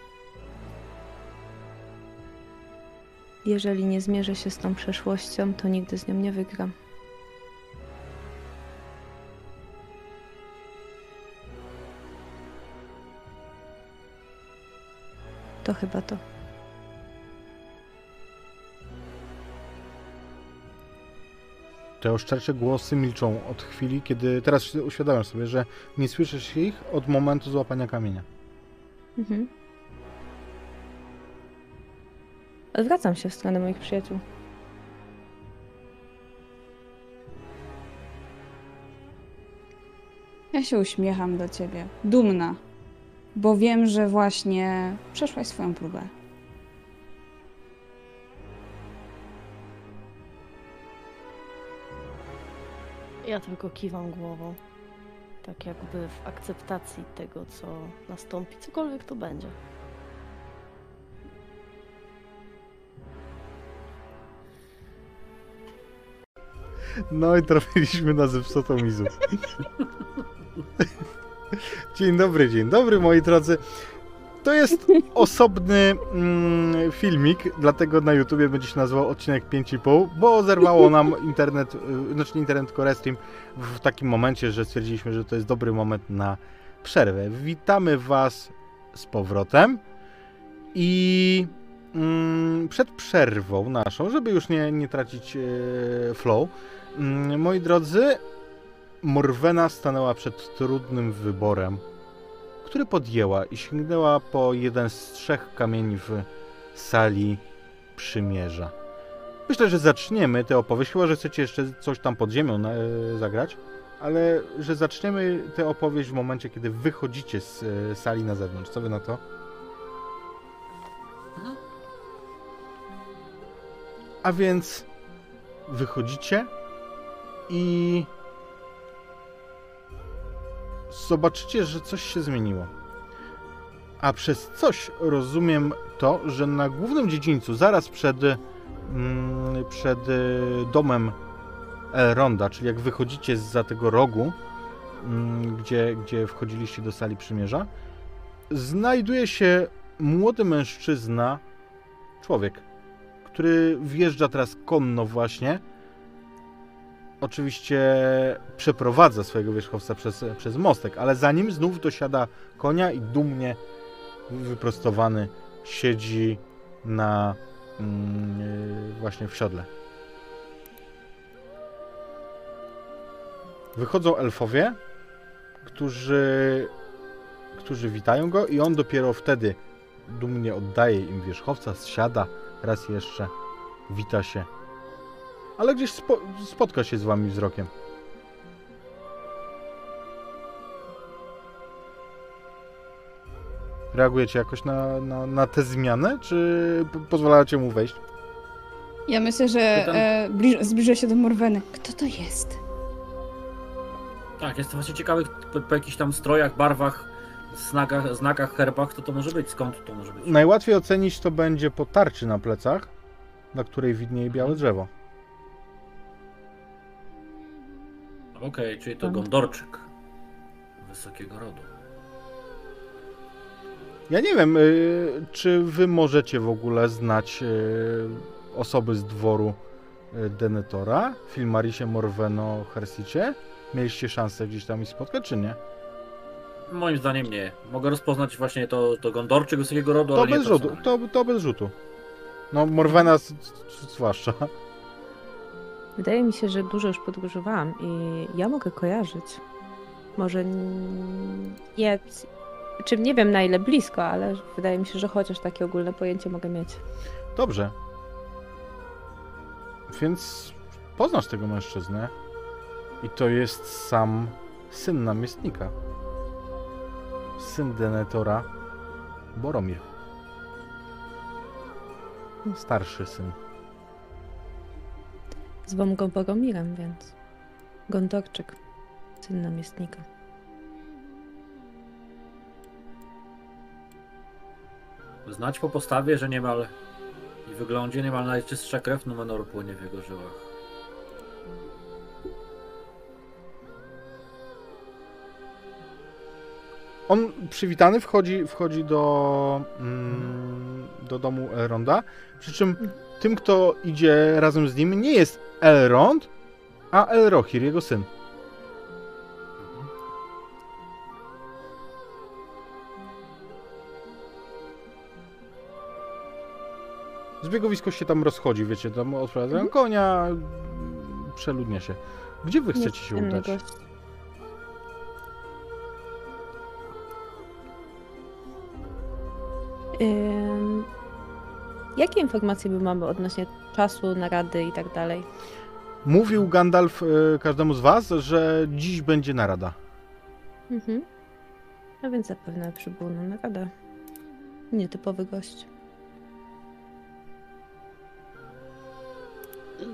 Jeżeli nie zmierzę się z tą przeszłością, to nigdy z nią nie wygram. To chyba to. Te oszczercze głosy milczą od chwili, kiedy... Teraz się uświadamiam sobie, że nie słyszysz ich od momentu złapania kamienia. Mhm. Odwracam się w stronę moich przyjaciół. Ja się uśmiecham do ciebie, dumna, bo wiem, że właśnie przeszłaś swoją próbę. Ja tylko kiwam głową, tak jakby w akceptacji tego, co nastąpi, cokolwiek to będzie. No i trafiliśmy na zepsutą Mizu. Dzień dobry moi drodzy. To jest osobny filmik, dlatego na YouTubie będzie się nazywał odcinek 5,5, bo zerwało nam internet, znaczy internet tylko restream w takim momencie, że stwierdziliśmy, że to jest dobry moment na przerwę. Witamy Was z powrotem i przed przerwą naszą, żeby już nie tracić flow, moi drodzy, Morwena stanęła przed trudnym wyborem, który podjęła i sięgnęła po jeden z trzech kamieni w sali przymierza. Myślę, że zaczniemy tę opowieść, chyba że chcecie jeszcze coś tam pod ziemią zagrać, ale że zaczniemy tę opowieść w momencie, kiedy wychodzicie z sali na zewnątrz. Co wy na to? A więc wychodzicie i... Zobaczycie, że coś się zmieniło. A przez coś rozumiem to, że na głównym dziedzińcu, zaraz przed domem Elronda, czyli jak wychodzicie zza tego rogu, gdzie wchodziliście do sali przymierza, znajduje się młody mężczyzna, człowiek, który wjeżdża teraz konno właśnie. Oczywiście przeprowadza swojego wierzchowca przez mostek, ale zanim znów dosiada konia i dumnie wyprostowany siedzi na właśnie w siodle. Wychodzą elfowie, którzy witają go i on dopiero wtedy dumnie oddaje im wierzchowca, zsiada raz jeszcze, wita się. Ale gdzieś spotka się z wami wzrokiem. Reagujecie jakoś na tę zmianę, czy pozwalacie mu wejść? Ja myślę, że zbliżę się do Morweny. Kto to jest? Tak, jestem właśnie ciekawy po jakichś tam strojach, barwach, znakach, herbach, kto to może być, skąd to może być. Najłatwiej ocenić to będzie po tarczy na plecach, na której widnieje białe drzewo. Okej, czyli to Gondorczyk wysokiego rodu. Ja nie wiem, czy wy możecie w ogóle znać osoby z dworu Denethora, Filmarisie, Morweno, Hersicie? Mieliście szansę gdzieś tam ich spotkać, czy nie? Moim zdaniem nie. Mogę rozpoznać właśnie to Gondorczyk wysokiego rodu, to ale bez rzutu. To bez rzutu. No, Morwena zwłaszcza. Wydaje mi się, że dużo już podróżowałam i ja mogę kojarzyć. Może nie... Czym nie wiem na ile blisko, ale wydaje mi się, że chociaż takie ogólne pojęcie mogę mieć. Dobrze. Więc poznasz tego mężczyznę. I to jest sam syn namiestnika. Syn Denethora, Boromir. Starszy syn. Zwą go Boromirem, więc. Gondorczyk, syn namiestnika. Znać po postawie, że niemal i wyglądzie niemal najczystsza krew Numenoru płynie w jego żyłach. On przywitany wchodzi do domu Elronda, przy czym tym, kto idzie razem z nim, nie jest Elrond, a Elrohir, jego syn. Zbiegowisko się tam rozchodzi, wiecie, tam odprowadzają konia, przeludnia się. Gdzie wy chcecie się udać? Jakie informacje mamy odnośnie czasu, narady i tak dalej? Mówił Gandalf każdemu z was, że dziś będzie narada. Mhm. No więc zapewne przybył na naradę. Nietypowy gość.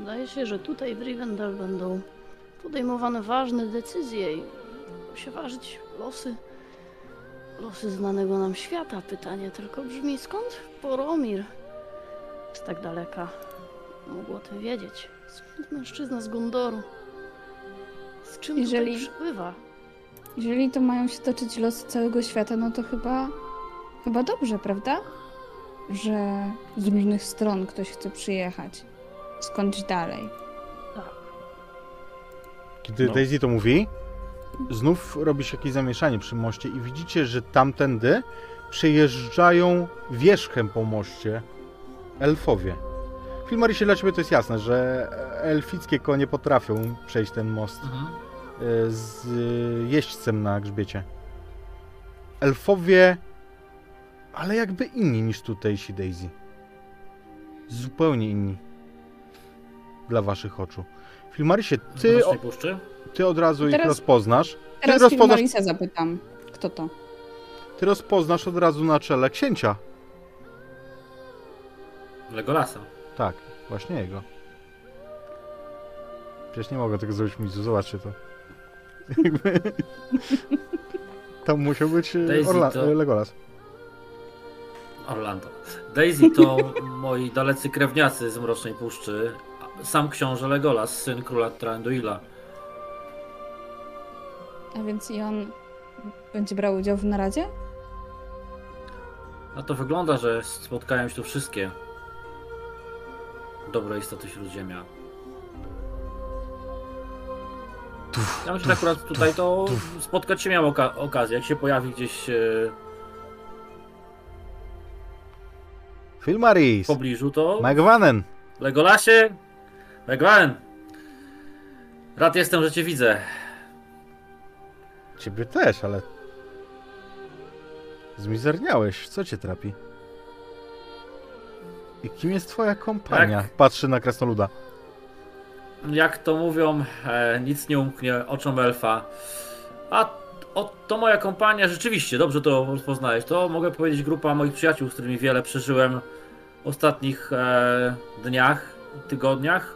Zdaje się, że tutaj w Rivendell będą podejmowane ważne decyzje i się ważyć losy znanego nam świata. Pytanie tylko brzmi, skąd Boromir z tak daleka mógł o tym wiedzieć? Skąd mężczyzna z Gondoru? Z czym tutaj przybywa? Jeżeli to mają się toczyć losy całego świata, no to chyba dobrze, prawda? Że z różnych stron ktoś chce przyjechać. Skądś dalej. Tak. Kiedy Daisy to mówi, znów robi się jakieś zamieszanie przy moście i widzicie, że tamtędy przejeżdżają wierzchem po moście elfowie. W Filmarisie dla ciebie to jest jasne, że elfickie konie potrafią przejść ten most z jeźdźcem na grzbiecie. Elfowie, ale jakby inni niż tutejsi Daisy. Zupełnie inni. Dla waszych oczu. Filmarisie, ty od razu ich rozpoznasz. Teraz Filmarisa zapytam, kto to. Ty rozpoznasz od razu na czele księcia. Legolasa. Tak, właśnie jego. Przecież nie mogę tego zrobić, Mizu, zobaczcie to. Tam musiał być Legolas. Orlando. Daisy to moi dalecy krewniacy z Mrocznej Puszczy. Sam książę Legolas, syn króla Tranduila. A więc i on będzie brał udział w naradzie? No to wygląda, że spotkają się tu wszystkie dobre istoty Śródziemia. Ja myślę, że akurat tutaj to spotkać się miał okazję, jak się pojawi gdzieś Phil Maris. W pobliżu to... McVannen. Legolasie. McVannen. Rad jestem, że cię widzę. Ciebie też, ale... Zmizerniałeś. Co cię trapi? I kim jest twoja kompania? Tak. Patrzy na krasnoluda. Jak to mówią, nic nie umknie oczom elfa. A to moja kompania, rzeczywiście, dobrze to rozpoznajesz. To mogę powiedzieć grupa moich przyjaciół, z którymi wiele przeżyłem w ostatnich dniach, tygodniach.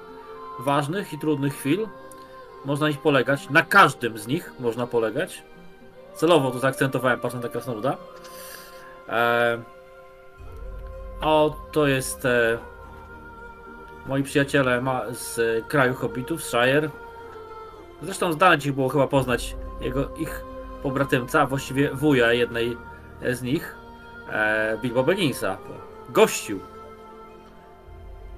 Ważnych i trudnych chwil. Można ich polegać. Na każdym z nich można polegać. Celowo to zaakcentowałem, patrząc na krasnoluda. To jest... moi przyjaciele z kraju hobbitów, z Shire. Zresztą zdane ci było chyba poznać ich pobratymca, właściwie wuja jednej z nich, Bilbo Bagginsa. Gościł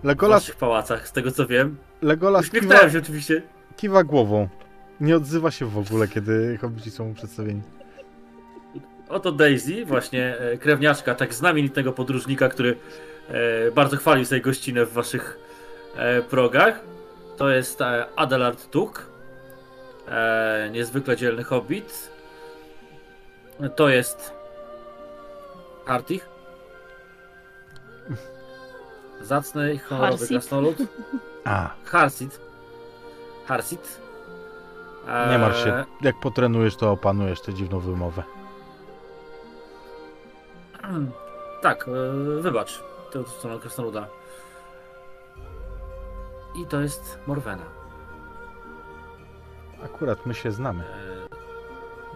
Legolas... w naszych pałacach, z tego co wiem. Legolas kiwa... się oczywiście. Kiwa głową. Nie odzywa się w ogóle, kiedy hobbici są mu przedstawieni. Oto Daisy, właśnie krewniaczka tak znamienitego podróżnika, który bardzo chwalił sobie gościnę w waszych progach. To jest Adelard Tuk, niezwykle dzielny hobbit. To jest Artich, zacny i honorowy krasnolud. Harsit. Nie martw się, jak potrenujesz, to opanujesz tę dziwną wymowę. Tak, wybacz. To strona krasnoluda. I to jest Morwena. Akurat my się znamy.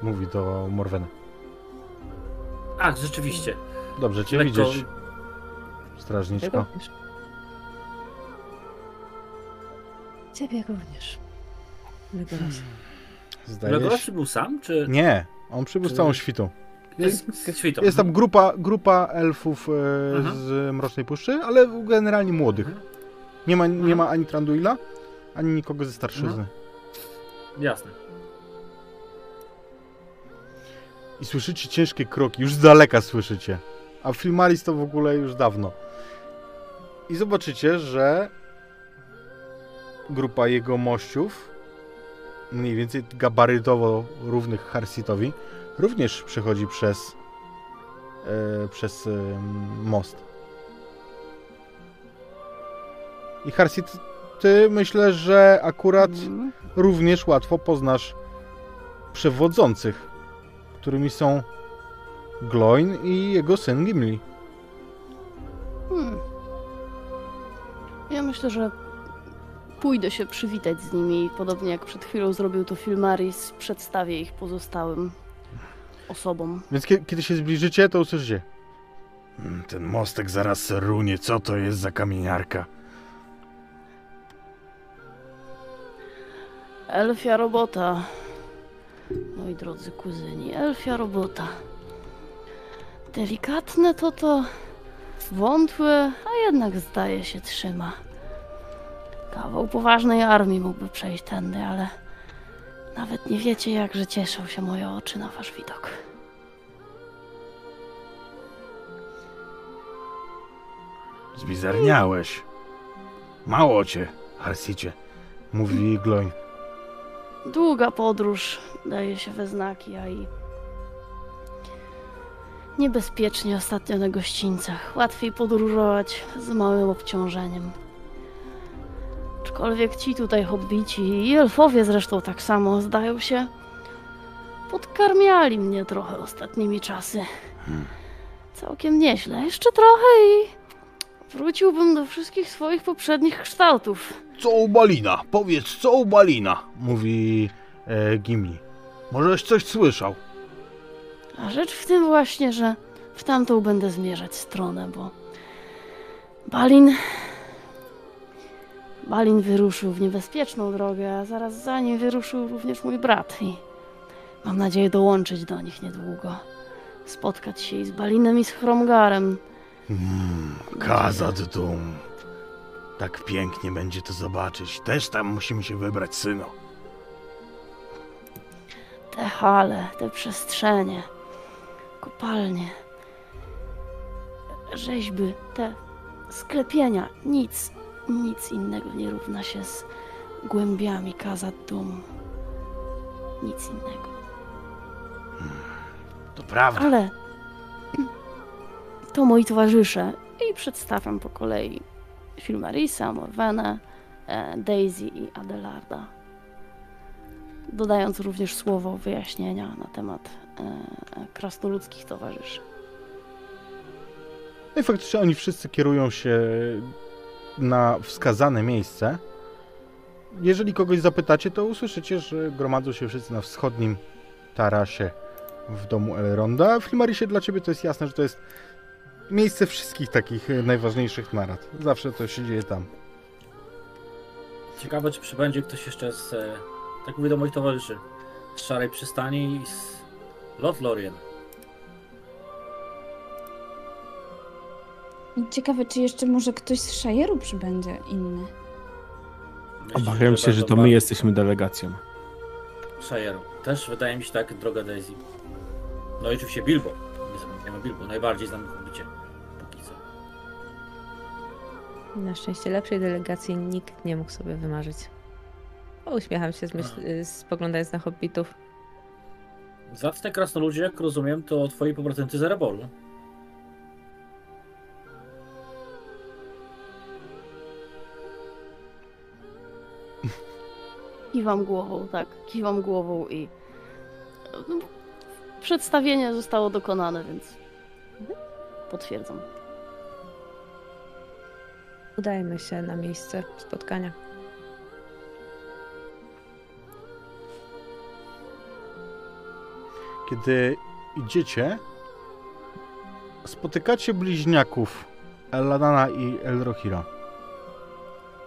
Mówi do Morwena. Ach, rzeczywiście. Dobrze cię widzieć, strażniczko. Ciebie również. Legolas przybył sam, czy... Nie, on przybył z całą świtą. Jest tam grupa elfów z Mrocznej Puszczy, ale generalnie młodych. Nie ma ani Tranduila, ani nikogo ze starszyzny. Jasne. I słyszycie ciężkie kroki, już z daleka słyszycie. A Phil Maris to w ogóle już dawno. I zobaczycie, że grupa jegomościów, mniej więcej gabarytowo równych Harsitowi, również przechodzi przez most. I Harsit, ty myślę, że akurat również łatwo poznasz przewodzących, którymi są Gloin i jego syn Gimli. Ja myślę, że pójdę się przywitać z nimi, podobnie jak przed chwilą zrobił to Phil Maris, przedstawię ich pozostałym osobom. Więc kiedy się zbliżycie, to usłyszycie. Ten mostek zaraz runie. Co to jest za kamieniarka? Elfia robota. Moi drodzy kuzyni, elfia robota. Delikatne to, wątłe, a jednak zdaje się trzyma. Kawał poważnej armii mógłby przejść tędy, ale... Nawet nie wiecie, jakże cieszą się moje oczy na wasz widok. Zbizarniałeś. Mało cię, Harsicie, mówi Gloin. Długa podróż daje się we znaki, a i... Niebezpiecznie ostatnio na gościńcach. Łatwiej podróżować z małym obciążeniem. Aczkolwiek ci tutaj hobbici i elfowie zresztą tak samo, zdają się, podkarmiali mnie trochę ostatnimi czasy. Całkiem nieźle. Jeszcze trochę i wróciłbym do wszystkich swoich poprzednich kształtów. Co u Balina? Powiedz, co u Balina? Mówi Gimli. Możeś coś słyszał? A rzecz w tym właśnie, że w tamtą będę zmierzać stronę, bo Balin wyruszył w niebezpieczną drogę, a zaraz za nim wyruszył również mój brat i mam nadzieję dołączyć do nich niedługo. Spotkać się i z Balinem, i z Chromgarem. Kazad Dum. Tak pięknie będzie to zobaczyć. Też tam musimy się wybrać, synu. Te hale, te przestrzenie, kopalnie, rzeźby, te sklepienia. Nic innego nie równa się z głębiami Khazad-dûm. Nic innego. To prawda. Ale to moi towarzysze i przedstawiam po kolei Filmarisa, Morwenę, Daisy i Adelarda. Dodając również słowo wyjaśnienia na temat krasnoludzkich towarzyszy. No i faktycznie oni wszyscy kierują się na wskazane miejsce. Jeżeli kogoś zapytacie, to usłyszycie, że gromadzą się wszyscy na wschodnim tarasie w domu Elronda. W Filmarisie dla ciebie to jest jasne, że to jest miejsce wszystkich takich najważniejszych narad. Zawsze to się dzieje tam. Ciekawe, czy przybędzie ktoś jeszcze z, tak mówię do moich towarzyszy, z Szarej Przystani i z Lothlorien. Ciekawe, czy jeszcze może ktoś z Shire'u przybędzie inny. Obawiam się, że to my jesteśmy delegacją. Shire'u. Też wydaje mi się tak, droga Daisy. No i oczywiście Bilbo. Nie zapomniałem o Bilbo. Najbardziej znamy Hobbicie. Póki co. Na szczęście lepszej delegacji nikt nie mógł sobie wymarzyć. O, uśmiecham się, spoglądając na Hobbitów. Zacne krasnoludzie, jak rozumiem, to twoi pobratymcy z Erebolu. Kiwam głową, tak. Kiwam głową i przedstawienie zostało dokonane, więc potwierdzam. Udajmy się na miejsce spotkania. Kiedy idziecie, spotykacie bliźniaków Elladana i Elrohira,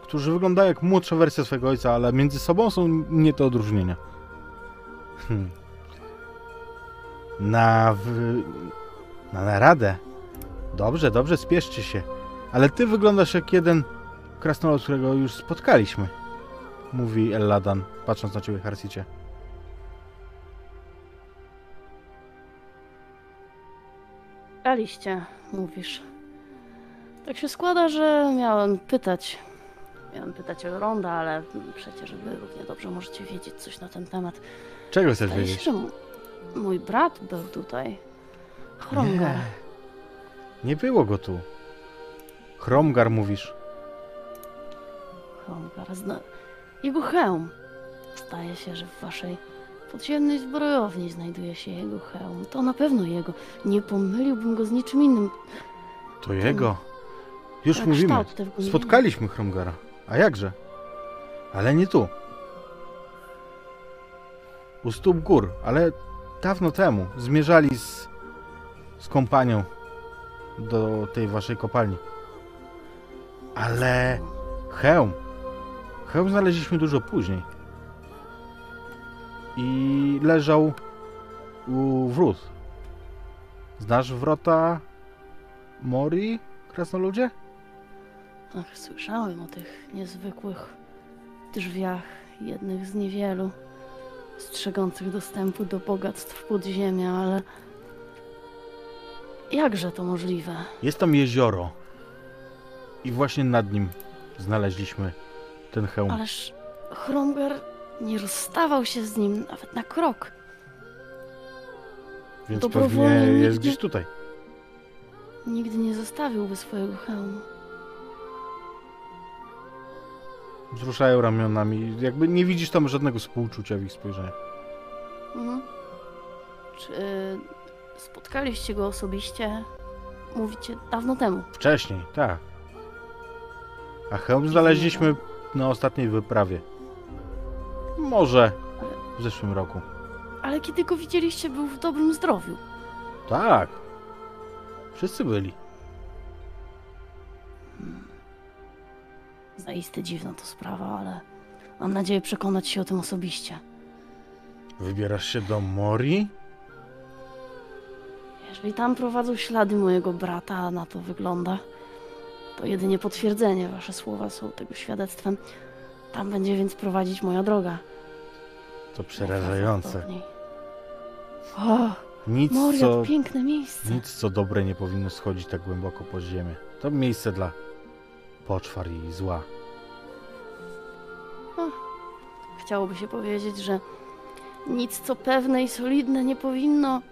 którzy wyglądają jak młodsza wersja swojego ojca, ale między sobą są nie do odróżnienia. Na naradę. Dobrze, spieszcie się. Ale ty wyglądasz jak jeden krasnolud, którego już spotkaliśmy. Mówi Elladan, patrząc na ciebie, Harsicie. Aliście, mówisz. Tak się składa, że miałem pytać o Ronda, ale przecież wy równie dobrze możecie wiedzieć coś na ten temat. Czego chcesz wiedzieć? Mój brat był tutaj. Hromgar. Nie było go tu. Hromgar mówisz. Hromgar. Jego hełm. Zdaje się, że w waszej podziemnej zbrojowni znajduje się jego hełm. To na pewno jego. Nie pomyliłbym go z niczym innym. To jego. Już tak mówimy. Spotkaliśmy Hromgara. A jakże? Ale nie tu. U stóp gór, ale dawno temu zmierzali z kompanią do tej waszej kopalni. Ale hełm znaleźliśmy dużo później. I leżał u wrót. Znasz wrota Mori, krasnoludzie? Ach, słyszałem o tych niezwykłych drzwiach, jednych z niewielu strzegących dostępu do bogactw podziemia, ale jakże to możliwe? Jest tam jezioro i właśnie nad nim znaleźliśmy ten hełm. Ależ Hromgar nie rozstawał się z nim nawet na krok. Więc pewnie jest gdzieś tutaj. Nigdy nie zostawiłby swojego hełmu. Wzruszają ramionami. Jakby nie widzisz tam żadnego współczucia w ich spojrzeniu. Mhm. Czy spotkaliście go osobiście? Mówicie dawno temu. Wcześniej, tak. A hełm znaleźliśmy na ostatniej wyprawie. Może w zeszłym roku. Ale kiedy go widzieliście, był w dobrym zdrowiu. Tak. Wszyscy byli. Zaiste dziwna to sprawa, ale mam nadzieję przekonać się o tym osobiście. Wybierasz się do Mori? Jeżeli tam prowadzą ślady mojego brata, a na to wygląda, to jedynie potwierdzenie. Wasze słowa są tego świadectwem. Tam będzie więc prowadzić moja droga. To przerażające. O, Nic, Moria, to piękne miejsce. Nic co dobre nie powinno schodzić tak głęboko pod ziemię. To miejsce dla poczwar i zła. Chciałoby się powiedzieć, że nic co pewne i solidne nie powinno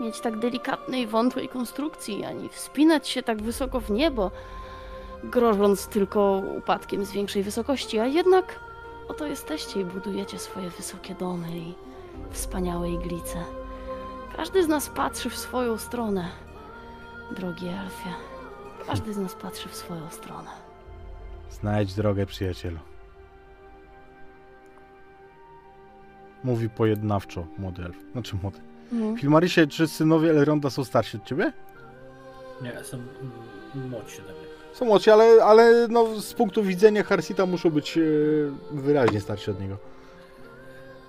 mieć tak delikatnej, wątłej konstrukcji, ani wspinać się tak wysoko w niebo, grożąc tylko upadkiem z większej wysokości, a jednak oto jesteście i budujecie swoje wysokie domy i wspaniałe iglice. Każdy z nas patrzy w swoją stronę, drogi elfie. Każdy z nas patrzy w swoją stronę. Znajdź drogę, przyjacielu. Mówi pojednawczo młody elf. Znaczy młody. Filmarysie, czy synowie Elronda są starsi od ciebie? Nie, są młodsi ode mnie. Są młodsi, ale no, z punktu widzenia Harsita muszą być wyraźnie starsi od niego.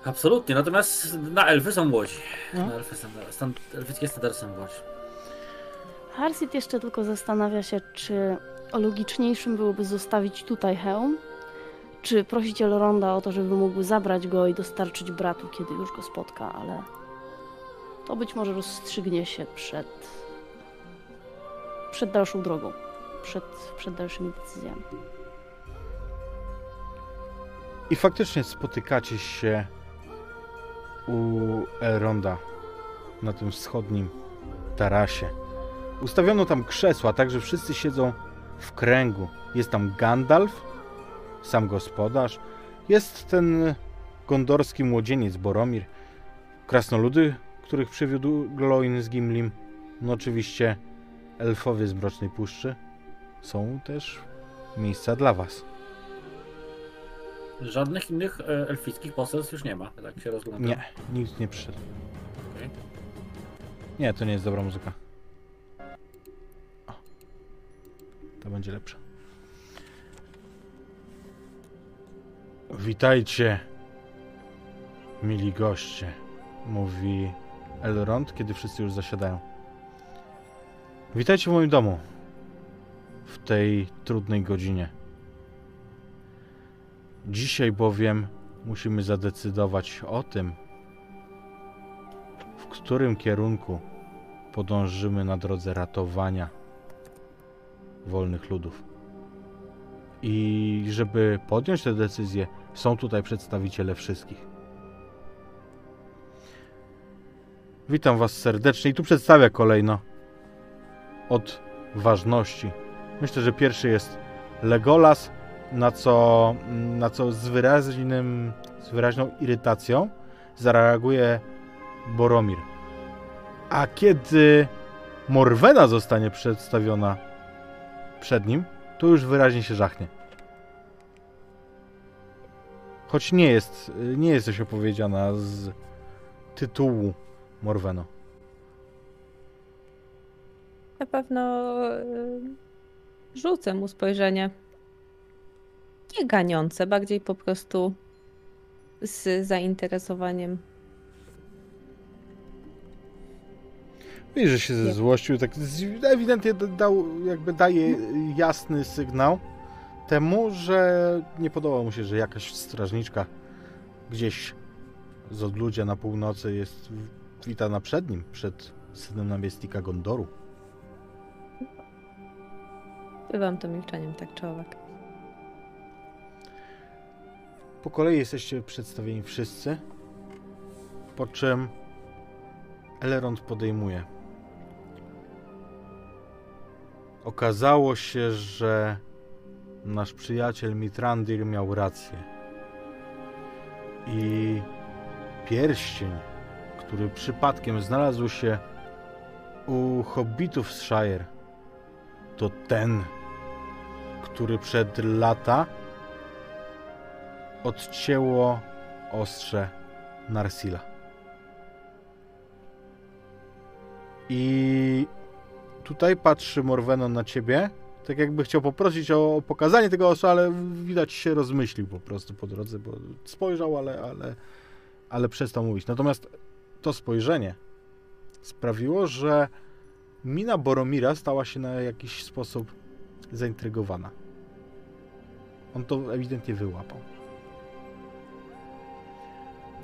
Absolutnie, natomiast na elfy są młodzi. No. Na elfy są, elfickie standardy są młodzi. Harsit jeszcze tylko zastanawia się, czy o logiczniejszym byłoby zostawić tutaj hełm, czy prosić Elronda o to, żeby mógł zabrać go i dostarczyć bratu, kiedy już go spotka, ale to być może rozstrzygnie się przed dalszą drogą, przed dalszymi decyzjami. I faktycznie spotykacie się u Elronda na tym wschodnim tarasie. Ustawiono tam krzesła, także wszyscy siedzą w kręgu. Jest tam Gandalf, sam gospodarz. Jest ten gondorski młodzieniec Boromir. Krasnoludy, których przywiódł Gloin z Gimlim. No oczywiście elfowie z Mrocznej Puszczy. Są też miejsca dla was. Żadnych innych elfickich poselstw już nie ma, tak się rozgląda. Nie, nikt nie przyszedł. Okay. Nie, to nie jest dobra muzyka. O, to będzie lepsze. Witajcie, mili goście, mówi Elrond, kiedy wszyscy już zasiadają. Witajcie w moim domu w tej trudnej godzinie. Dzisiaj bowiem musimy zadecydować o tym, w którym kierunku podążymy na drodze ratowania wolnych ludów. I żeby podjąć tę decyzję, są tutaj przedstawiciele wszystkich. Witam was serdecznie i tu przedstawia kolejno od ważności. Myślę, że pierwszy jest Legolas, na co z wyraźną irytacją zareaguje Boromir. A kiedy Morwena zostanie przedstawiona przed nim, to już wyraźnie się żachnie. Choć nie jest coś opowiedziana z tytułu Morweno. Na pewno rzucę mu spojrzenie. Nie ganiące, bardziej po prostu z zainteresowaniem. Wiesz, że się zezłościł, tak ewidentnie daje jasny sygnał temu, że nie podoba mu się, że jakaś strażniczka gdzieś z odludzia na północy jest witana przed nim, przed synem namiestnika Gondoru. Bywam to milczeniem, tak czy owak. Po kolei jesteście przedstawieni wszyscy, po czym Elrond podejmuje. Okazało się, że nasz przyjaciel Mithrandir miał rację. I pierścień, który przypadkiem znalazł się u hobbitów z Shire, to ten, który przed lata odcięło ostrze Narsila. I tutaj patrzy Morweno na ciebie, tak jakby chciał poprosić o pokazanie tego ostrza, ale widać się rozmyślił po prostu po drodze, bo spojrzał, ale przestał mówić. Natomiast to spojrzenie sprawiło, że mina Boromira stała się na jakiś sposób zaintrygowana. On to ewidentnie wyłapał.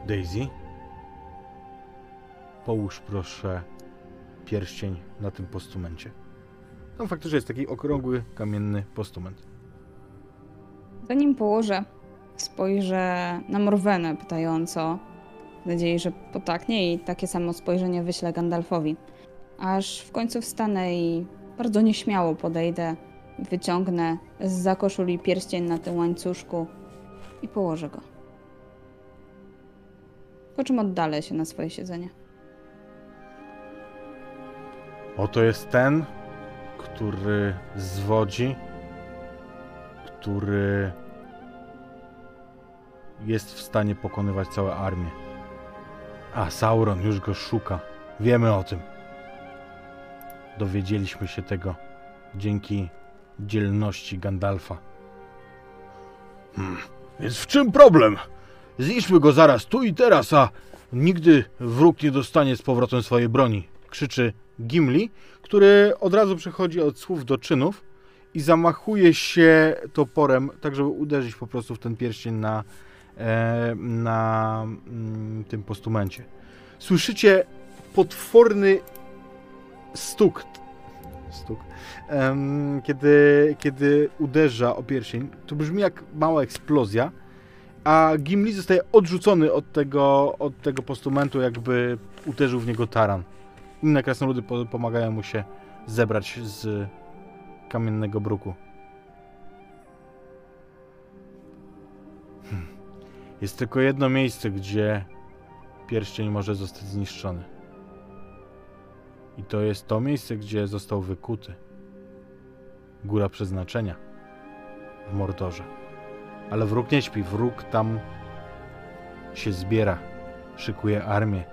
Daisy? połóż proszę pierścień na tym postumencie. Tam faktycznie jest taki okrągły, kamienny postument. Zanim położę, spojrzę na Morwenę pytająco, w nadziei, że potaknie i takie samo spojrzenie wyślę Gandalfowi. Aż w końcu wstanę i bardzo nieśmiało podejdę, wyciągnę zza koszuli pierścień na tym łańcuszku i położę go. Po czym oddalę się na swoje siedzenie. Oto jest ten, który zwodzi, który jest w stanie pokonywać całe armię. A Sauron już go szuka. Wiemy o tym. Dowiedzieliśmy się tego dzięki dzielności Gandalfa. Więc w czym problem? Zniszczmy go zaraz tu i teraz, a nigdy wróg nie dostanie z powrotem swojej broni. Krzyczy Gimli, który od razu przechodzi od słów do czynów i zamachuje się toporem, tak żeby uderzyć po prostu w ten pierścień na tym postumencie. Słyszycie potworny stuk. Kiedy uderza o pierścień, to brzmi jak mała eksplozja, a Gimli zostaje odrzucony od tego postumentu, jakby uderzył w niego taran. Inne krasnoludy pomagają mu się zebrać z kamiennego bruku. Jest tylko jedno miejsce, gdzie pierścień może zostać zniszczony. I to jest to miejsce, gdzie został wykuty. Góra Przeznaczenia w Mordorze. Ale wróg nie śpi, wróg tam się zbiera, szykuje armię.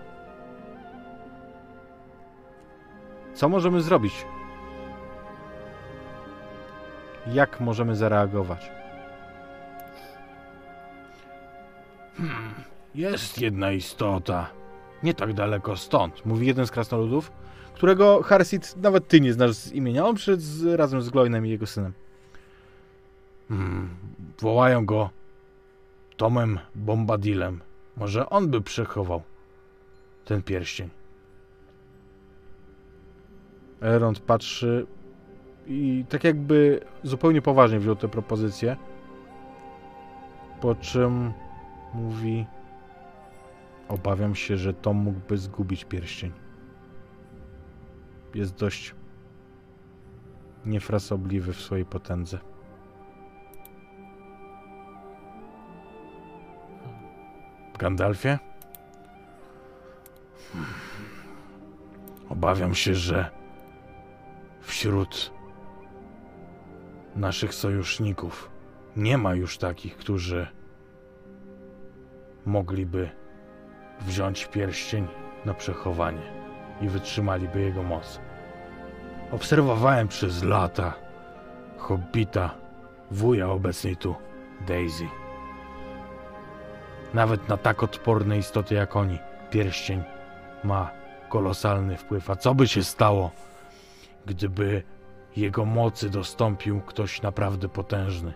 Co możemy zrobić? Jak możemy zareagować? Jest jedna istota. Nie tak daleko stąd, mówi jeden z krasnoludów, którego Harsid nawet ty nie znasz z imienia. On przyszedł razem z Gloinem i jego synem. Wołają go Tomem Bombadilem. Może on by przechował ten pierścień. Elrond patrzy i tak jakby zupełnie poważnie wziął tę propozycję. Po czym mówi: obawiam się, że Tom mógłby zgubić pierścień. Jest dość niefrasobliwy w swojej potędze. Gandalfie? Obawiam się, że wśród naszych sojuszników nie ma już takich, którzy mogliby wziąć pierścień na przechowanie i wytrzymaliby jego moc. Obserwowałem przez lata hobbita, wuja obecnej tu, Daisy. Nawet na tak odporne istoty jak oni, pierścień ma kolosalny wpływ. A co by się stało, gdyby jego mocy dostąpił ktoś naprawdę potężny?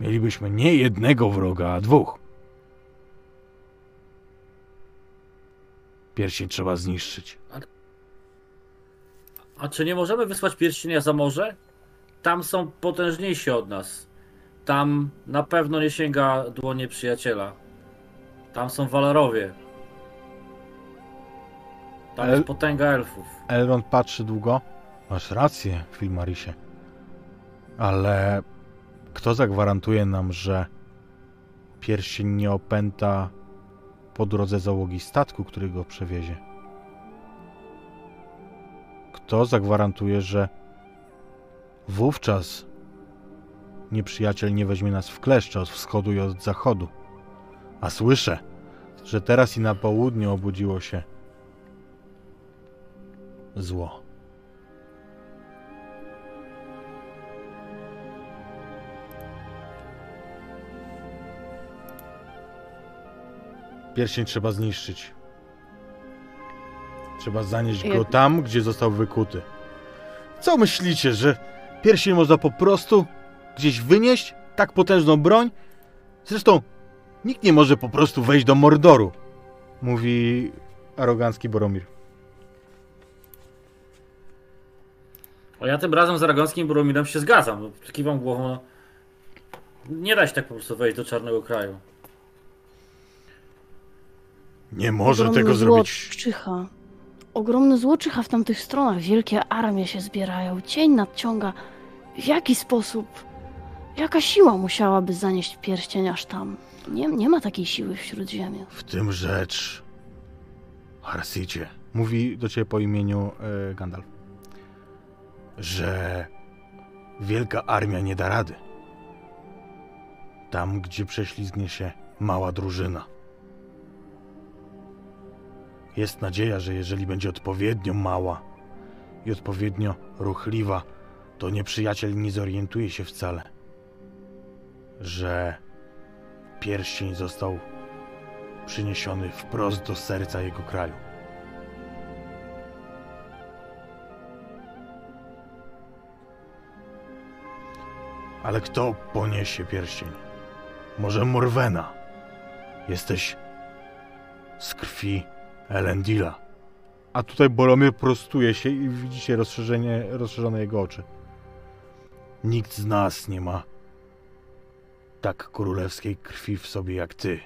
Mielibyśmy nie jednego wroga, a dwóch. Pierścień trzeba zniszczyć. A czy nie możemy wysłać pierścienia za morze? Tam są potężniejsi od nas. Tam na pewno nie sięga dłonie przyjaciela. Tam są Walarowie. Tam jest potęga elfów. Elrond patrzy długo. Masz rację, Filmarisie. Ale kto zagwarantuje nam, że pierścień nie opęta po drodze załogi statku, który go przewiezie? Kto zagwarantuje, że wówczas nieprzyjaciel nie weźmie nas w kleszcze od wschodu i od zachodu? A słyszę, że teraz i na południu obudziło się zło. Pierścień trzeba zniszczyć. Trzeba zanieść go tam, gdzie został wykuty. Co myślicie, że pierścień można po prostu gdzieś wynieść? Tak potężną broń? Zresztą nikt nie może po prostu wejść do Mordoru, mówi arogancki Boromir. O, ja tym razem z aroganckim Boromirem się zgadzam. Kiwam głową. Nie da się tak po prostu wejść do Czarnego Kraju. Nie może ogromne tego zrobić. Czyha. Ogromny złoczycha w tamtych stronach. Wielkie armie się zbierają. Cień nadciąga. W jaki sposób? Jaka siła musiałaby zanieść pierścień aż tam? Nie ma takiej siły wśród ziemi. W tym rzecz. Harsicie. Mówi do ciebie po imieniu Gandalf. Że wielka armia nie da rady. Tam, gdzie prześlizgnie się mała drużyna. Jest nadzieja, że jeżeli będzie odpowiednio mała i odpowiednio ruchliwa, to nieprzyjaciel nie zorientuje się wcale, że pierścień został przyniesiony wprost do serca jego kraju. Ale kto poniesie pierścień? Może Morwena? Jesteś z krwi Elendila. A tutaj Boromir prostuje się i widzicie rozszerzone jego oczy. Nikt z nas nie ma tak królewskiej krwi w sobie jak ty.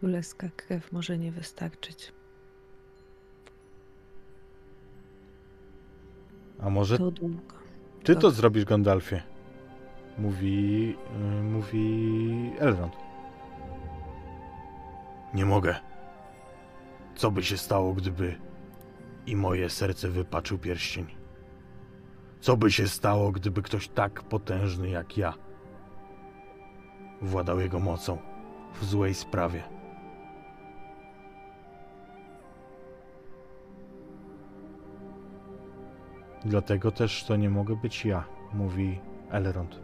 Królewska krew może nie wystarczyć. A może ty to zrobisz, Gandalfie? Mówi Elrond. Nie mogę. Co by się stało, gdyby i moje serce wypaczył pierścień? Co by się stało, gdyby ktoś tak potężny jak ja władał jego mocą w złej sprawie? Dlatego też to nie mogę być ja, mówi Elrond.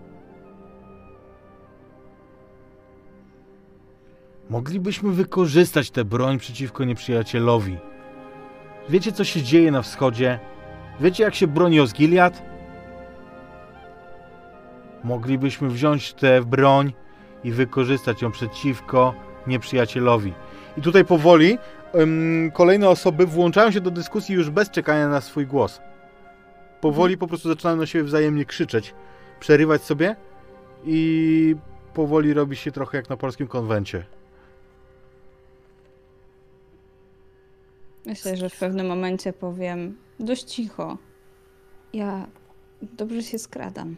Moglibyśmy wykorzystać tę broń przeciwko nieprzyjacielowi. Wiecie, co się dzieje na wschodzie? Wiecie, jak się broni Osgiliath? Moglibyśmy wziąć tę broń i wykorzystać ją przeciwko nieprzyjacielowi. I tutaj powoli kolejne osoby włączają się do dyskusji już bez czekania na swój głos. Powoli po prostu zaczynają na siebie wzajemnie krzyczeć, przerywać sobie i powoli robi się trochę jak na polskim konwencie. Myślę, że w pewnym momencie powiem dość cicho. Ja dobrze się skradam.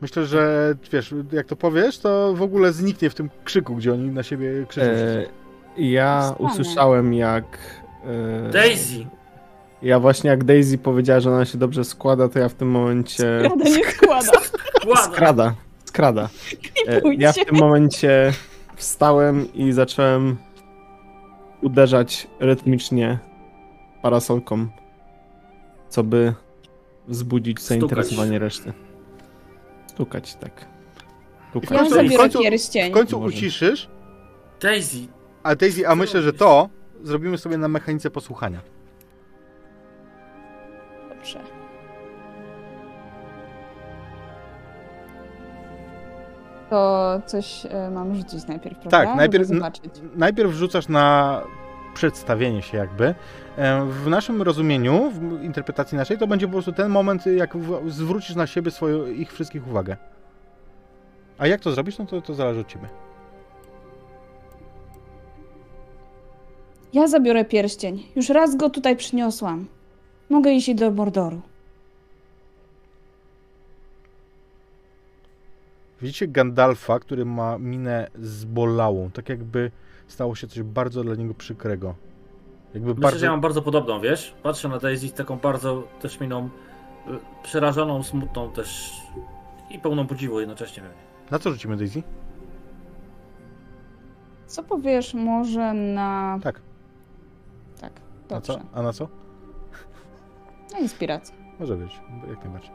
Myślę, że wiesz, jak to powiesz, to w ogóle zniknie w tym krzyku, gdzie oni na siebie krzyczą. Ja usłyszałem, jak Daisy! Ja właśnie jak Daisy powiedziała, że ona się dobrze składa, to ja w tym momencie... Skrada, nie składa! Skrada. Ja w tym momencie wstałem i zacząłem uderzać rytmicznie parasolką, co by wzbudzić zainteresowanie reszty. Stukać, tak. Ja zabiorę pierścień. W końcu uciszysz Daisy. A Daisy, a myślę, że to zrobimy sobie na mechanice posłuchania. Dobrze. To coś mam rzucić najpierw, prawda? Tak, najpierw rzucasz na przedstawienie się jakby. W naszym rozumieniu, w interpretacji naszej, to będzie po prostu ten moment, jak zwrócisz na siebie ich wszystkich uwagę. A jak to zrobisz, no to zależy od ciebie. Ja zabiorę pierścień. Już raz go tutaj przyniosłam. Mogę iść do Mordoru. Widzicie Gandalfa, który ma minę zbolałą. Tak jakby stało się coś bardzo dla niego przykrego. Myślę, że ja mam bardzo podobną, wiesz? Patrzę na Daisy z taką bardzo też miną przerażoną, smutną też i pełną podziwu jednocześnie. Na co rzucimy, Daisy? Co powiesz może na... Tak. Tak, dobrze. A na co? Na inspirację. Może być, jak najbardziej.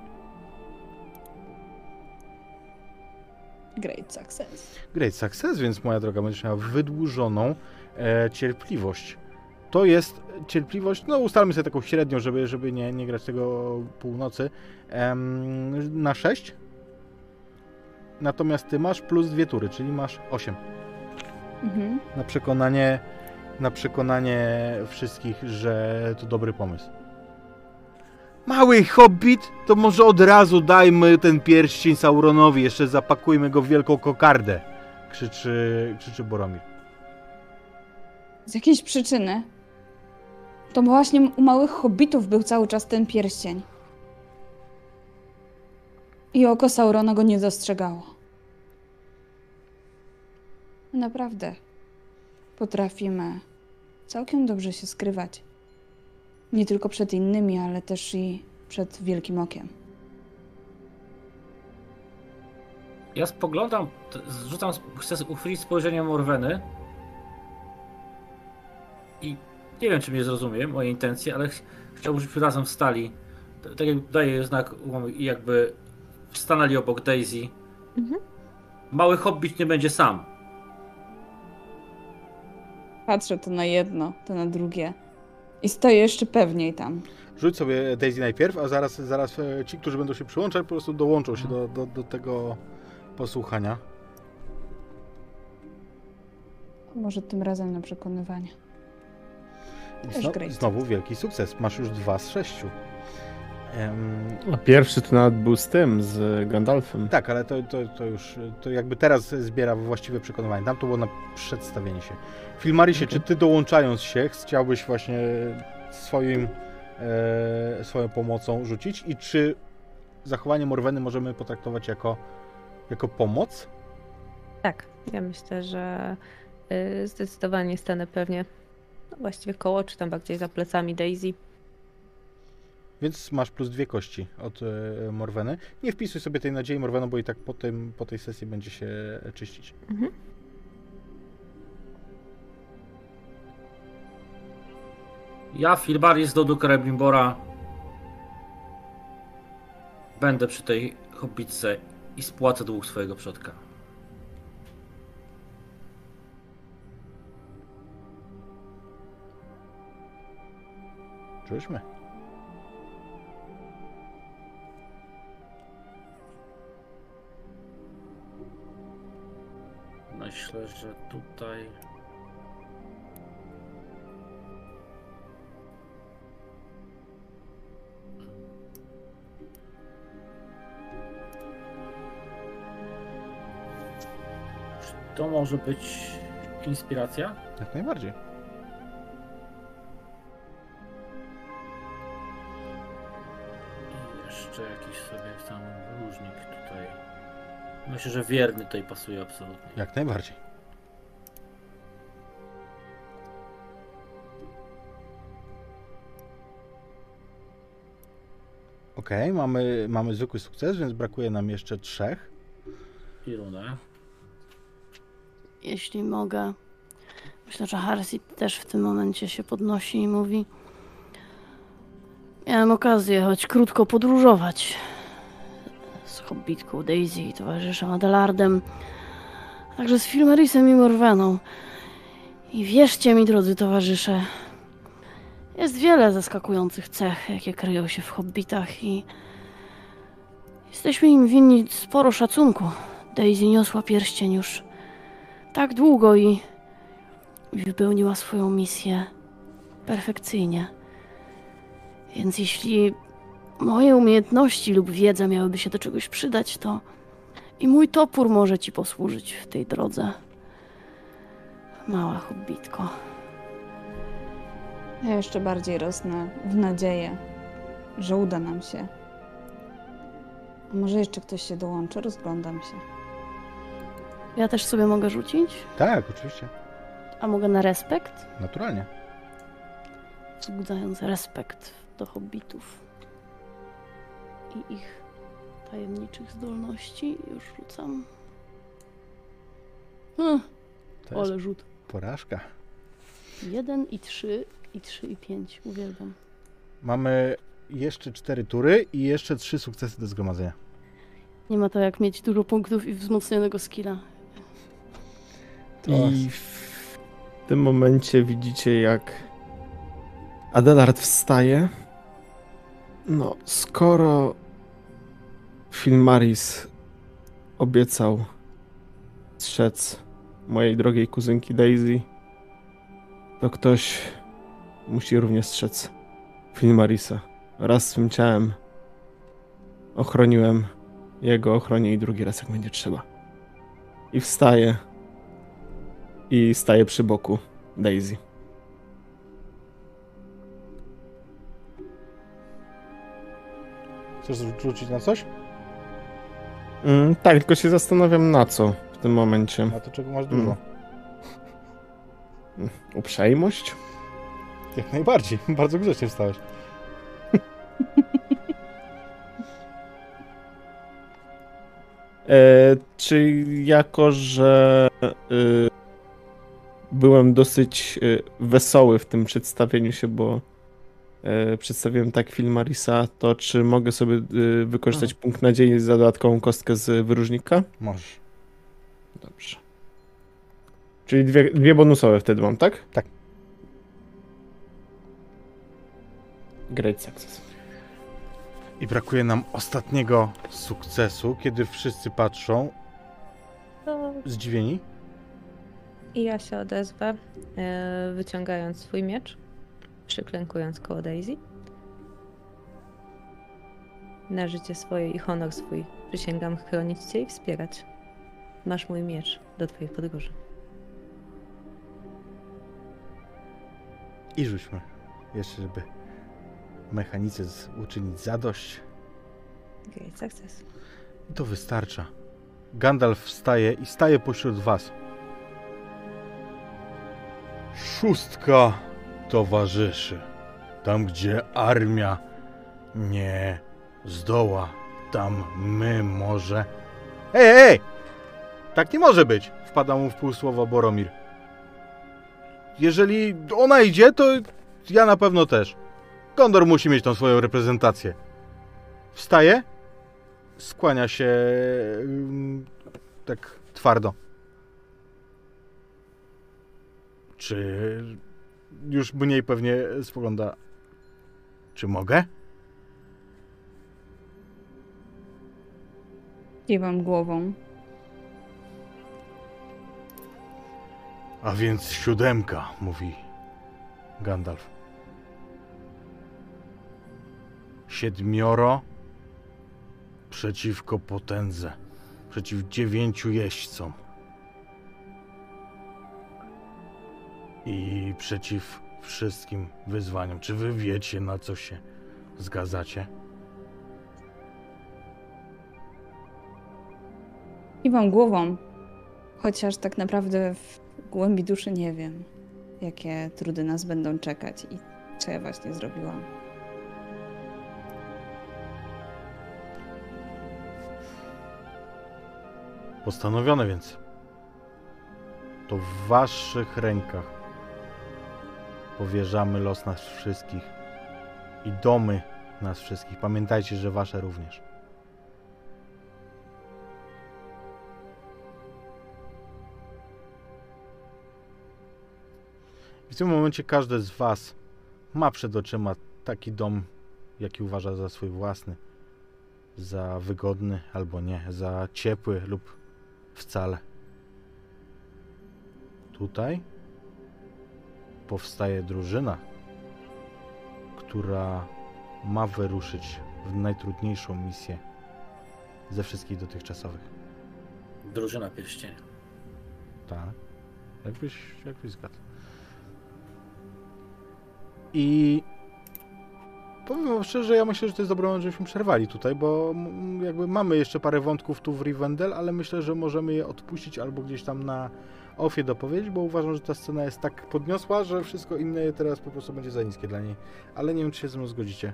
Great success. Great success, więc moja droga, będziesz miała wydłużoną cierpliwość. To jest cierpliwość, no ustalmy sobie taką średnią, żeby nie grać tego północy. Na 6. natomiast ty masz plus 2 tury, czyli masz 8. Mhm. Na przekonanie wszystkich, że to dobry pomysł. Mały hobbit, to może od razu dajmy ten pierścień Sauronowi, jeszcze zapakujmy go w wielką kokardę, krzyczy Boromir. Z jakiejś przyczyny. To właśnie u małych hobbitów był cały czas ten pierścień. I oko Saurona go nie dostrzegało. Naprawdę. Potrafimy całkiem dobrze się skrywać. Nie tylko przed innymi, ale też i przed Wielkim Okiem. Ja spoglądam, chcę uchwycić spojrzenie Morweny. I nie wiem, czy mnie zrozumie, moje intencje, ale chciałbym, żebyśmy razem wstali. Tak jak daję znak, jakby stanęli obok Daisy. Mhm. Mały hobbit nie będzie sam. Patrzę to na jedno, to na drugie. I stoję jeszcze pewniej tam. Rzuć sobie Daisy najpierw, a zaraz ci, którzy będą się przyłączać, po prostu dołączą się do tego posłuchania. Może tym razem na przekonywanie. Znowu wielki sukces. Masz już 2 z 6. A pierwszy to nawet był z tym, z Gandalfem. Tak, ale to już, to jakby teraz zbiera właściwe przekonywanie. Tam to było na przedstawienie się. Filmarisie, okay. Czy ty dołączając się, chciałbyś właśnie swoją pomocą rzucić? I czy zachowanie Morweny możemy potraktować jako pomoc? Tak, ja myślę, że zdecydowanie stanę pewnie właściwie koło, czy tam bardziej za plecami Daisy. Więc masz plus 2 kości od Morweny. Nie wpisuj sobie tej nadziei, Morweno, bo i tak po tej sesji będzie się czyścić. Mhm. Ja, Filbaris, Dodu Kreblimbora, będę przy tej hobbitce i spłacę dług swojego przodka. Czuliśmy. Myślę, że tutaj... Czy to może być inspiracja? Jak najbardziej. I jeszcze jakiś sobie tam dłużnik tutaj. Myślę, że wierny tutaj pasuje absolutnie. Jak najbardziej. Okej, mamy zwykły sukces, więc brakuje nam jeszcze 3. I runa. Jeśli mogę. Myślę, że Harsip też w tym momencie się podnosi i mówi: miałem okazję choć krótko podróżować z hobbitką Daisy i towarzyszem Adelardem, a także z Filmarisem i Morweną. I wierzcie mi, drodzy towarzysze, jest wiele zaskakujących cech, jakie kryją się w hobbitach i jesteśmy im winni sporo szacunku. Daisy niosła pierścień już tak długo i wypełniła swoją misję perfekcyjnie. Więc jeśli moje umiejętności lub wiedza miałyby się do czegoś przydać, to i mój topór może ci posłużyć w tej drodze, mała hobbitko. Ja jeszcze bardziej rosnę w nadzieję, że uda nam się. A może jeszcze ktoś się dołączy? Rozglądam się. Ja też sobie mogę rzucić? Tak, oczywiście. A mogę na respekt? Naturalnie. Wzbudzając respekt do hobbitów i ich tajemniczych zdolności, już rzucam. Ale rzut. Porażka. 1 i 3 i 3 i 5. Uwielbiam. Mamy jeszcze 4 tury i jeszcze 3 sukcesy do zgromadzenia. Nie ma to jak mieć dużo punktów i wzmocnionego skilla. I w tym momencie widzicie, jak Adelard wstaje. No, skoro Filmaris obiecał strzec mojej drogiej kuzynki Daisy, to ktoś musi również strzec Filmarisa. Raz swym ciałem ochroniłem jego, ochronię i drugi raz jak będzie trzeba. I wstaję. I staję przy boku Daisy. Chcesz rzucić na coś? Tak, tylko się zastanawiam na co w tym momencie. Na to, czego masz dużo. Uprzejmość? Jak najbardziej. Bardzo grzecznie wstałeś. Czy jako, że byłem dosyć wesoły w tym przedstawieniu się, bo przedstawiłem tak Filmarisa, to czy mogę sobie wykorzystać punkt nadziei za dodatkową kostkę z wyróżnika? Możesz. Dobrze. Czyli dwie bonusowe wtedy mam, tak? Tak. Great success. I brakuje nam ostatniego sukcesu, kiedy wszyscy patrzą zdziwieni. I ja się odezwę, wyciągając swój miecz, przyklękując koło Daisy. Na życie swoje i honor swój przysięgam chronić cię i wspierać. Masz mój miecz do twojej podróży. I rzućmy jeszcze, żeby mechanice uczynić zadość. Great success. I to wystarcza. Gandalf wstaje i staje pośród was. Szóstka towarzyszy. Tam, gdzie armia nie zdoła, tam my może... Ej! Tak nie może być! Wpada mu w półsłowo Boromir. Jeżeli ona idzie, to ja na pewno też. Gondor musi mieć tą swoją reprezentację. Wstaje, skłania się tak twardo. Czy już mniej pewnie spogląda. Czy mogę? Kiwam głową. A więc 7, mówi Gandalf. 7 przeciwko potędze, przeciw 9 jeźdźcom. I przeciw wszystkim wyzwaniom. Czy wy wiecie, na co się zgadzacie? Kiwam głową, chociaż tak naprawdę w głębi duszy nie wiem, jakie trudy nas będą czekać i co ja właśnie zrobiłam. Postanowione więc. To w waszych rękach. Powierzamy los nas wszystkich i domy nas wszystkich. Pamiętajcie, że wasze również. W tym momencie każdy z was ma przed oczyma taki dom, jaki uważa za swój własny. Za wygodny albo nie, za ciepły lub wcale. Tutaj powstaje drużyna, która ma wyruszyć w najtrudniejszą misję ze wszystkich dotychczasowych. Drużyna pierścienia. Tak. Jakbyś zgadł. I powiem wam szczerze, ja myślę, że to jest dobry moment, żebyśmy przerwali tutaj, bo jakby mamy jeszcze parę wątków tu w Rivendell, ale myślę, że możemy je odpuścić albo gdzieś tam na Ofie dopowiedzieć, bo uważam, że ta scena jest tak podniosła, że wszystko inne teraz po prostu będzie za niskie dla niej. Ale nie wiem, czy się ze mną zgodzicie.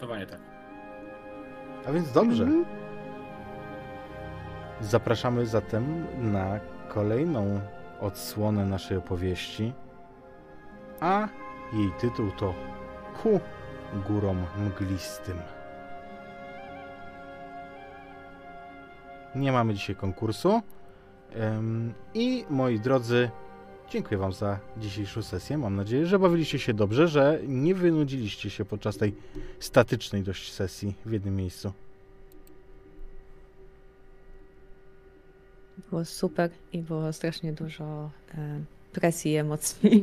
Chyba nie tak. A więc dobrze. Zapraszamy zatem na kolejną odsłonę naszej opowieści, a jej tytuł to Ku Górom Mglistym. Nie mamy dzisiaj konkursu. I moi drodzy, dziękuję wam za dzisiejszą sesję. Mam nadzieję, że bawiliście się dobrze, że nie wynudziliście się podczas tej statycznej dość sesji w jednym miejscu. Było super i było strasznie dużo presji i emocji.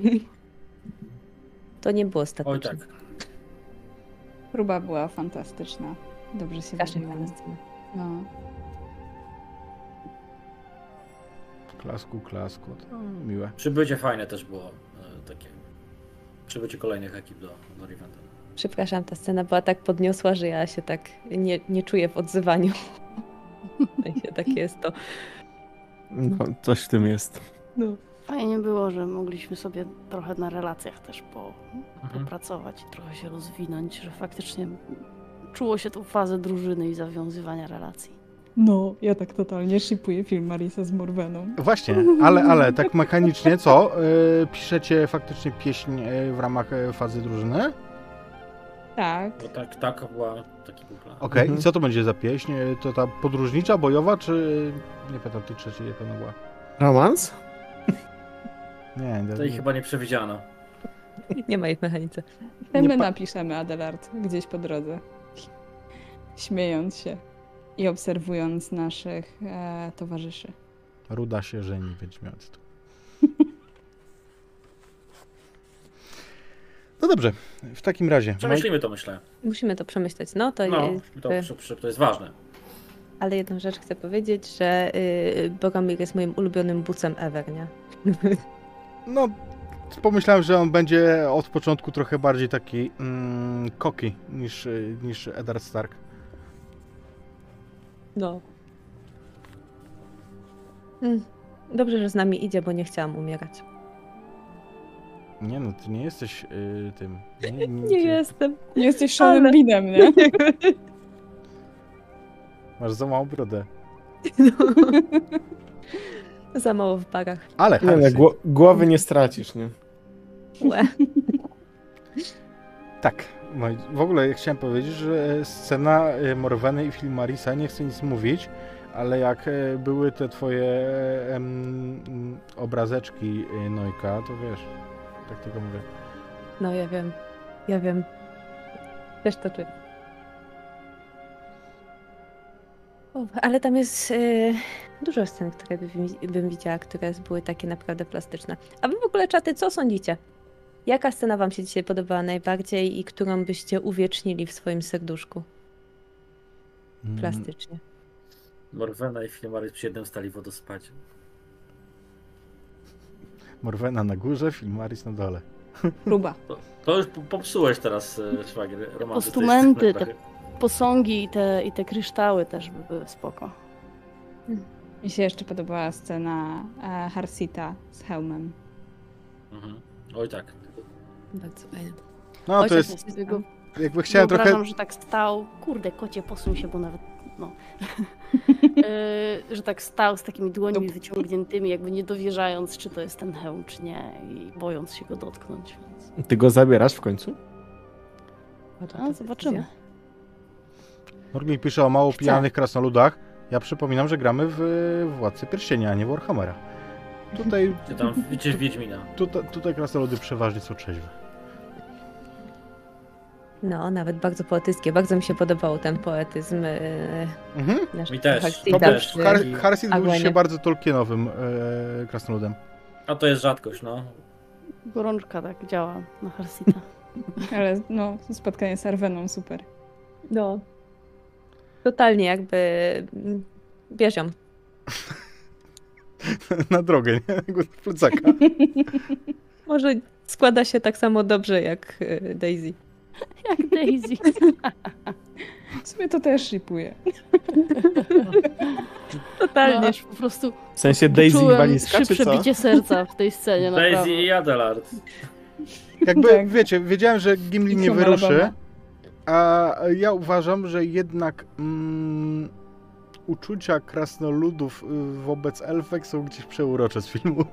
To nie było statyczne. Oj, tak. Próba była fantastyczna. Dobrze się bawiła. No. Klasku, klasku. To miłe. Przybycie fajne też było takie. Przybycie kolejnych ekip do Rivendell. Przepraszam, ta scena była tak podniosła, że ja się tak nie czuję w odzywaniu. Takie jest to. No, coś w tym jest. No. Fajnie było, że mogliśmy sobie trochę na relacjach też popracować, trochę się rozwinąć, że faktycznie czuło się tą fazę drużyny i zawiązywania relacji. No, ja tak totalnie shipuję film Marisa z Morweną. Właśnie, ale tak mechanicznie co? Piszecie faktycznie pieśń w ramach fazy drużyny? Tak. No tak, taka była, taki był plan. Okej, i co to będzie za pieśń? To ta podróżnicza, bojowa, czy... Nie pamiętam tej trzeciej, jak ona była. Romans? Nie, to ich chyba nie przewidziano. Nie ma jej w mechanice. My napiszemy, Adelard, gdzieś po drodze. Śmiejąc się i obserwując naszych towarzyszy. Ruda się żeni, Wiedźmiąt. No dobrze, w takim razie. Przemyślimy to, myślę. Musimy to przemyśleć. No to to jest ważne. Ale jedną rzecz chcę powiedzieć, że Boromir jest moim ulubionym bucem ever, nie? No, pomyślałem, że on będzie od początku trochę bardziej taki koki niż Eddard Stark. No. Dobrze, że z nami idzie, bo nie chciałam umierać. Nie no, ty nie jesteś tym. Nie jestem. Nie jesteś szalonym binem, nie? Masz za małą brodę. No. Za mało w barach. Ale głowy nie stracisz, nie? Tak. W ogóle ja chciałem powiedzieć, że scena Morweny i Filmarisa, nie chcę nic mówić, ale jak były te twoje obrazeczki Nojka, to wiesz, tak tylko mówię. No ja wiem. Też to czuję. Ale tam jest dużo scen, które bym widziała, które były takie naprawdę plastyczne. A wy w ogóle, czaty, co sądzicie? Jaka scena wam się dzisiaj podobała najbardziej i którą byście uwiecznili w swoim serduszku? Plastycznie. Morwena i Filmarys przy jednym stali w wodospadzie. Morwena na górze, Filmarys na dole. Próba. To już popsułeś teraz szwagier romantyzm. Postumenty, te posągi i te kryształy też by były spoko. Mi się jeszcze podobała scena Harsita z hełmem. Oj tak. Bardzo fajnie. No to jest... Jakby chciałem trochę... Wyobrażam, że tak stał... Kurde, kocie, posuń się, bo nawet... No. Że tak stał z takimi dłońmi wyciągniętymi, jakby nie dowierzając, czy to jest ten hełm, czy nie. I bojąc się go dotknąć. Więc... Ty go zabierasz w końcu? A, zobaczymy. Norglik pisze o mało pijanych krasnoludach. Ja przypominam, że gramy w Władcy Pierścienia, a nie w Warhammera. Tutaj... Czy tam w Wiedźmina. Tutaj krasnoludy przeważnie są trzeźwe. No, nawet bardzo poetyckie. Bardzo mi się podobał ten poetyzm. Mi też. Harsid był się bardzo tolkienowym krasnoludem. A to jest rzadkość, no. Gorączka tak działa na Harsita. Ale no, spotkanie z Arweną super. No. Totalnie jakby... Bierz ją. Na drogę, nie? Plecaka. Może składa się tak samo dobrze jak Daisy. Jak Daisy. W sumie to też shipuje. Totalnie. No, po prostu w sensie Daisy i Walizka, czy co? Przebicie serca w tej scenie. Daisy i Adelard. Jakby, tak. Wiecie, wiedziałem, że Gimli nie wyruszy. A ja uważam, że jednak uczucia krasnoludów wobec elfek są gdzieś przeurocze z filmu.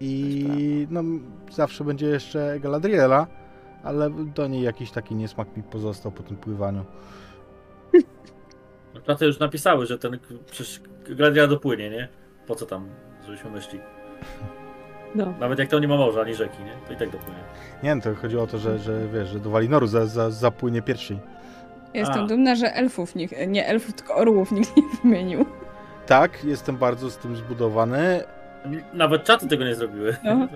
I no, zawsze będzie jeszcze Galadriela, ale do niej jakiś taki niesmak mi pozostał po tym pływaniu. No to już napisały, że ten przecież Galadriela dopłynie, nie? Po co tam, żebyśmy myśli? No. Nawet jak to nie ma morza, ani rzeki, nie? To i tak dopłynie. Nie, to chodziło o to, że wiesz, że do Walinoru zapłynie pierwszy. Jestem dumna, że elfów nikt, nie elfów, tylko orłów nikt nie wymienił. Tak, jestem bardzo z tym zbudowany. Nawet czaty tego nie zrobiły. No.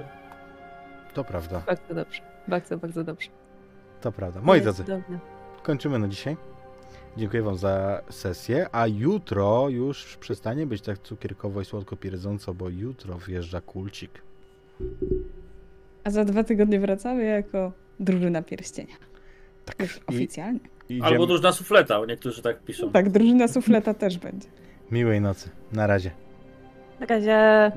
To prawda. Bardzo dobrze. Bardzo, bardzo dobrze. To prawda. Moi drodzy, kończymy na dzisiaj. Dziękuję wam za sesję, a jutro już przestanie być tak cukierkowo i słodko pierdząco, bo jutro wjeżdża Kulcik. A za 2 tygodnie wracamy jako drużyna pierścienia. Tak. Już oficjalnie. Albo drużyna sufleta, niektórzy tak piszą. No tak, drużyna sufleta też będzie. Miłej nocy. Na razie. Na razie.